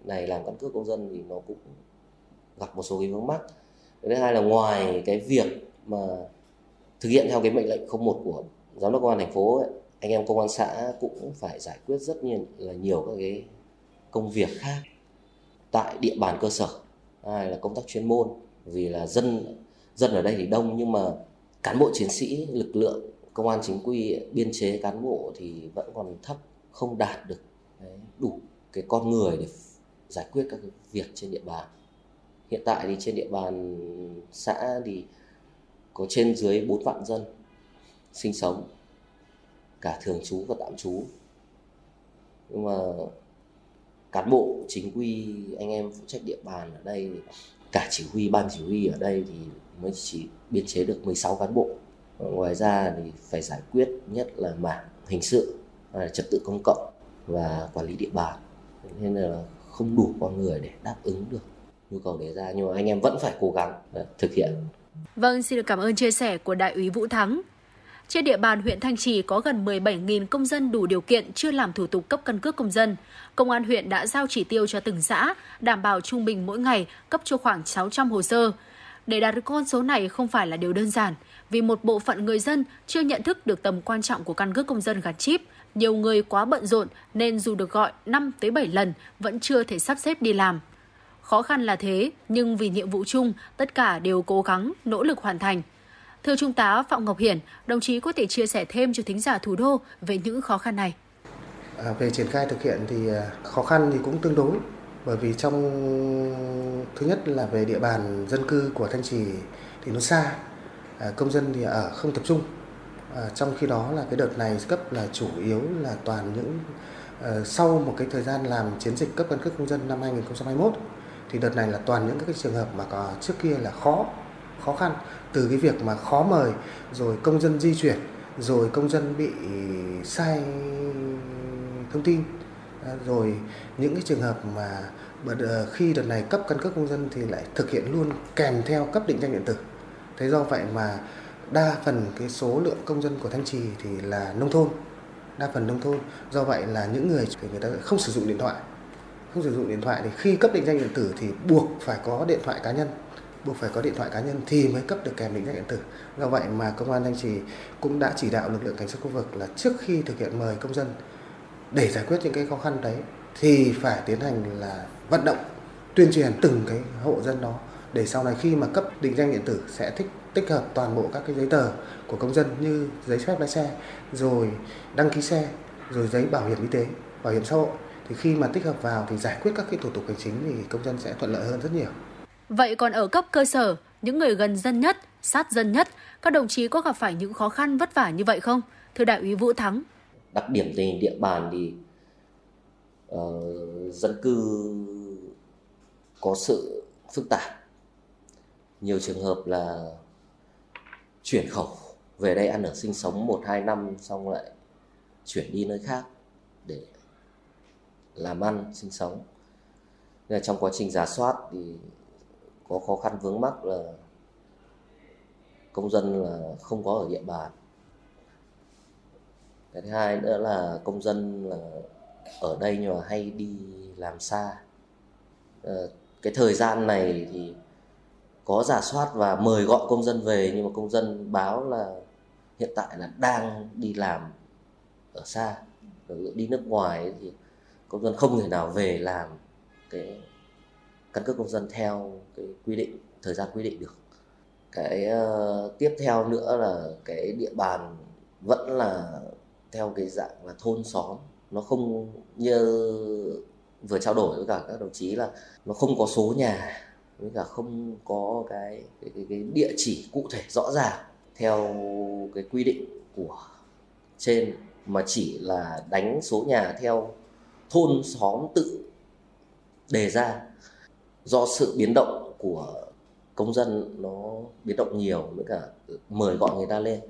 này làm căn cước công dân thì nó cũng gặp một số cái vướng mắc. Thứ hai là ngoài cái việc mà thực hiện theo cái mệnh lệnh không một của Giám đốc Công an thành phố ấy, anh em công an xã cũng phải giải quyết rất nhiều là nhiều các cái công việc khác tại địa bàn cơ sở. Hai là công tác chuyên môn, vì là dân dân ở đây thì đông nhưng mà cán bộ chiến sĩ lực lượng công an chính quy, biên chế cán bộ thì vẫn còn thấp, không đạt được đủ cái con người để giải quyết các cái việc trên địa bàn. Hiện tại thì trên địa bàn xã thì có trên dưới bốn vạn dân sinh sống, cả thường trú và tạm trú, nhưng mà cán bộ chính quy anh em phụ trách địa bàn ở đây, cả chỉ huy ban chỉ huy ở đây thì mới chỉ biên chế được mười sáu cán bộ. Ngoài ra thì phải giải quyết nhất là mảng hình sự, trật tự công cộng và quản lý địa bàn, nên là không đủ con người để đáp ứng được nhu cầu đề ra, nhưng mà anh em vẫn phải cố gắng thực hiện. Vâng, xin được cảm ơn chia sẻ của Đại úy Vũ Thắng. Trên địa bàn huyện Thanh Trì có gần mười bảy nghìn công dân đủ điều kiện chưa làm thủ tục cấp căn cước công dân. Công an huyện đã giao chỉ tiêu cho từng xã, đảm bảo trung bình mỗi ngày cấp cho khoảng sáu trăm hồ sơ. Để đạt được con số này không phải là điều đơn giản, vì một bộ phận người dân chưa nhận thức được tầm quan trọng của căn cước công dân gắn chip. Nhiều người quá bận rộn nên dù được gọi năm tới bảy lần vẫn chưa thể sắp xếp đi làm. Khó khăn là thế, nhưng vì nhiệm vụ chung, tất cả đều cố gắng, nỗ lực hoàn thành. Thưa Trung tá Phạm Ngọc Hiển, đồng chí có thể chia sẻ thêm cho thính giả thủ đô về những khó khăn này. À, về triển khai thực hiện thì khó khăn thì cũng tương đối, bởi vì trong thứ nhất là về địa bàn dân cư của Thanh Trì thì nó xa, à, công dân thì ở không tập trung. À, trong khi đó là cái đợt này cấp là chủ yếu là toàn những à, sau một cái thời gian làm chiến dịch cấp căn cước công dân năm hai không hai mốt thì đợt này là toàn những các cái trường hợp mà có trước kia là khó. khó khăn từ cái việc mà khó mời, rồi công dân di chuyển, rồi công dân bị sai thông tin, rồi những cái trường hợp mà khi đợt này cấp căn cước công dân thì lại thực hiện luôn kèm theo cấp định danh điện tử. Thế do vậy mà đa phần cái số lượng công dân của Thanh Trì thì là nông thôn, đa phần nông thôn, do vậy là những người thì người ta không sử dụng điện thoại, không sử dụng điện thoại thì khi cấp định danh điện tử thì buộc phải có điện thoại cá nhân. buộc phải có điện thoại cá nhân thì mới cấp được kèm định danh điện tử. Do vậy mà công an Thanh Trì cũng đã chỉ đạo lực lượng cảnh sát khu vực là trước khi thực hiện mời công dân để giải quyết những cái khó khăn đấy thì phải tiến hành là vận động, tuyên truyền từng cái hộ dân đó để sau này khi mà cấp định danh điện tử sẽ tích tích hợp toàn bộ các cái giấy tờ của công dân như giấy phép lái xe, rồi đăng ký xe, rồi giấy bảo hiểm y tế, bảo hiểm xã hội. Thì khi mà tích hợp vào thì giải quyết các cái thủ tục hành chính thì công dân sẽ thuận lợi hơn rất nhiều. Vậy còn ở cấp cơ sở, những người gần dân nhất, sát dân nhất, các đồng chí có gặp phải những khó khăn vất vả như vậy không? Thưa Đại úy Vũ Thắng. Đặc điểm về địa bàn thì uh, dân cư có sự phức tạp. Nhiều trường hợp là chuyển khẩu về đây ăn ở sinh sống một hai năm xong lại chuyển đi nơi khác để làm ăn, sinh sống. Nên là trong quá trình rà soát thì có khó khăn vướng mắc là công dân là không có ở địa bàn. Cái thứ hai nữa là công dân là ở đây nhưng mà hay đi làm xa. Cái thời gian này thì có rà soát và mời gọi công dân về nhưng mà công dân báo là hiện tại là đang đi làm ở xa, đi nước ngoài thì công dân không thể nào về làm cái căn cước công dân theo cái quy định, thời gian quy định được. Cái uh, tiếp theo nữa là cái địa bàn vẫn là theo cái dạng là thôn xóm, nó không như vừa trao đổi với cả các đồng chí là nó không có số nhà, với cả không có cái cái, cái, cái địa chỉ cụ thể rõ ràng theo cái quy định của trên, mà chỉ là đánh số nhà theo thôn xóm tự đề ra. Do sự biến động của công dân nó biến động nhiều, với cả mời gọi người ta lên.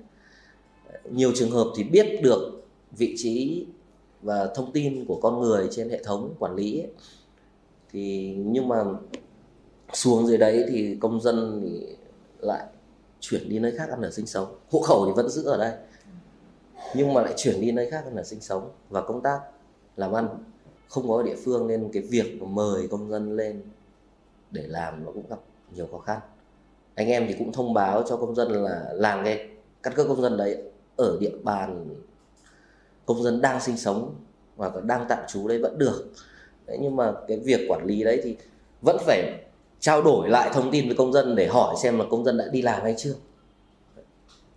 Nhiều trường hợp thì biết được vị trí và thông tin của con người trên hệ thống quản lý ấy, thì nhưng mà xuống dưới đấy thì công dân thì lại chuyển đi nơi khác ăn ở sinh sống. Hộ khẩu thì vẫn giữ ở đây nhưng mà lại chuyển đi nơi khác ăn ở sinh sống và công tác làm ăn không có ở địa phương, nên cái việc mời công dân lên để làm nó cũng gặp nhiều khó khăn. Anh em thì cũng thông báo cho công dân là làm cái căn cước công dân đấy ở địa bàn công dân đang sinh sống và đang tạm trú đấy vẫn được. Đấy, nhưng mà cái việc quản lý đấy thì vẫn phải trao đổi lại thông tin với công dân để hỏi xem là công dân đã đi làm hay chưa.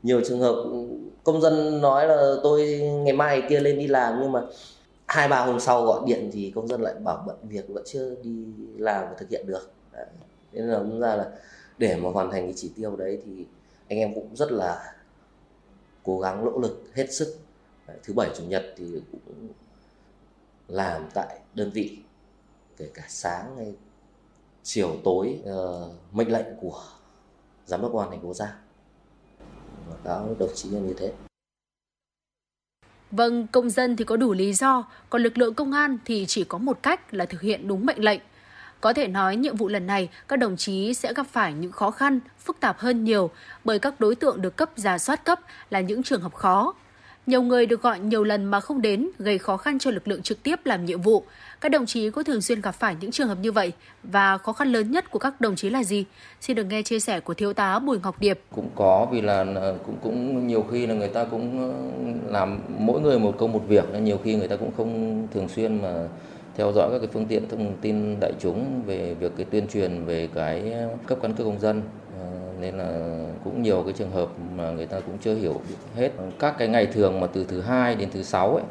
Nhiều trường hợp công dân nói là tôi ngày mai kia lên đi làm nhưng mà hai ba hôm sau gọi điện thì công dân lại bảo bận việc vẫn chưa đi làm và thực hiện được. Đấy. Nên là cũng ra là để mà hoàn thành cái chỉ tiêu đấy thì anh em cũng rất là cố gắng nỗ lực hết sức. Đấy. Thứ bảy chủ nhật thì cũng làm tại đơn vị, kể cả sáng hay chiều tối uh, mệnh lệnh của giám đốc công an thành phố ra. Báo cáo đồng chí là như thế. Vâng, công dân thì có đủ lý do, còn lực lượng công an thì chỉ có một cách là thực hiện đúng mệnh lệnh. Có thể nói nhiệm vụ lần này các đồng chí sẽ gặp phải những khó khăn, phức tạp hơn nhiều bởi các đối tượng được cấp rà soát cấp là những trường hợp khó. Nhiều người được gọi nhiều lần mà không đến gây khó khăn cho lực lượng trực tiếp làm nhiệm vụ. Các đồng chí có thường xuyên gặp phải những trường hợp như vậy và khó khăn lớn nhất của các đồng chí là gì? Xin được nghe chia sẻ của Thiếu tá Bùi Ngọc Điệp. Cũng có vì là cũng cũng nhiều khi là người ta cũng làm mỗi người một công một việc nên nhiều khi người ta cũng không thường xuyên mà theo dõi các cái phương tiện thông tin đại chúng về việc cái tuyên truyền về cái cấp căn cước công dân. Nên là cũng nhiều cái trường hợp mà người ta cũng chưa hiểu hết. Các cái ngày thường mà từ thứ hai đến thứ sáu ấy,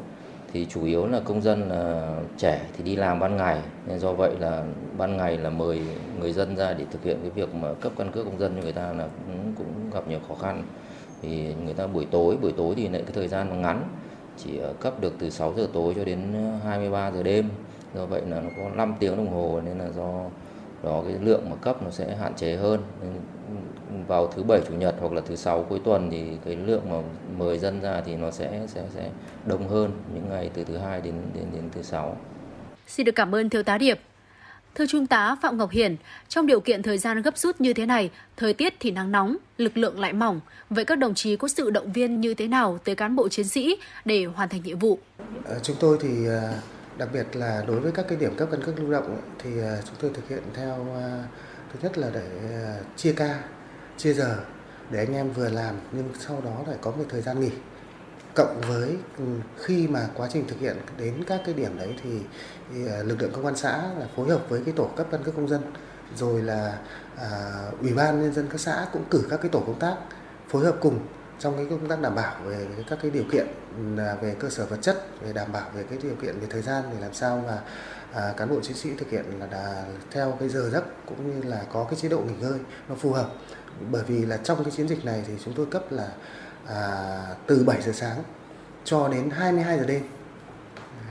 thì chủ yếu là công dân là trẻ thì đi làm ban ngày. Nên do vậy là ban ngày là mời người dân ra để thực hiện cái việc mà cấp căn cước công dân cho người ta là cũng, cũng gặp nhiều khó khăn. Thì người ta buổi tối, buổi tối thì lại cái thời gian nó ngắn, chỉ cấp được từ sáu giờ tối cho đến hai mươi ba giờ đêm. Do vậy là nó có năm tiếng đồng hồ nên là do đó cái lượng mà cấp nó sẽ hạn chế hơn. Nên vào thứ bảy chủ nhật hoặc là thứ sáu cuối tuần thì cái lượng mà mời dân ra thì nó sẽ sẽ sẽ đông hơn những ngày từ thứ hai đến đến đến thứ sáu. Xin được cảm ơn Thiếu tá Điệp. Thưa Trung tá Phạm Ngọc Hiển, trong điều kiện thời gian gấp rút như thế này, thời tiết thì nắng nóng, lực lượng lại mỏng, vậy các đồng chí có sự động viên như thế nào tới cán bộ chiến sĩ để hoàn thành nhiệm vụ? Chúng tôi thì đặc biệt là đối với các cái điểm cấp căn cước lưu động thì chúng tôi thực hiện theo thứ nhất là để chia ca, chia giờ để anh em vừa làm nhưng sau đó lại có một thời gian nghỉ. Cộng với khi mà quá trình thực hiện đến các cái điểm đấy thì, thì lực lượng công an xã là phối hợp với cái tổ cấp căn cước công dân, rồi là à, ủy ban nhân dân các xã cũng cử các cái tổ công tác phối hợp cùng trong cái công tác đảm bảo về các cái điều kiện về cơ sở vật chất, về đảm bảo về cái điều kiện về thời gian để làm sao mà à, cán bộ chiến sĩ thực hiện là, là theo cái giờ giấc cũng như là có cái chế độ nghỉ ngơi nó phù hợp. Bởi vì là trong cái chiến dịch này thì chúng tôi cấp là à, từ bảy giờ sáng cho đến hai mươi hai giờ đêm.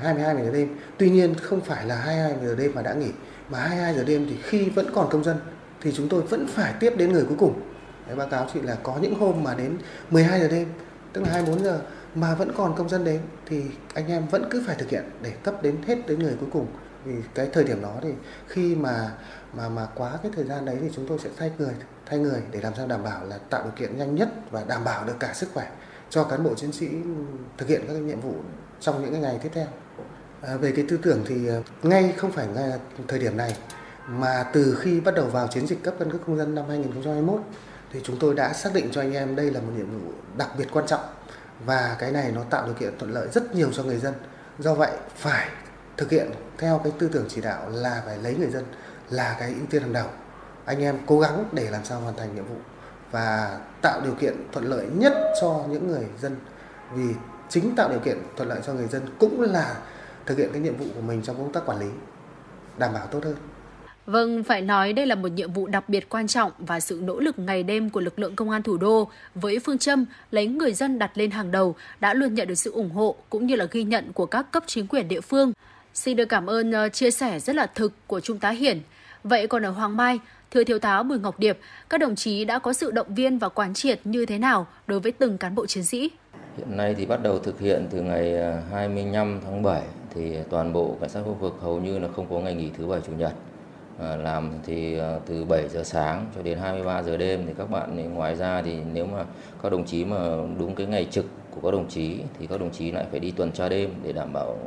hai mươi hai giờ đêm. Tuy nhiên không phải là hai mươi hai giờ đêm mà đã nghỉ, mà hai mươi hai giờ đêm thì khi vẫn còn công dân thì chúng tôi vẫn phải tiếp đến người cuối cùng. Đấy, báo cáo chị là có những hôm mà đến mười hai giờ đêm, tức là hai mươi bốn giờ mà vẫn còn công dân đến thì anh em vẫn cứ phải thực hiện để cấp đến hết đến người cuối cùng. Vì cái thời điểm đó thì khi mà mà mà quá cái thời gian đấy thì chúng tôi sẽ thay người thay người để làm sao đảm bảo là tạo điều kiện nhanh nhất và đảm bảo được cả sức khỏe cho cán bộ chiến sĩ thực hiện các cái nhiệm vụ trong những cái ngày tiếp theo. À, về cái tư tưởng thì ngay không phải ngay thời điểm này mà từ khi bắt đầu vào chiến dịch cấp căn cước công dân năm hai không hai mốt thì chúng tôi đã xác định cho anh em đây là một nhiệm vụ đặc biệt quan trọng và cái này nó tạo điều kiện thuận lợi rất nhiều cho người dân. Do vậy phải thực hiện theo cái tư tưởng chỉ đạo là phải lấy người dân là cái ưu tiên hàng đầu. Anh em cố gắng để làm sao hoàn thành nhiệm vụ và tạo điều kiện thuận lợi nhất cho những người dân. Vì chính tạo điều kiện thuận lợi cho người dân cũng là thực hiện cái nhiệm vụ của mình trong công tác quản lý, đảm bảo tốt hơn. Vâng, phải nói đây là một nhiệm vụ đặc biệt quan trọng và sự nỗ lực ngày đêm của lực lượng công an thủ đô với phương châm lấy người dân đặt lên hàng đầu đã luôn nhận được sự ủng hộ cũng như là ghi nhận của các cấp chính quyền địa phương. Xin được cảm ơn chia sẻ rất là thực của Trung tá Hiển. Vậy còn ở Hoàng Mai, thưa Thiếu tá Bùi Ngọc Điệp, các đồng chí đã có sự động viên và quán triệt như thế nào đối với từng cán bộ chiến sĩ? Hiện nay thì bắt đầu thực hiện từ ngày hai mươi lăm tháng bảy thì toàn bộ cảnh sát khu vực hầu như là không có ngày nghỉ thứ bảy chủ nhật. À, làm thì từ bảy giờ sáng cho đến hai mươi ba giờ đêm thì các bạn thì ngoài ra thì nếu mà các đồng chí mà đúng cái ngày trực của các đồng chí thì các đồng chí lại phải đi tuần tra đêm để đảm bảo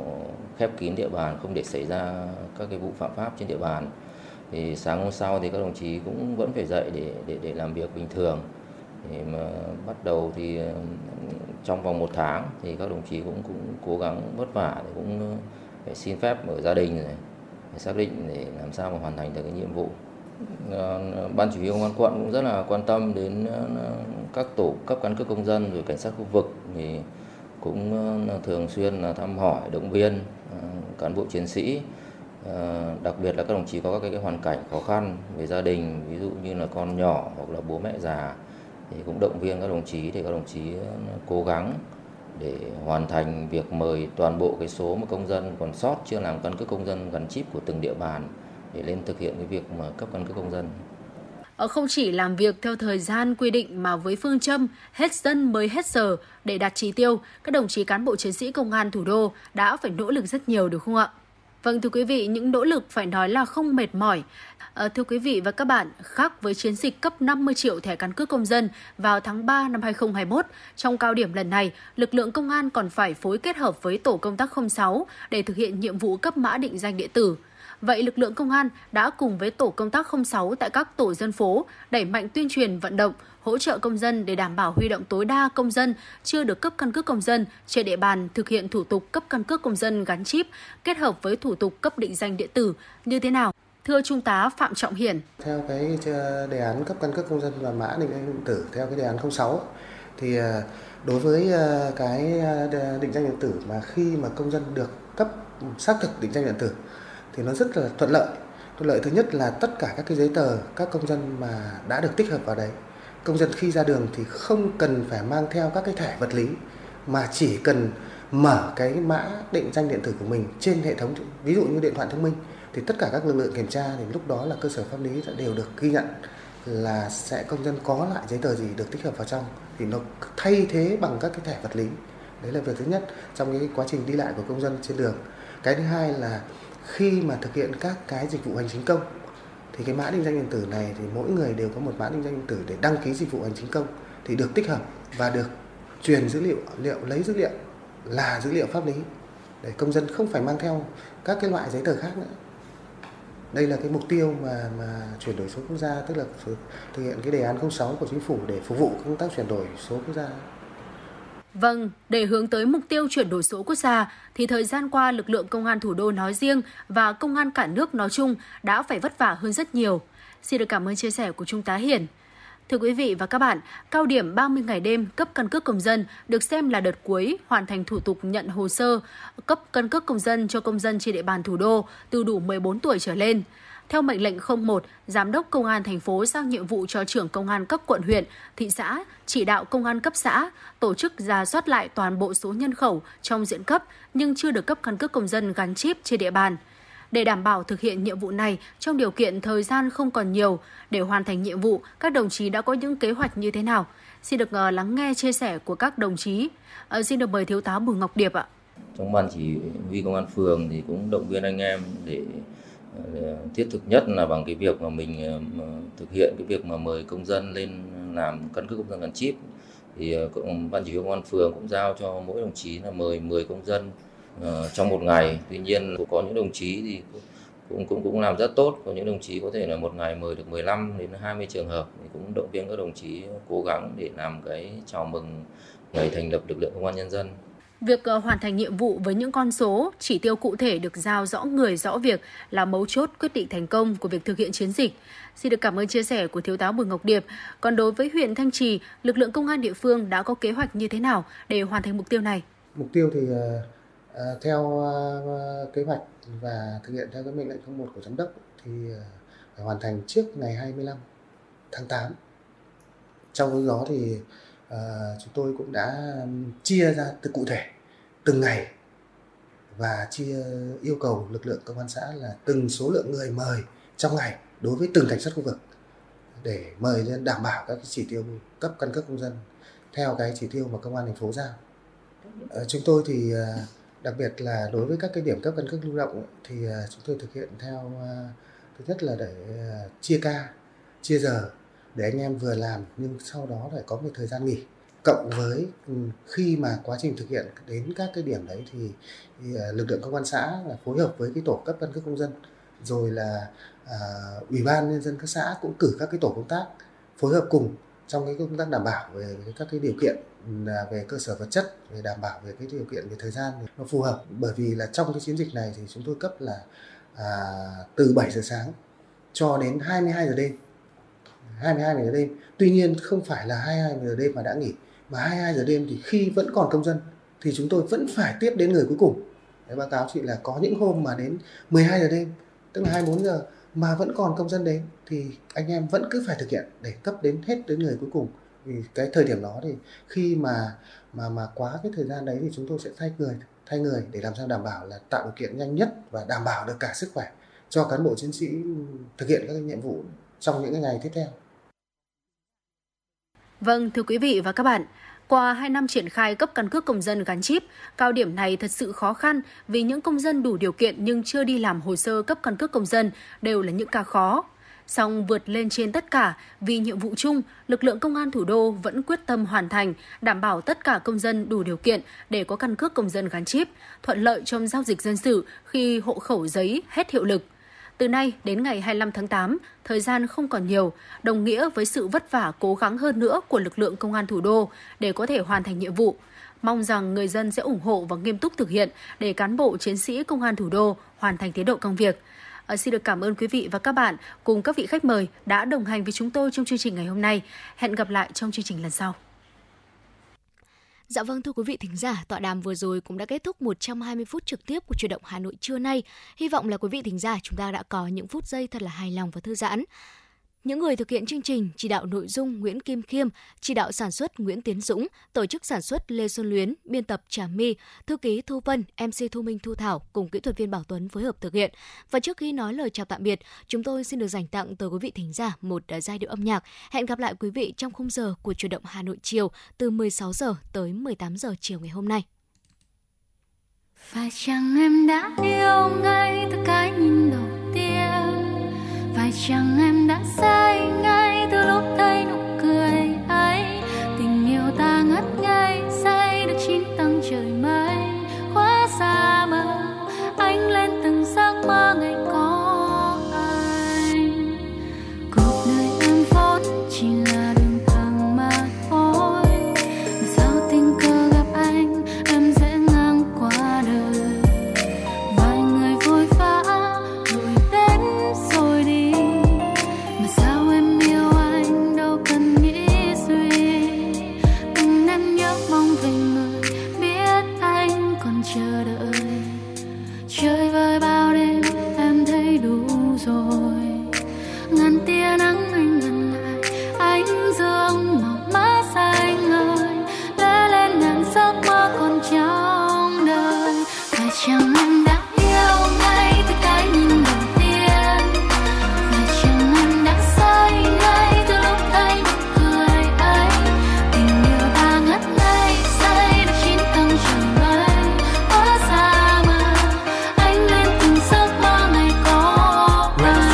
khép kín địa bàn, không để xảy ra các cái vụ phạm pháp trên địa bàn. Thì sáng hôm sau thì các đồng chí cũng vẫn phải dậy để để để làm việc bình thường. Thì mà bắt đầu thì trong vòng một tháng thì các đồng chí cũng cũng cố gắng vất vả, cũng phải xin phép ở gia đình rồi để xác định để làm sao mà hoàn thành được cái nhiệm vụ. Ban chỉ huy công an quận cũng rất là quan tâm đến các tổ cấp căn cước công dân rồi cảnh sát khu vực thì cũng thường xuyên là thăm hỏi, động viên cán bộ chiến sĩ, đặc biệt là các đồng chí có các cái hoàn cảnh khó khăn về gia đình, ví dụ như là con nhỏ hoặc là bố mẹ già thì cũng động viên các đồng chí để các đồng chí cố gắng để hoàn thành việc mời toàn bộ cái số mà công dân còn sót chưa làm căn cước công dân gắn chip của từng địa bàn để lên thực hiện cái việc mà cấp căn cước công dân. Không chỉ làm việc theo thời gian quy định mà với phương châm hết dân mới hết giờ để đạt chỉ tiêu, các đồng chí cán bộ chiến sĩ công an thủ đô đã phải nỗ lực rất nhiều, đúng không ạ? Vâng, thưa quý vị, những nỗ lực phải nói là không mệt mỏi. À, thưa quý vị và các bạn, khác với chiến dịch cấp năm mươi triệu thẻ căn cước công dân vào tháng ba năm hai không hai mốt, trong cao điểm lần này, lực lượng công an còn phải phối kết hợp với tổ công tác không sáu để thực hiện nhiệm vụ cấp mã định danh điện tử. Vậy lực lượng công an đã cùng với tổ công tác không sáu tại các tổ dân phố đẩy mạnh tuyên truyền vận động, hỗ trợ công dân để đảm bảo huy động tối đa công dân chưa được cấp căn cước công dân trên địa bàn thực hiện thủ tục cấp căn cước công dân gắn chip kết hợp với thủ tục cấp định danh điện tử như thế nào? Thưa Trung tá Phạm Trọng Hiển. Theo cái đề án cấp căn cước công dân và mã định danh điện tử theo cái đề án không sáu thì đối với cái định danh điện tử mà khi mà công dân được cấp xác thực định danh điện tử thì nó rất là thuận lợi. Thuận lợi thứ nhất là tất cả các cái giấy tờ các công dân mà đã được tích hợp vào đấy, công dân khi ra đường thì không cần phải mang theo các cái thẻ vật lý mà chỉ cần mở cái mã định danh điện tử của mình trên hệ thống, ví dụ như điện thoại thông minh, thì tất cả các lực lượng kiểm tra thì lúc đó là cơ sở pháp lý đều được ghi nhận là sẽ công dân có lại giấy tờ gì được tích hợp vào trong, thì nó thay thế bằng các cái thẻ vật lý. Đấy là việc thứ nhất trong cái quá trình đi lại của công dân trên đường. Cái thứ hai là khi mà thực hiện các cái dịch vụ hành chính công thì cái mã định danh điện tử này thì mỗi người đều có một mã định danh điện tử để đăng ký dịch vụ hành chính công, thì được tích hợp và được truyền dữ liệu, liệu lấy dữ liệu là dữ liệu pháp lý để công dân không phải mang theo các cái loại giấy tờ khác nữa. Đây là cái mục tiêu mà mà chuyển đổi số quốc gia, tức là thực hiện cái đề án không sáu của chính phủ để phục vụ công tác chuyển đổi số quốc gia. Vâng, để hướng tới mục tiêu chuyển đổi số quốc gia thì thời gian qua lực lượng công an thủ đô nói riêng và công an cả nước nói chung đã phải vất vả hơn rất nhiều. Xin được cảm ơn chia sẻ của Trung tá Hiển. Thưa quý vị và các bạn, cao điểm ba mươi ngày đêm cấp căn cước công dân được xem là đợt cuối hoàn thành thủ tục nhận hồ sơ cấp căn cước công dân cho công dân trên địa bàn thủ đô từ đủ mười bốn tuổi trở lên. Theo mệnh lệnh không một, Giám đốc Công an thành phố giao nhiệm vụ cho trưởng công an cấp quận huyện, thị xã, chỉ đạo công an cấp xã, tổ chức rà soát lại toàn bộ số nhân khẩu trong diện cấp nhưng chưa được cấp căn cước công dân gắn chip trên địa bàn. Để đảm bảo thực hiện nhiệm vụ này trong điều kiện thời gian không còn nhiều, để hoàn thành nhiệm vụ, các đồng chí đã có những kế hoạch như thế nào? Xin được lắng nghe chia sẻ của các đồng chí. À, xin được mời Thiếu tá Bùi Ngọc Điệp ạ. Trong ban chỉ huy công an phường thì cũng động viên anh em để thiết thực nhất là bằng cái việc mà mình thực hiện cái việc mà mời công dân lên làm căn cước công dân gắn chip, thì ban chỉ huy công an phường cũng giao cho mỗi đồng chí là mời mười công dân trong một ngày. Tuy nhiên có những đồng chí thì cũng cũng cũng làm rất tốt, có những đồng chí có thể là một ngày mời được mười lăm đến hai mươi trường hợp, thì cũng động viên các đồng chí cố gắng để làm cái chào mừng ngày thành lập lực lượng công an nhân dân. Việc hoàn thành nhiệm vụ với những con số, chỉ tiêu cụ thể được giao rõ người rõ việc là mấu chốt quyết định thành công của việc thực hiện chiến dịch. Xin được cảm ơn chia sẻ của Thiếu tá Bùi Ngọc Điệp. Còn đối với huyện Thanh Trì, lực lượng công an địa phương đã có kế hoạch như thế nào để hoàn thành mục tiêu này? Mục tiêu thì uh, theo uh, kế hoạch và thực hiện theo cái mệnh lệnh không một của giám đốc thì uh, phải hoàn thành trước ngày hai mươi lăm tháng tám. Trong đó thì uh, chúng tôi cũng đã chia ra từ cụ thể từng ngày và chia yêu cầu lực lượng công an xã là từng số lượng người mời trong ngày đối với từng cảnh sát khu vực để mời đảm bảo các cái chỉ tiêu cấp căn cước công dân theo cái chỉ tiêu mà công an thành phố giao. Chúng tôi thì đặc biệt là đối với các cái điểm cấp căn cước lưu động thì chúng tôi thực hiện theo thứ nhất là để chia ca, chia giờ để anh em vừa làm nhưng sau đó phải có một thời gian nghỉ. Cộng với khi mà quá trình thực hiện đến các cái điểm đấy thì, thì lực lượng công an xã là phối hợp với cái tổ cấp căn cước công dân, rồi là à, ủy ban nhân dân các xã cũng cử các cái tổ công tác phối hợp cùng trong cái công tác đảm bảo về các cái điều kiện về cơ sở vật chất, về đảm bảo về cái điều kiện về thời gian nó phù hợp. Bởi vì là trong cái chiến dịch này thì chúng tôi cấp là à, từ bảy giờ sáng cho đến hai mươi hai giờ đêm, hai mươi hai giờ đêm. Tuy nhiên không phải là hai mươi hai giờ đêm mà đã nghỉ, mà hai mươi hai giờ đêm thì khi vẫn còn công dân thì chúng tôi vẫn phải tiếp đến người cuối cùng. Đấy, báo cáo chị là có những hôm mà đến mười hai giờ đêm, tức là hai mươi bốn giờ mà vẫn còn công dân đến thì anh em vẫn cứ phải thực hiện để cấp đến hết đến người cuối cùng. Vì cái thời điểm đó thì khi mà mà mà quá cái thời gian đấy thì chúng tôi sẽ thay người, thay người để làm sao đảm bảo là tạo điều kiện nhanh nhất và đảm bảo được cả sức khỏe cho cán bộ chiến sĩ thực hiện các nhiệm vụ trong những ngày tiếp theo. Vâng, thưa quý vị và các bạn, Qua hai năm triển khai cấp căn cước công dân gắn chip, cao điểm này thật sự khó khăn vì những công dân đủ điều kiện nhưng chưa đi làm hồ sơ cấp căn cước công dân đều là những ca khó. Song vượt lên trên tất cả, vì nhiệm vụ chung, lực lượng công an thủ đô vẫn quyết tâm hoàn thành, đảm bảo tất cả công dân đủ điều kiện để có căn cước công dân gắn chip, thuận lợi trong giao dịch dân sự khi hộ khẩu giấy hết hiệu lực. Từ nay đến ngày hai mươi lăm tháng tám, thời gian không còn nhiều, đồng nghĩa với sự vất vả cố gắng hơn nữa của lực lượng công an thủ đô để có thể hoàn thành nhiệm vụ. Mong rằng người dân sẽ ủng hộ và nghiêm túc thực hiện để cán bộ chiến sĩ công an thủ đô hoàn thành tiến độ công việc. À, xin được cảm ơn quý vị và các bạn cùng các vị khách mời đã đồng hành với chúng tôi trong chương trình ngày hôm nay. Hẹn gặp lại trong chương trình lần sau. Dạ vâng, thưa quý vị thính giả, tọa đàm vừa rồi cũng đã kết thúc một trăm hai mươi phút trực tiếp của Chuyển động Hà Nội trưa nay. Hy vọng là quý vị thính giả chúng ta đã có những phút giây thật là hài lòng và thư giãn. Những người thực hiện chương trình, chỉ đạo nội dung Nguyễn Kim Khiêm, chỉ đạo sản xuất Nguyễn Tiến Dũng, tổ chức sản xuất Lê Xuân Luyến, biên tập Trà My, thư ký Thu Vân, em xê Thu Minh Thu Thảo cùng kỹ thuật viên Bảo Tuấn phối hợp thực hiện. Và trước khi nói lời chào tạm biệt, chúng tôi xin được dành tặng tới quý vị thính giả một giai điệu âm nhạc. Hẹn gặp lại quý vị trong khung giờ của Chuyển động Hà Nội chiều từ mười sáu giờ tới mười tám giờ chiều ngày hôm nay. Phải chăng em đã yêu ngay từ cái nhìn đầu tiên? Phải chăng em đã say ngay từ lúc thấy nụ cười ấy? Tình yêu ta ngất ngây say được chín tầng trời mây, quá xa mơ anh lên từng giấc mơ ngày có anh. Cuộc đời em vốn chỉ là đường thẳng mà thôi, sao tình cờ gặp anh em dễ ngang qua đời. Vài người vội vã đuổi đến rồi đi, mà sao em yêu anh đâu cần nghĩ suy. Từng đêm nhớ mong về người biết anh còn chờ đợi, chơi vơi bao đêm em thấy đủ rồi. Ngàn tia nắng anh gần lại, ánh dương mọc má xanh ngời, lóe lên ngàn giấc mơ còn trong đời. Phải chăng em đã yêu ngay từ cái nhìn đầu tiên? Phải chăng em đã say ngay từ lúc thấy nụ cười ấy? Tình yêu ta ngất ngây say được chín tầng trời mây, quá xa mơ anh lên từng giấc mơ ngày có anh.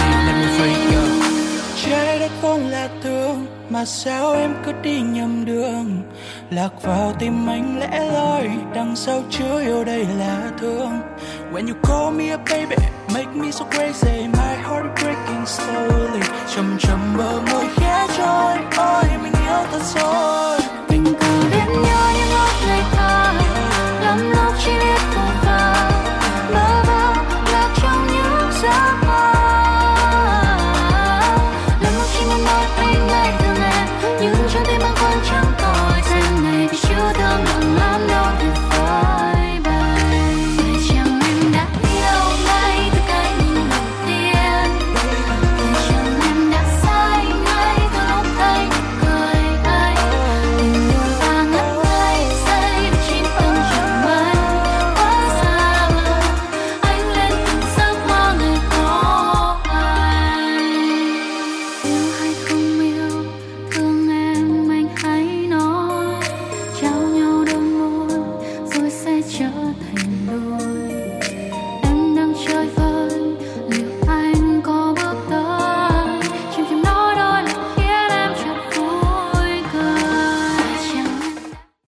Trái đất không là thương mà sao em cứ đi nhầm đường, lạc vào tim anh lẻ loi đằng sau chứa yêu đây là thương. When you call me a baby, make me so crazy, my heart is breaking slowly. Chầm chầm bờ môi khẽ trôi, ôi mình yêu thật rồi.